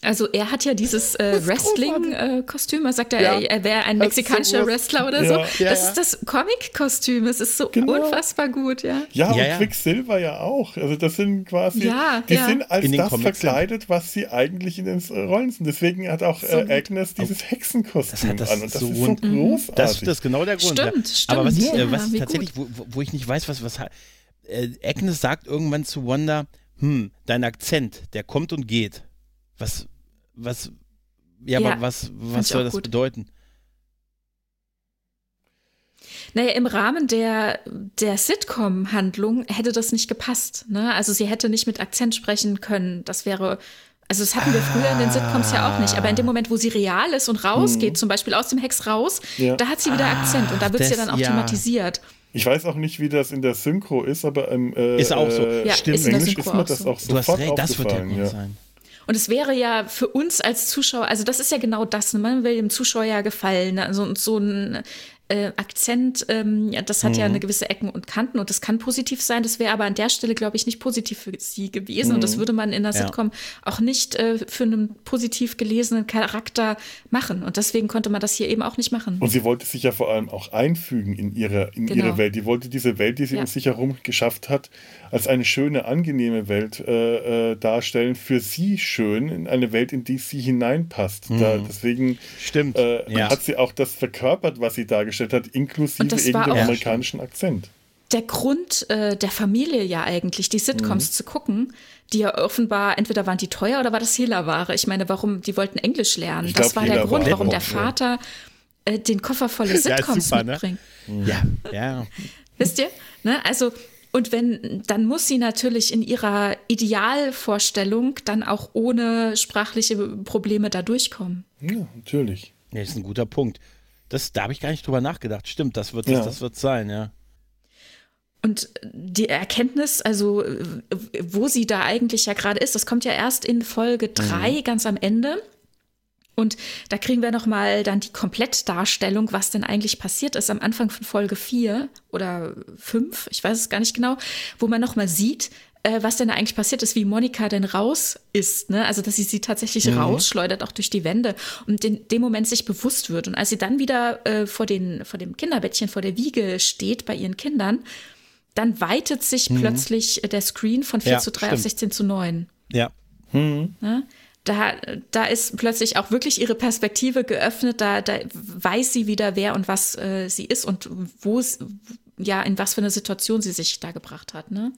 also er hat ja dieses äh, Wrestling-Kostüm, man sagt ja, er, er wäre ein mexikanischer Wrestler oder ja. so. Ja, das ja. ist das Comic-Kostüm, es ist so genau. unfassbar gut, ja. Ja, und ja, ja. Quicksilver ja auch. Also das sind quasi, ja, die ja. sind als das Comics verkleidet, sind. was sie eigentlich in den Rollen sind. Deswegen hat auch so äh, Agnes dieses Hexenkostüm das das an und das so ist so großartig. großartig. Das, das ist genau der Grund. Stimmt, ja. stimmt. Aber was, ja, ich, äh, was ja, tatsächlich, wo, wo ich nicht weiß, was... was Äh, Agnes sagt irgendwann zu Wanda, hm, dein Akzent, der kommt und geht. Was, was, ja, ja aber was, was soll das gut. bedeuten? Naja, im Rahmen der, der Sitcom-Handlung hätte das nicht gepasst, ne? Also sie hätte nicht mit Akzent sprechen können, das wäre... Also das hatten wir früher in den Sitcoms ja auch nicht, aber in dem Moment, wo sie real ist und rausgeht, hm. zum Beispiel aus dem Hex raus, ja. da hat sie wieder Akzent und da wird es ja dann auch ja. thematisiert. Ich weiß auch nicht, wie das in der Synchro ist, aber im äh, ist auch so. Ja, Stimmt. ist in der Synchro ist mir auch das so. auch sofort aufgefallen. Du hast recht, das wird ja gut sein. Und es wäre ja für uns als Zuschauer, also das ist ja genau das, man will dem Zuschauer ja gefallen, also so ein äh, Akzent, ähm, das hat mhm. ja eine gewisse Ecken und Kanten und das kann positiv sein, das wäre aber an der Stelle, glaube ich, nicht positiv für sie gewesen mhm. und das würde man in der ja. Sitcom auch nicht äh, für einen positiv gelesenen Charakter machen und deswegen konnte man das hier eben auch nicht machen. Und sie wollte sich ja vor allem auch einfügen in ihre, in genau. ihre Welt, die wollte diese Welt, die sie ja. um sich herum geschafft hat, als eine schöne, angenehme Welt äh, äh, darstellen, für sie schön, in eine Welt, in die sie hineinpasst. Mhm. Da, deswegen Stimmt. Äh, ja. hat sie auch das verkörpert, was sie dargestellt hat, inklusive eben dem amerikanischen Akzent. Der Grund äh, der Familie ja eigentlich, die Sitcoms mhm. zu gucken, die ja offenbar, entweder waren die teuer oder war das Hehlerware. Ich meine, warum, die wollten Englisch lernen. Ich das glaub, war der Grund, warum der Vater äh, den Koffer voller Sitcoms ja, super, mitbringt. Ne? Ja, ja. Wisst ihr? Ne? Also Und wenn, dann muss sie natürlich in ihrer Idealvorstellung dann auch ohne sprachliche Probleme da durchkommen. Ja, natürlich. Ja, das ist ein guter Punkt. Das, da habe ich gar nicht drüber nachgedacht. Stimmt, das wird ja. das wird sein, ja. Und die Erkenntnis, also wo sie da eigentlich ja gerade ist, das kommt ja erst in Folge drei mhm. ganz am Ende. Und da kriegen wir nochmal dann die Komplettdarstellung, was denn eigentlich passiert ist am Anfang von Folge vier oder fünf, ich weiß es gar nicht genau, wo man nochmal sieht, äh, was denn eigentlich passiert ist, wie Monica denn raus ist, ne? Also dass sie sie tatsächlich mhm. rausschleudert, auch durch die Wände und in dem Moment sich bewusst wird. Und als sie dann wieder äh, vor, den, vor dem Kinderbettchen, vor der Wiege steht bei ihren Kindern, dann weitet sich mhm. plötzlich der Screen von vier ja, zu drei stimmt. auf sechzehn zu neun. Ja. Mhm. Ne? Da, da ist plötzlich auch wirklich ihre Perspektive geöffnet, da, da weiß sie wieder, wer und was äh, sie ist und wo ja, in was für eine Situation sie sich da gebracht hat, ne?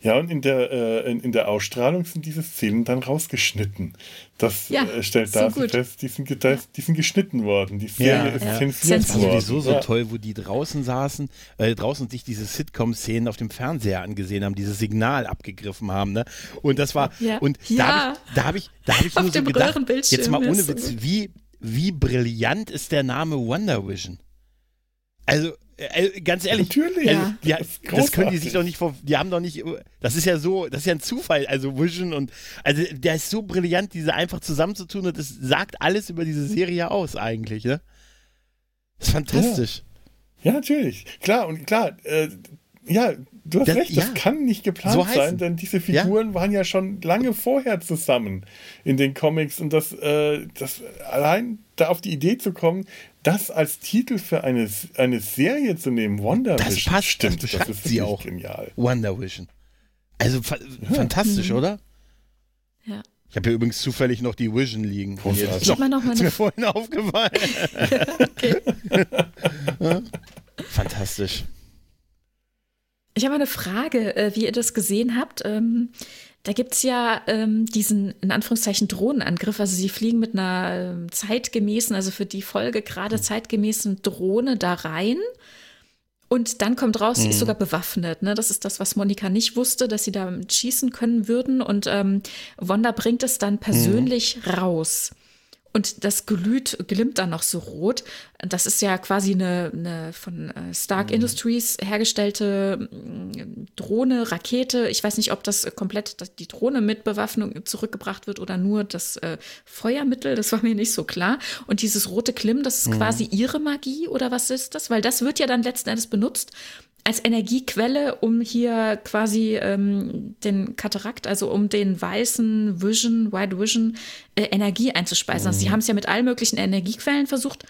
Ja, und in der, äh, in, in der Ausstrahlung sind diese Szenen dann rausgeschnitten. Das ja, äh, stellt da so fest, die sind, ge- die sind geschnitten worden. Die Serie ja, ist ja. zensiert worden. Das war sowieso so ja. toll, wo die draußen saßen, äh, draußen sich diese Sitcom-Szenen auf dem Fernseher angesehen haben, dieses Signal abgegriffen haben. Ne? Und das war, ja. und ja. da habe ich, da hab ich, da hab ich nur so gedacht, jetzt mal ohne Witz, wie, wie brillant ist der Name WandaVision? Also, Äh, ganz ehrlich, natürlich. Also, ja. die, das, das können die sich doch nicht vor. Die haben doch nicht. Das ist ja so, das ist ja ein Zufall. Also Vision und also der ist so brillant, diese einfach zusammenzutun und das sagt alles über diese Serie aus eigentlich. Ne? Das ist fantastisch. Ja, ja natürlich, klar und klar. Äh, ja, du hast das, recht. Das ja. kann nicht geplant so sein, denn diese Figuren ja. waren ja schon lange vorher zusammen in den Comics und das, äh, das allein da auf die Idee zu kommen. Das als Titel für eine, eine Serie zu nehmen, WandaVision, das passt, stimmt, das, das ist sie auch genial. WandaVision. Also fa- ja. fantastisch, mhm. oder? Ja. Ich habe hier übrigens zufällig noch die Vision liegen. Jetzt ich ist noch, noch mal ist mir vorhin aufgefallen. Okay. ja? Fantastisch. Ich habe mal eine Frage, wie ihr das gesehen habt. Da gibt's ja ähm, diesen, in Anführungszeichen, Drohnenangriff. Also sie fliegen mit einer ähm, zeitgemäßen, also für die Folge gerade zeitgemäßen Drohne da rein. Und dann kommt raus, sie ist sogar bewaffnet. Ne? Das ist das, was Monica nicht wusste, dass sie da schießen können würden. Und ähm, Wanda bringt es dann persönlich mhm. raus. Und das glüht, glimmt dann noch so rot. Das ist ja quasi eine, eine von Stark mhm. Industries hergestellte Drohne, Rakete. Ich weiß nicht, ob das komplett die Drohne mit Bewaffnung zurückgebracht wird oder nur das äh, Feuermittel. Das war mir nicht so klar. Und dieses rote Glimm, das ist mhm. quasi ihre Magie oder was ist das? Weil das wird ja dann letzten Endes benutzt als Energiequelle, um hier quasi ähm, den Katarakt, also um den weißen Vision, White Vision, äh, Energie einzuspeisen. Mhm. Also sie haben es ja mit allen möglichen Energiequellen versucht,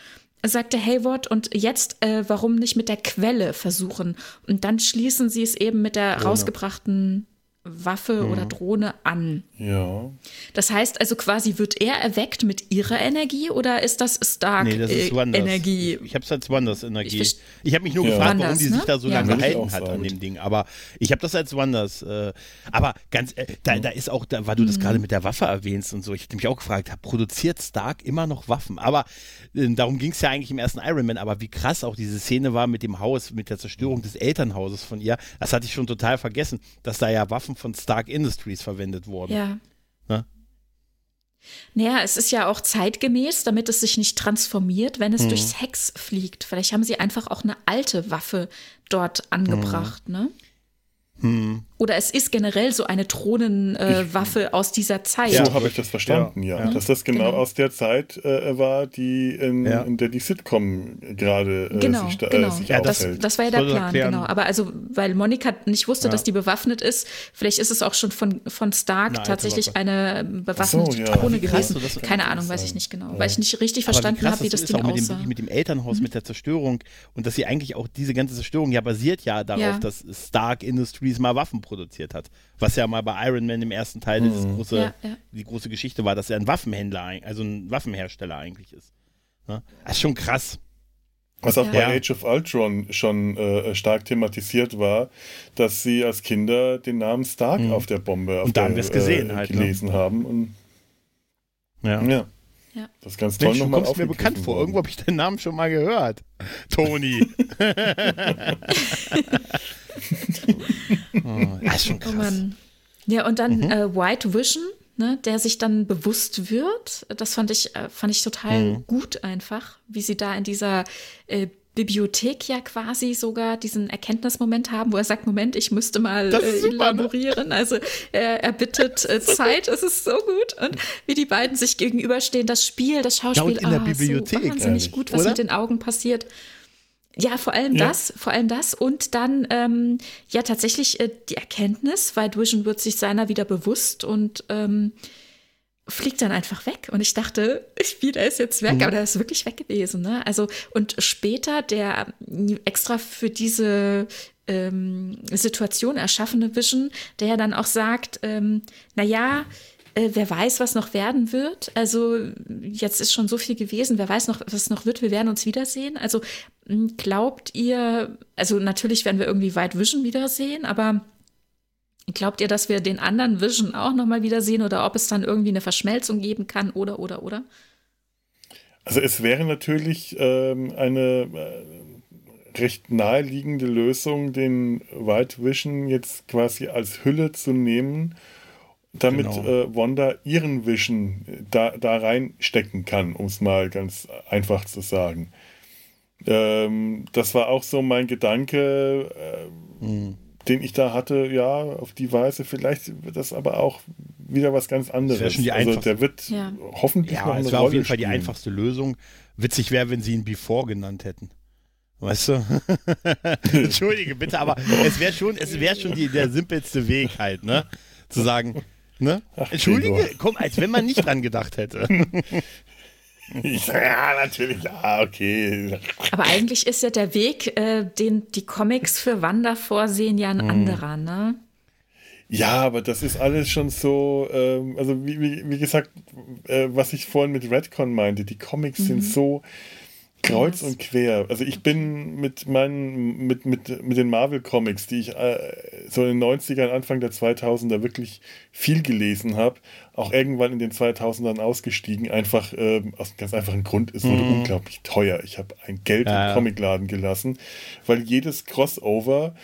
sagte Hayward. Und jetzt, äh, warum nicht mit der Quelle versuchen? Und dann schließen sie es eben mit der rausgebrachten Waffe mhm. oder Drohne an. Ja. Das heißt also quasi, wird er erweckt mit ihrer Energie oder ist das Stark Energie? Nee, das ist Wanders. Energie? Ich, ich hab's als Wanders Energie. Ich, ich habe mich nur ja. gefragt, Wanders, warum die ne? sich da so ja. lange gehalten hat an dem Ding. Aber ich habe das als Wanders. Äh, aber ganz, äh, da, da ist auch, da, weil du das mhm. gerade mit der Waffe erwähnst und so, ich hätte mich auch gefragt, produziert Stark immer noch Waffen? Aber äh, darum ging es ja eigentlich im ersten Iron Man, aber wie krass auch diese Szene war mit dem Haus, mit der Zerstörung des Elternhauses von ihr, das hatte ich schon total vergessen, dass da ja Waffen von Stark Industries verwendet worden. Ja. Na? Naja, es ist ja auch zeitgemäß, damit es sich nicht transformiert, wenn es mhm. durchs Hex fliegt. Vielleicht haben sie einfach auch eine alte Waffe dort angebracht, mhm. ne? Mhm. Oder es ist generell so eine Drohnenwaffe äh, aus dieser Zeit. So ja. habe ich das verstanden, ja. ja. ja. Dass das genau, genau aus der Zeit äh, war, die in, ja. in der die Sitcom gerade äh, genau, sich, da, genau. äh, sich ja, aufhält. Das, das war ja der Plan, erklären. Genau. Aber also, weil Monica nicht wusste, ja. dass die bewaffnet ist, vielleicht ist es auch schon von, von Stark Na, tatsächlich Waffe. eine bewaffnete so, ja. Drohne gewesen. Du, Keine Ahnung, weiß ich nicht genau. Ja. Weil ich nicht richtig aber verstanden habe, wie das Ding aussah. Mit, mit dem Elternhaus, mhm. mit der Zerstörung und dass sie eigentlich auch diese ganze Zerstörung ja basiert ja darauf, ja. dass Stark Industries mal Waffen produziert hat. Was ja mal bei Iron Man im ersten Teil mhm. das große, ja, ja. die große Geschichte war, dass er ein Waffenhändler, also ein Waffenhersteller eigentlich ist. Ne? Das ist schon krass. Was auch ja. bei Age of Ultron schon äh, stark thematisiert war, dass sie als Kinder den Namen Stark mhm. auf der Bombe auf und da der, haben wir es gesehen, äh, halt, gelesen ne? haben. Und ja. ja. Ja. Das ist ganz toll. Mensch, nochmal kommst mir bekannt vor. Irgendwo habe ich den Namen schon mal gehört. Toni. oh, das ist schon krass. Oh Mann. Ja, und dann mhm. äh, White Vision, ne, der sich dann bewusst wird. Das fand ich, äh, fand ich total mhm. gut einfach, wie sie da in dieser äh, Bibliothek ja quasi sogar diesen Erkenntnismoment haben, wo er sagt, Moment, ich müsste mal äh, elaborieren. Also äh, er bittet äh, Zeit, es ist so gut. Und wie die beiden sich gegenüberstehen, das Spiel, das Schauspiel, in der oh, Bibliothek so wahnsinnig gut, was oder? mit den Augen passiert. Ja, vor allem ja. das, vor allem das und dann ähm, ja tatsächlich äh, die Erkenntnis, weil Vision wird sich seiner wieder bewusst und ähm, fliegt dann einfach weg. Und ich dachte, wie, der ist jetzt weg, mhm. aber der ist wirklich weg gewesen. Ne? Also, und später der extra für diese ähm, Situation erschaffene Vision, der ja dann auch sagt, ähm, naja, äh, wer weiß, was noch werden wird. Also jetzt ist schon so viel gewesen, wer weiß noch, was noch wird, wir werden uns wiedersehen. Also glaubt ihr, also natürlich werden wir irgendwie White Vision wiedersehen, aber glaubt ihr, dass wir den anderen Vision auch nochmal wiedersehen oder ob es dann irgendwie eine Verschmelzung geben kann oder, oder, oder? Also es wäre natürlich ähm, eine äh, recht naheliegende Lösung, den White Vision jetzt quasi als Hülle zu nehmen, damit genau. äh, Wanda ihren Vision da, da reinstecken kann, um es mal ganz einfach zu sagen. Ähm, das war auch so mein Gedanke, äh, mhm. den ich da hatte, ja, auf die Weise, vielleicht wird das aber auch wieder was ganz anderes. Das schon die also der wird ja. hoffentlich ja, noch eine Rolle spielen. Ja, es war auf jeden Fall die einfachste Lösung. Witzig wäre, wenn sie ihn Before genannt hätten. Weißt du? Entschuldige bitte, aber es wäre schon, es wäre schon die, der simpelste Weg halt, ne? Zu sagen, ne? Ach, Entschuldige, Gregor. Komm, als wenn man nicht dran gedacht hätte. Ja, natürlich, ja, okay. Aber eigentlich ist ja der Weg, äh, den die Comics für Wanda vorsehen, ja ein mm. anderer, ne? Ja, aber das ist alles schon so, ähm, also wie, wie, wie gesagt, äh, was ich vorhin mit Redcon meinte, die Comics mhm. sind so kreuz und quer. Also ich bin mit meinen, mit, mit, mit den Marvel-Comics, die ich äh, so in den neunzigern, Anfang der zweitausender wirklich viel gelesen habe, auch irgendwann in den zweitausendern ausgestiegen, einfach äh, aus einem ganz einfachen Grund, es wurde mhm. unglaublich teuer. Ich habe ein Geld ja, im Comicladen gelassen, weil jedes Crossover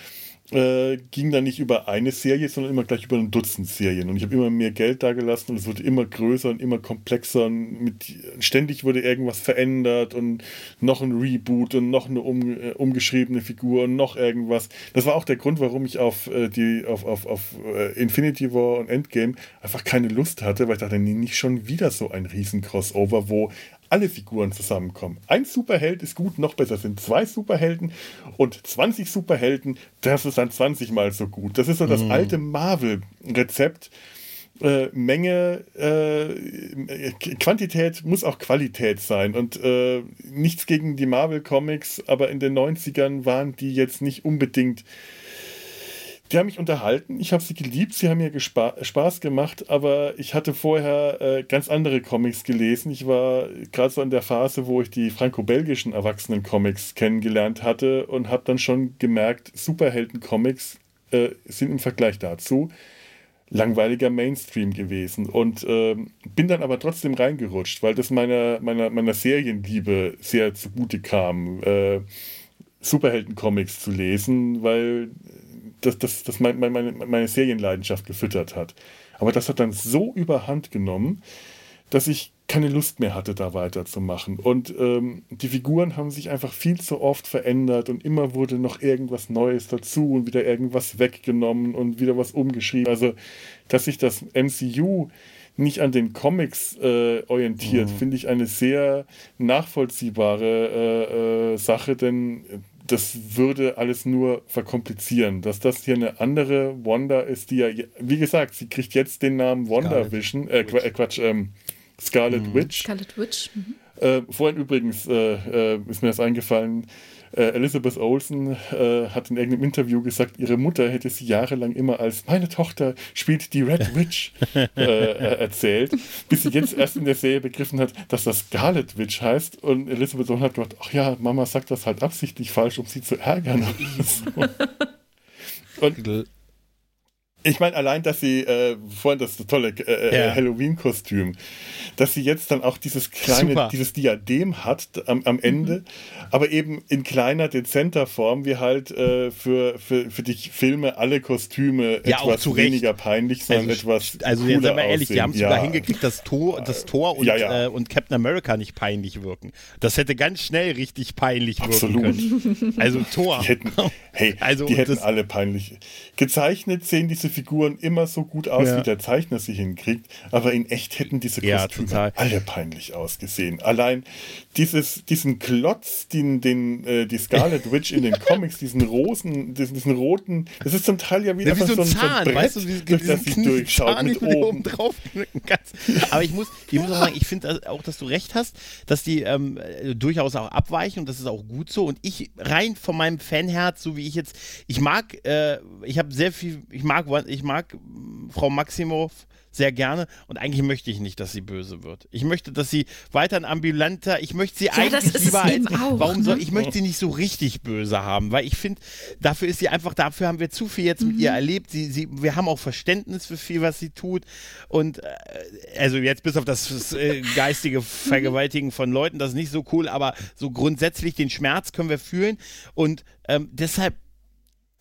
äh, ging dann nicht über eine Serie, sondern immer gleich über ein Dutzend Serien. Und ich habe immer mehr Geld da gelassen und es wurde immer größer und immer komplexer. Und mit, ständig wurde irgendwas verändert und noch ein Reboot und noch eine um, äh, umgeschriebene Figur und noch irgendwas. Das war auch der Grund, warum ich auf, äh, die, auf, auf, auf äh, Infinity War und Endgame einfach keine Lust hatte, weil ich dachte, nee, nicht schon wieder so ein Riesen-Crossover, wo alle Figuren zusammenkommen. Ein Superheld ist gut, noch besser sind zwei Superhelden und zwanzig Superhelden, das ist dann zwanzig Mal so gut. Das ist so das mm. alte Marvel-Rezept. Äh, Menge, äh, Quantität muss auch Qualität sein und äh, nichts gegen die Marvel-Comics, aber in den neunzigern waren die jetzt nicht unbedingt. Die haben mich unterhalten, ich habe sie geliebt, sie haben mir gespa- Spaß gemacht, aber ich hatte vorher äh, ganz andere Comics gelesen. Ich war gerade so in der Phase, wo ich die franco-belgischen Erwachsenen-Comics kennengelernt hatte und habe dann schon gemerkt, Superhelden-Comics äh, sind im Vergleich dazu langweiliger Mainstream gewesen und äh, bin dann aber trotzdem reingerutscht, weil das meiner, meiner, meiner Serienliebe sehr zugute kam, äh, Superhelden-Comics zu lesen, weil das, das, das meine, meine, meine Serienleidenschaft gefüttert hat. Aber das hat dann so überhand genommen, dass ich keine Lust mehr hatte, da weiterzumachen. Und ähm, die Figuren haben sich einfach viel zu oft verändert und immer wurde noch irgendwas Neues dazu und wieder irgendwas weggenommen und wieder was umgeschrieben. Also, dass sich das M C U nicht an den Comics äh, orientiert, mhm. finde ich eine sehr nachvollziehbare äh, äh, Sache, denn das würde alles nur verkomplizieren. Dass das hier eine andere Wanda ist, die ja, wie gesagt, sie kriegt jetzt den Namen WandaVision, äh, Qu- Quatsch, ähm, Scarlet mhm. Witch. Scarlet Witch. Mhm. Äh, vorhin übrigens äh, äh, ist mir das eingefallen, äh, Elizabeth Olsen äh, hat in irgendeinem Interview gesagt, ihre Mutter hätte sie jahrelang immer als meine Tochter spielt die Red Witch äh, äh, erzählt, bis sie jetzt erst in der Serie begriffen hat, dass das Scarlet Witch heißt und Elizabeth Olsen hat gesagt, ach ja, Mama sagt das halt absichtlich falsch, um sie zu ärgern. Und ich meine, allein, dass sie, äh, vorhin das tolle äh, yeah. Halloween-Kostüm, dass sie jetzt dann auch dieses kleine, Super. dieses Diadem hat am, am Ende, mhm. aber eben in kleiner, dezenter Form, wie halt äh, für, für, für die Filme alle Kostüme ja, etwas weniger peinlich, sondern also, etwas Also jetzt seien wir ehrlich, aussehen. Die haben es ja. sogar hingekriegt, dass Thor, das Thor und, ja, ja. Äh, und Captain America nicht peinlich wirken. Das hätte ganz schnell richtig peinlich Absolut. wirken können. Also Thor. Die hätten, hey, also, die hätten das, alle peinlich. Gezeichnet sehen diese Figuren immer so gut aus, ja. wie der Zeichner sie hinkriegt, aber in echt hätten diese Kostüme ja, alle peinlich ausgesehen. Allein dieses, diesen Klotz, den, den äh, die Scarlet Witch in den Comics, diesen rosen, diesen, diesen roten, das ist zum Teil ja wieder ja, wie so ein, so ein Brett, weißt du, wie, durch das sie durchschaut Zahn, mit oben drauf. Aber ich muss, ich muss auch sagen, ich finde auch, dass du recht hast, dass die ähm, durchaus auch abweichen und das ist auch gut so und ich, rein von meinem Fanherz, so wie ich jetzt, ich mag, äh, ich habe sehr viel, ich mag Ich mag Frau Maximoff sehr gerne und eigentlich möchte ich nicht, dass sie böse wird. Ich möchte, dass sie weiter ein ambulanter, ich möchte sie ja, eigentlich lieber als, auch, warum soll, ne? ich möchte sie nicht so richtig böse haben, weil ich finde, dafür ist sie einfach, dafür haben wir zu viel jetzt mhm. mit ihr erlebt, sie, sie, wir haben auch Verständnis für viel, was sie tut und äh, also jetzt bis auf das äh, geistige Vergewaltigen von Leuten, das ist nicht so cool, aber so grundsätzlich den Schmerz können wir fühlen und ähm, deshalb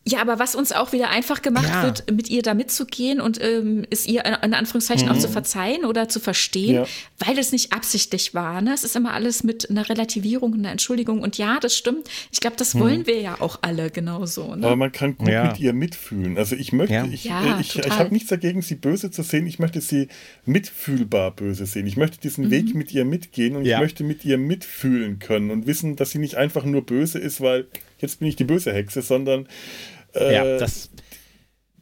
ja, aber was uns auch wieder einfach gemacht ja. wird, mit ihr da mitzugehen und ähm, es ihr in Anführungszeichen mhm. auch zu verzeihen oder zu verstehen, ja. weil es nicht absichtlich war. Ne? Es ist immer alles mit einer Relativierung, einer Entschuldigung. Und ja, das stimmt. Ich glaube, das mhm. wollen wir ja auch alle genauso. Ne? Aber man kann gut ja. mit ihr mitfühlen. Also ich möchte, ja. ich, ja, äh, ich, ich habe nichts dagegen, sie böse zu sehen. Ich möchte sie mitfühlbar böse sehen. Ich möchte diesen mhm. Weg mit ihr mitgehen und ja. ich möchte mit ihr mitfühlen können und wissen, dass sie nicht einfach nur böse ist, weil jetzt bin ich die böse Hexe, sondern äh, ja, das,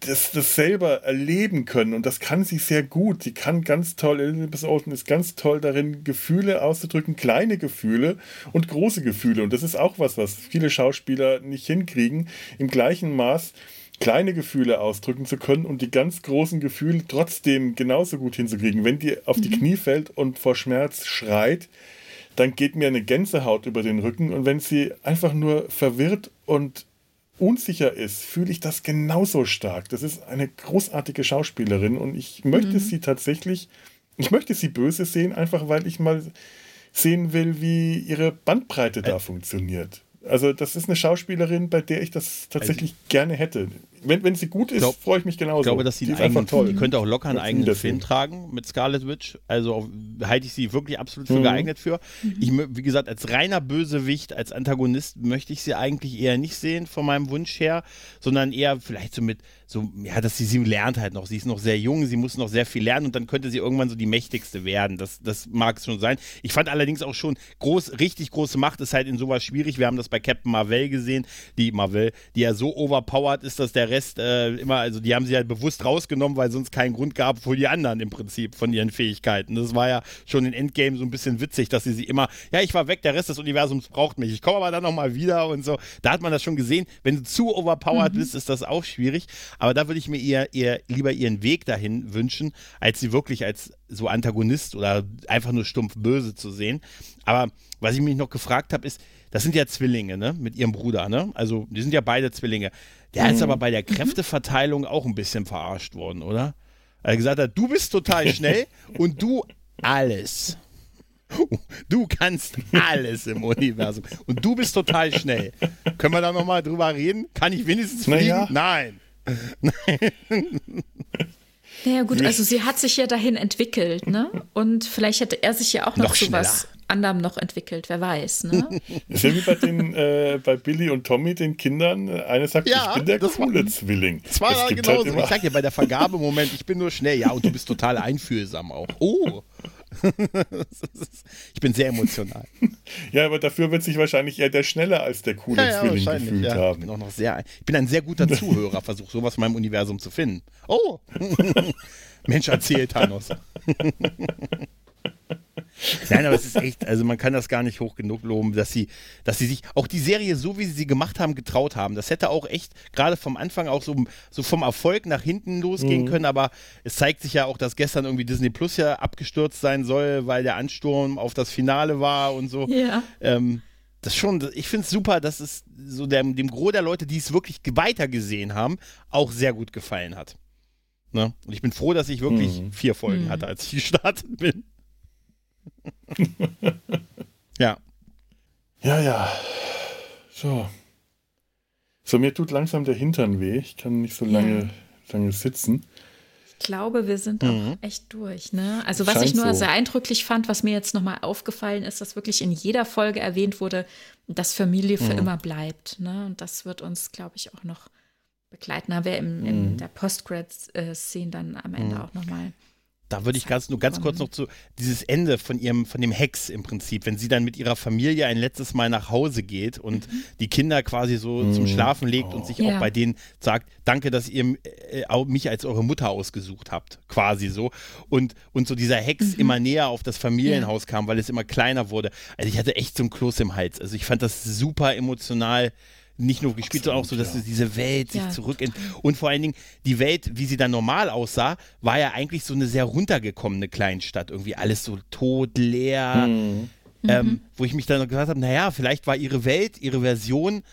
das, das selber erleben können. Und das kann sie sehr gut. Sie kann ganz toll, Elizabeth Olsen ist ganz toll darin, Gefühle auszudrücken, kleine Gefühle und große Gefühle. Und das ist auch was, was viele Schauspieler nicht hinkriegen, im gleichen Maß kleine Gefühle ausdrücken zu können und die ganz großen Gefühle trotzdem genauso gut hinzukriegen. Wenn die auf die mhm. Knie fällt und vor Schmerz schreit, dann geht mir eine Gänsehaut über den Rücken und wenn sie einfach nur verwirrt und unsicher ist, fühle ich das genauso stark. Das ist eine großartige Schauspielerin und ich möchte mhm. sie tatsächlich, ich möchte sie böse sehen, einfach weil ich mal sehen will, wie ihre Bandbreite da äh, funktioniert. Also das ist eine Schauspielerin, bei der ich das tatsächlich also, gerne hätte. Wenn, wenn sie gut ist, glaub, freue ich mich genauso. Ich glaube, dass sie die, eigenen, toll. die könnte auch locker einen eigenen Film sind. tragen mit Scarlet Witch. Also auf, halte ich sie wirklich absolut für mhm. geeignet für. Ich, wie gesagt, als reiner Bösewicht, als Antagonist möchte ich sie eigentlich eher nicht sehen von meinem Wunsch her, sondern eher vielleicht so mit, so, ja, dass sie, sie lernt halt noch. Sie ist noch sehr jung, sie muss noch sehr viel lernen und dann könnte sie irgendwann so die Mächtigste werden. Das, das mag es schon sein. Ich fand allerdings auch schon, groß, richtig große Macht ist halt in sowas schwierig. Wir haben das bei Captain Marvel gesehen, die Marvel, die ja so overpowered ist, dass der Rest äh, immer, also die haben sie halt bewusst rausgenommen, weil sonst keinen Grund gab für die anderen im Prinzip von ihren Fähigkeiten. Das war ja schon in Endgame so ein bisschen witzig, dass sie sie immer, ja, ich war weg, der Rest des Universums braucht mich, ich komme aber dann nochmal wieder und so. Da hat man das schon gesehen. Wenn du zu overpowered mhm. bist, ist das auch schwierig. Aber da würde ich mir eher, eher lieber ihren Weg dahin wünschen, als sie wirklich als so Antagonist oder einfach nur stumpf böse zu sehen. Aber was ich mich noch gefragt habe, ist, das sind ja Zwillinge, ne, mit ihrem Bruder, ne? Also, die sind ja beide Zwillinge. Der mhm. ist aber bei der Kräfteverteilung auch ein bisschen verarscht worden, oder? Weil er gesagt hat, du bist total schnell und du alles. Du kannst alles im Universum und du bist total schnell. Können wir da nochmal drüber reden? Kann ich wenigstens fliegen? Ja. Nein. Nein. Naja gut, also sie hat sich ja dahin entwickelt, ne? Und vielleicht hätte er sich ja auch noch, noch zu was anderem noch entwickelt, wer weiß, ne? Das ist ja wie bei, den, äh, bei Billy und Tommy, den Kindern. Einer sagt, ja, ich bin der coole war, Zwilling. Das war das genauso. Halt ich sag dir, bei der Vergabe, Moment, ich bin nur schnell. Ja, und du bist total einfühlsam auch. Oh! Ich bin sehr emotional. Ja, aber dafür wird sich wahrscheinlich eher der Schnelle als der coole ja, ja, Zwilling gefühlt ja. haben. Ich bin, auch noch sehr, ich bin ein sehr guter Zuhörer, versuche sowas in meinem Universum zu finden. Oh! Mensch, erzähl Thanos. Nein, aber es ist echt, also man kann das gar nicht hoch genug loben, dass sie, dass sie sich, auch die Serie, so wie sie sie gemacht haben, getraut haben. Das hätte auch echt, gerade vom Anfang auch so, so vom Erfolg nach hinten losgehen mhm. können, aber es zeigt sich ja auch, dass gestern irgendwie Disney Plus ja abgestürzt sein soll, weil der Ansturm auf das Finale war und so. Ja. Ähm, das schon, ich finde es super, dass es so dem, dem Gros der Leute, die es wirklich weitergesehen haben, auch sehr gut gefallen hat. Ne? Und ich bin froh, dass ich wirklich mhm. vier Folgen mhm. hatte, als ich gestartet bin. Ja. Ja, ja. So. So, mir tut langsam der Hintern weh. Ich kann nicht so lange, ja. lange sitzen. Ich glaube, wir sind mhm. auch echt durch, ne? Also, was Scheint ich nur so. sehr eindrücklich fand, was mir jetzt nochmal aufgefallen ist, dass wirklich in jeder Folge erwähnt wurde, dass Familie für mhm. immer bleibt, ne? Und das wird uns, glaube ich, auch noch begleiten. Aber in, in mhm. der Post-Credits-Szene dann am Ende mhm. auch nochmal. Da würde ich ganz, nur ganz kurz noch zu dieses Ende von ihrem, von dem Hex im Prinzip, wenn sie dann mit ihrer Familie ein letztes Mal nach Hause geht und mhm. die Kinder quasi so mhm. zum Schlafen legt oh. und sich ja. auch bei denen sagt, danke, dass ihr äh, mich als eure Mutter ausgesucht habt, quasi so. Und, und so dieser Hex mhm. immer näher auf das Familienhaus ja. kam, weil es immer kleiner wurde. Also ich hatte echt so einen Kloß im Hals. Also ich fand das super emotional. Nicht nur gespielt, sondern auch so, dass ja. diese Welt sich ja, zurück... In, und vor allen Dingen, die Welt, wie sie dann normal aussah, war ja eigentlich so eine sehr runtergekommene Kleinstadt. Irgendwie alles so tot, leer. Mhm. Ähm, wo ich mich dann noch gesagt habe, naja, vielleicht war ihre Welt, ihre Version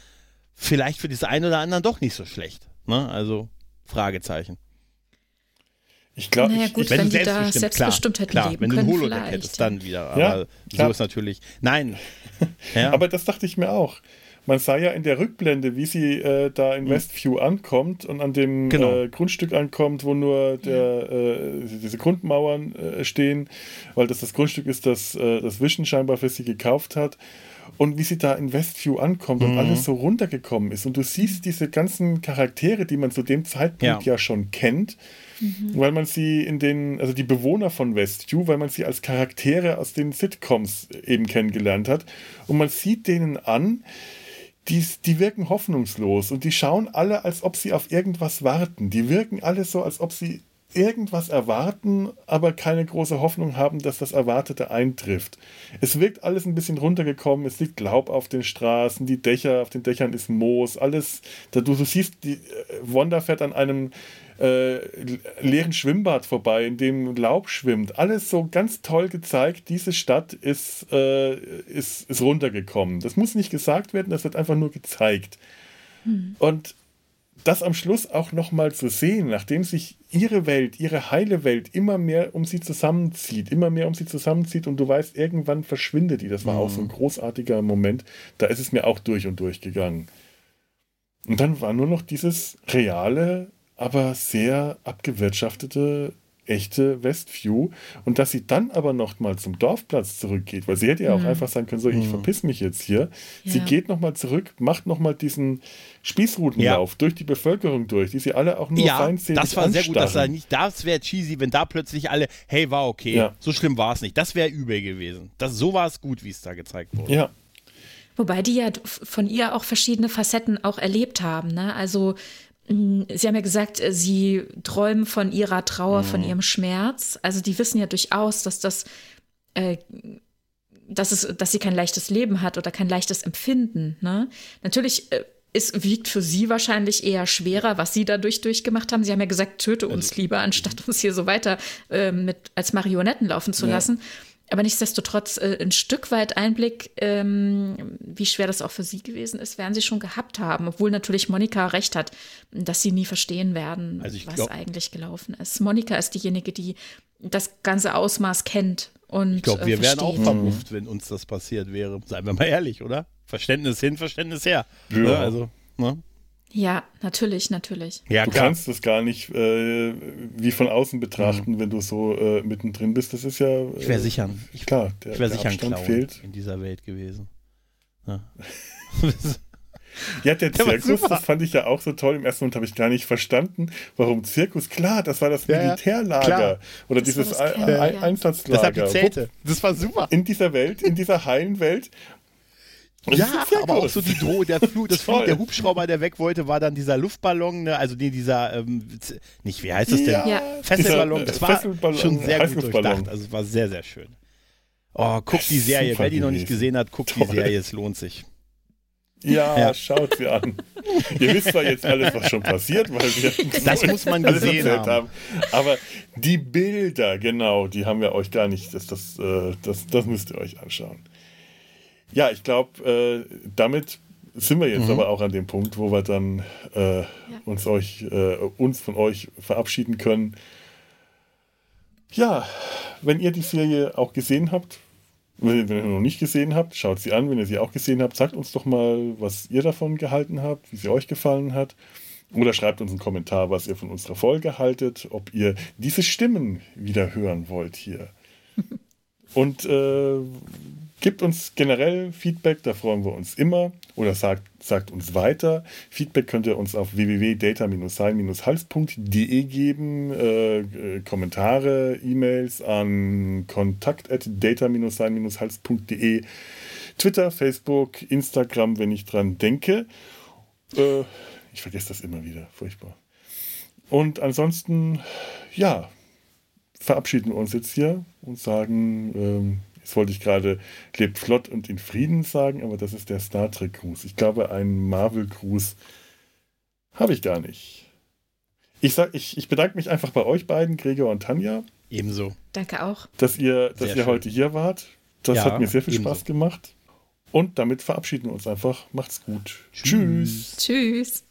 vielleicht für das eine oder andere doch nicht so schlecht. Ne? Also, Fragezeichen. Ich glaube, naja, wenn, wenn du die selbstbestimmt, da selbstbestimmt klar, hätten klar, leben wenn du ein Holodeck hättest, dann wieder. Aber ja, so ist natürlich... Nein. Ja. Aber das dachte ich mir auch. Man sah ja in der Rückblende, wie sie äh, da in mhm. Westview ankommt und an dem genau. äh, Grundstück ankommt, wo nur der, mhm. äh, diese Grundmauern äh, stehen, weil das das Grundstück ist, das äh, das Vision scheinbar für sie gekauft hat. Und wie sie da in Westview ankommt mhm. und alles so runtergekommen ist. Und du siehst diese ganzen Charaktere, die man zu dem Zeitpunkt ja, ja schon kennt, mhm. weil man sie in den, also die Bewohner von Westview, weil man sie als Charaktere aus den Sitcoms eben kennengelernt hat. Und man sieht denen an, Die, die wirken hoffnungslos und die schauen alle, als ob sie auf irgendwas warten. Die wirken alle so, als ob sie irgendwas erwarten, aber keine große Hoffnung haben, dass das Erwartete eintrifft. Es wirkt alles ein bisschen runtergekommen, es liegt Laub auf den Straßen, die Dächer, auf den Dächern ist Moos, alles. Da, du, du siehst, die, Wanda fährt an einem äh, leeren Schwimmbad vorbei, in dem Laub schwimmt. Alles so ganz toll gezeigt, diese Stadt ist, äh, ist, ist runtergekommen. Das muss nicht gesagt werden, das wird einfach nur gezeigt. Hm. Und das am Schluss auch nochmal zu sehen, nachdem sich ihre Welt, ihre heile Welt immer mehr um sie zusammenzieht, immer mehr um sie zusammenzieht und du weißt, irgendwann verschwindet die. Das war mhm. auch so ein großartiger Moment. Da ist es mir auch durch und durch gegangen. Und dann war nur noch dieses reale, aber sehr abgewirtschaftete, echte Westview. Und dass sie dann aber nochmal zum Dorfplatz zurückgeht, weil sie hätte ja auch mhm. einfach sagen können, so, ich mhm. verpiss mich jetzt hier. Ja. Sie geht nochmal zurück, macht nochmal diesen Spießrutenlauf ja. durch die Bevölkerung durch, die sie alle auch nur ja, feindselig anstarren. Ja, das war anstarren. Sehr gut, dass er nicht, das wäre cheesy, wenn da plötzlich alle, hey, war okay, ja. so schlimm war es nicht. Das wäre übel gewesen. Das, so war es gut, wie es da gezeigt wurde. Ja. Wobei die ja von ihr auch verschiedene Facetten auch erlebt haben, ne? Also sie haben ja gesagt, sie träumen von ihrer Trauer, mhm. von ihrem Schmerz. Also die wissen ja durchaus, dass das, äh, dass es, dass sie kein leichtes Leben hat oder kein leichtes Empfinden. Ne? Natürlich äh, ist, wiegt für sie wahrscheinlich eher schwerer, was sie dadurch durchgemacht haben. Sie haben ja gesagt, töte uns lieber, anstatt uns hier so weiter äh, mit als Marionetten laufen zu ja. lassen. Aber nichtsdestotrotz äh, ein Stück weit Einblick, ähm, wie schwer das auch für sie gewesen ist, werden sie schon gehabt haben. Obwohl natürlich Monika recht hat, dass sie nie verstehen werden, also was glaub, eigentlich gelaufen ist. Monika ist diejenige, die das ganze Ausmaß kennt und ich glaube, wir äh, wären auch vermufft, wenn uns das passiert wäre. Seien wir mal ehrlich, oder? Verständnis hin, Verständnis her. Ja, ne? Also, ne? Ja, natürlich, natürlich. Ja, du kannst das gar nicht äh, wie von außen betrachten, mhm. wenn du so äh, mittendrin bist. Das ist ja. Äh, ich wäre sicher. Ich, klar, der, ich wär der sicher Abstand ein fehlt. In dieser Welt gewesen. Ja, ja der, der Zirkus, das fand ich ja auch so toll. Im ersten Moment habe ich gar nicht verstanden, warum Zirkus. Klar, das war das Militärlager. Ja, ja, oder das dieses das Klar, Ein- ja. Einsatzlager. Das, Zelte. das war super. In dieser Welt, in dieser heilen Welt. Das ja, aber groß. Auch so die Droh, der Flug, das Flug, der Hubschrauber, der weg wollte, war dann dieser Luftballon, ne? Also dieser, ähm, nicht, wie heißt das denn? Ja. Fesselballon, das war schon sehr gut durchdacht, also es war sehr, sehr schön. Oh, guckt die Serie, wer die noch nicht gesehen hat, guckt Toll. Die Serie, es lohnt sich. Ja, ja, schaut sie an. Ihr wisst zwar jetzt alles, was schon passiert, weil wir das muss man gesehen haben. haben. Aber die Bilder, genau, die haben wir euch gar nicht, das, das, das, das müsst ihr euch anschauen. Ja, ich glaube, äh, damit sind wir jetzt mhm. aber auch an dem Punkt, wo wir dann äh, ja. uns, euch, äh, uns von euch verabschieden können. Ja, wenn ihr die Serie auch gesehen habt, wenn ihr noch nicht gesehen habt, schaut sie an. Wenn ihr sie auch gesehen habt, sagt uns doch mal, was ihr davon gehalten habt, wie sie euch gefallen hat. Oder schreibt uns einen Kommentar, was ihr von unserer Folge haltet, ob ihr diese Stimmen wieder hören wollt hier. Und äh, gebt uns generell Feedback, da freuen wir uns immer. Oder sagt, sagt uns weiter. Feedback könnt ihr uns auf w w w punkt data dash hals punkt d e geben. Äh, äh, Kommentare, E-Mails an kontakt at data dash hals punkt d e. Twitter, Facebook, Instagram, wenn ich dran denke. Äh, ich vergesse das immer wieder, furchtbar. Und ansonsten, ja, verabschieden wir uns jetzt hier und sagen... Ähm, Jetzt wollte ich gerade lebt flott und in Frieden sagen, aber das ist der Star Trek-Gruß. Ich glaube, einen Marvel-Gruß habe ich gar nicht. Ich, sag, ich, ich bedanke mich einfach bei euch beiden, Gregor und Tanja. Ebenso. Danke auch. Dass ihr, dass ihr heute hier wart. Das ja, hat mir sehr viel ebenso. Spaß gemacht. Und damit verabschieden wir uns einfach. Macht's gut. Tschüss. Tschüss.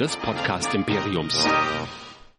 Des Podcast-Imperiums.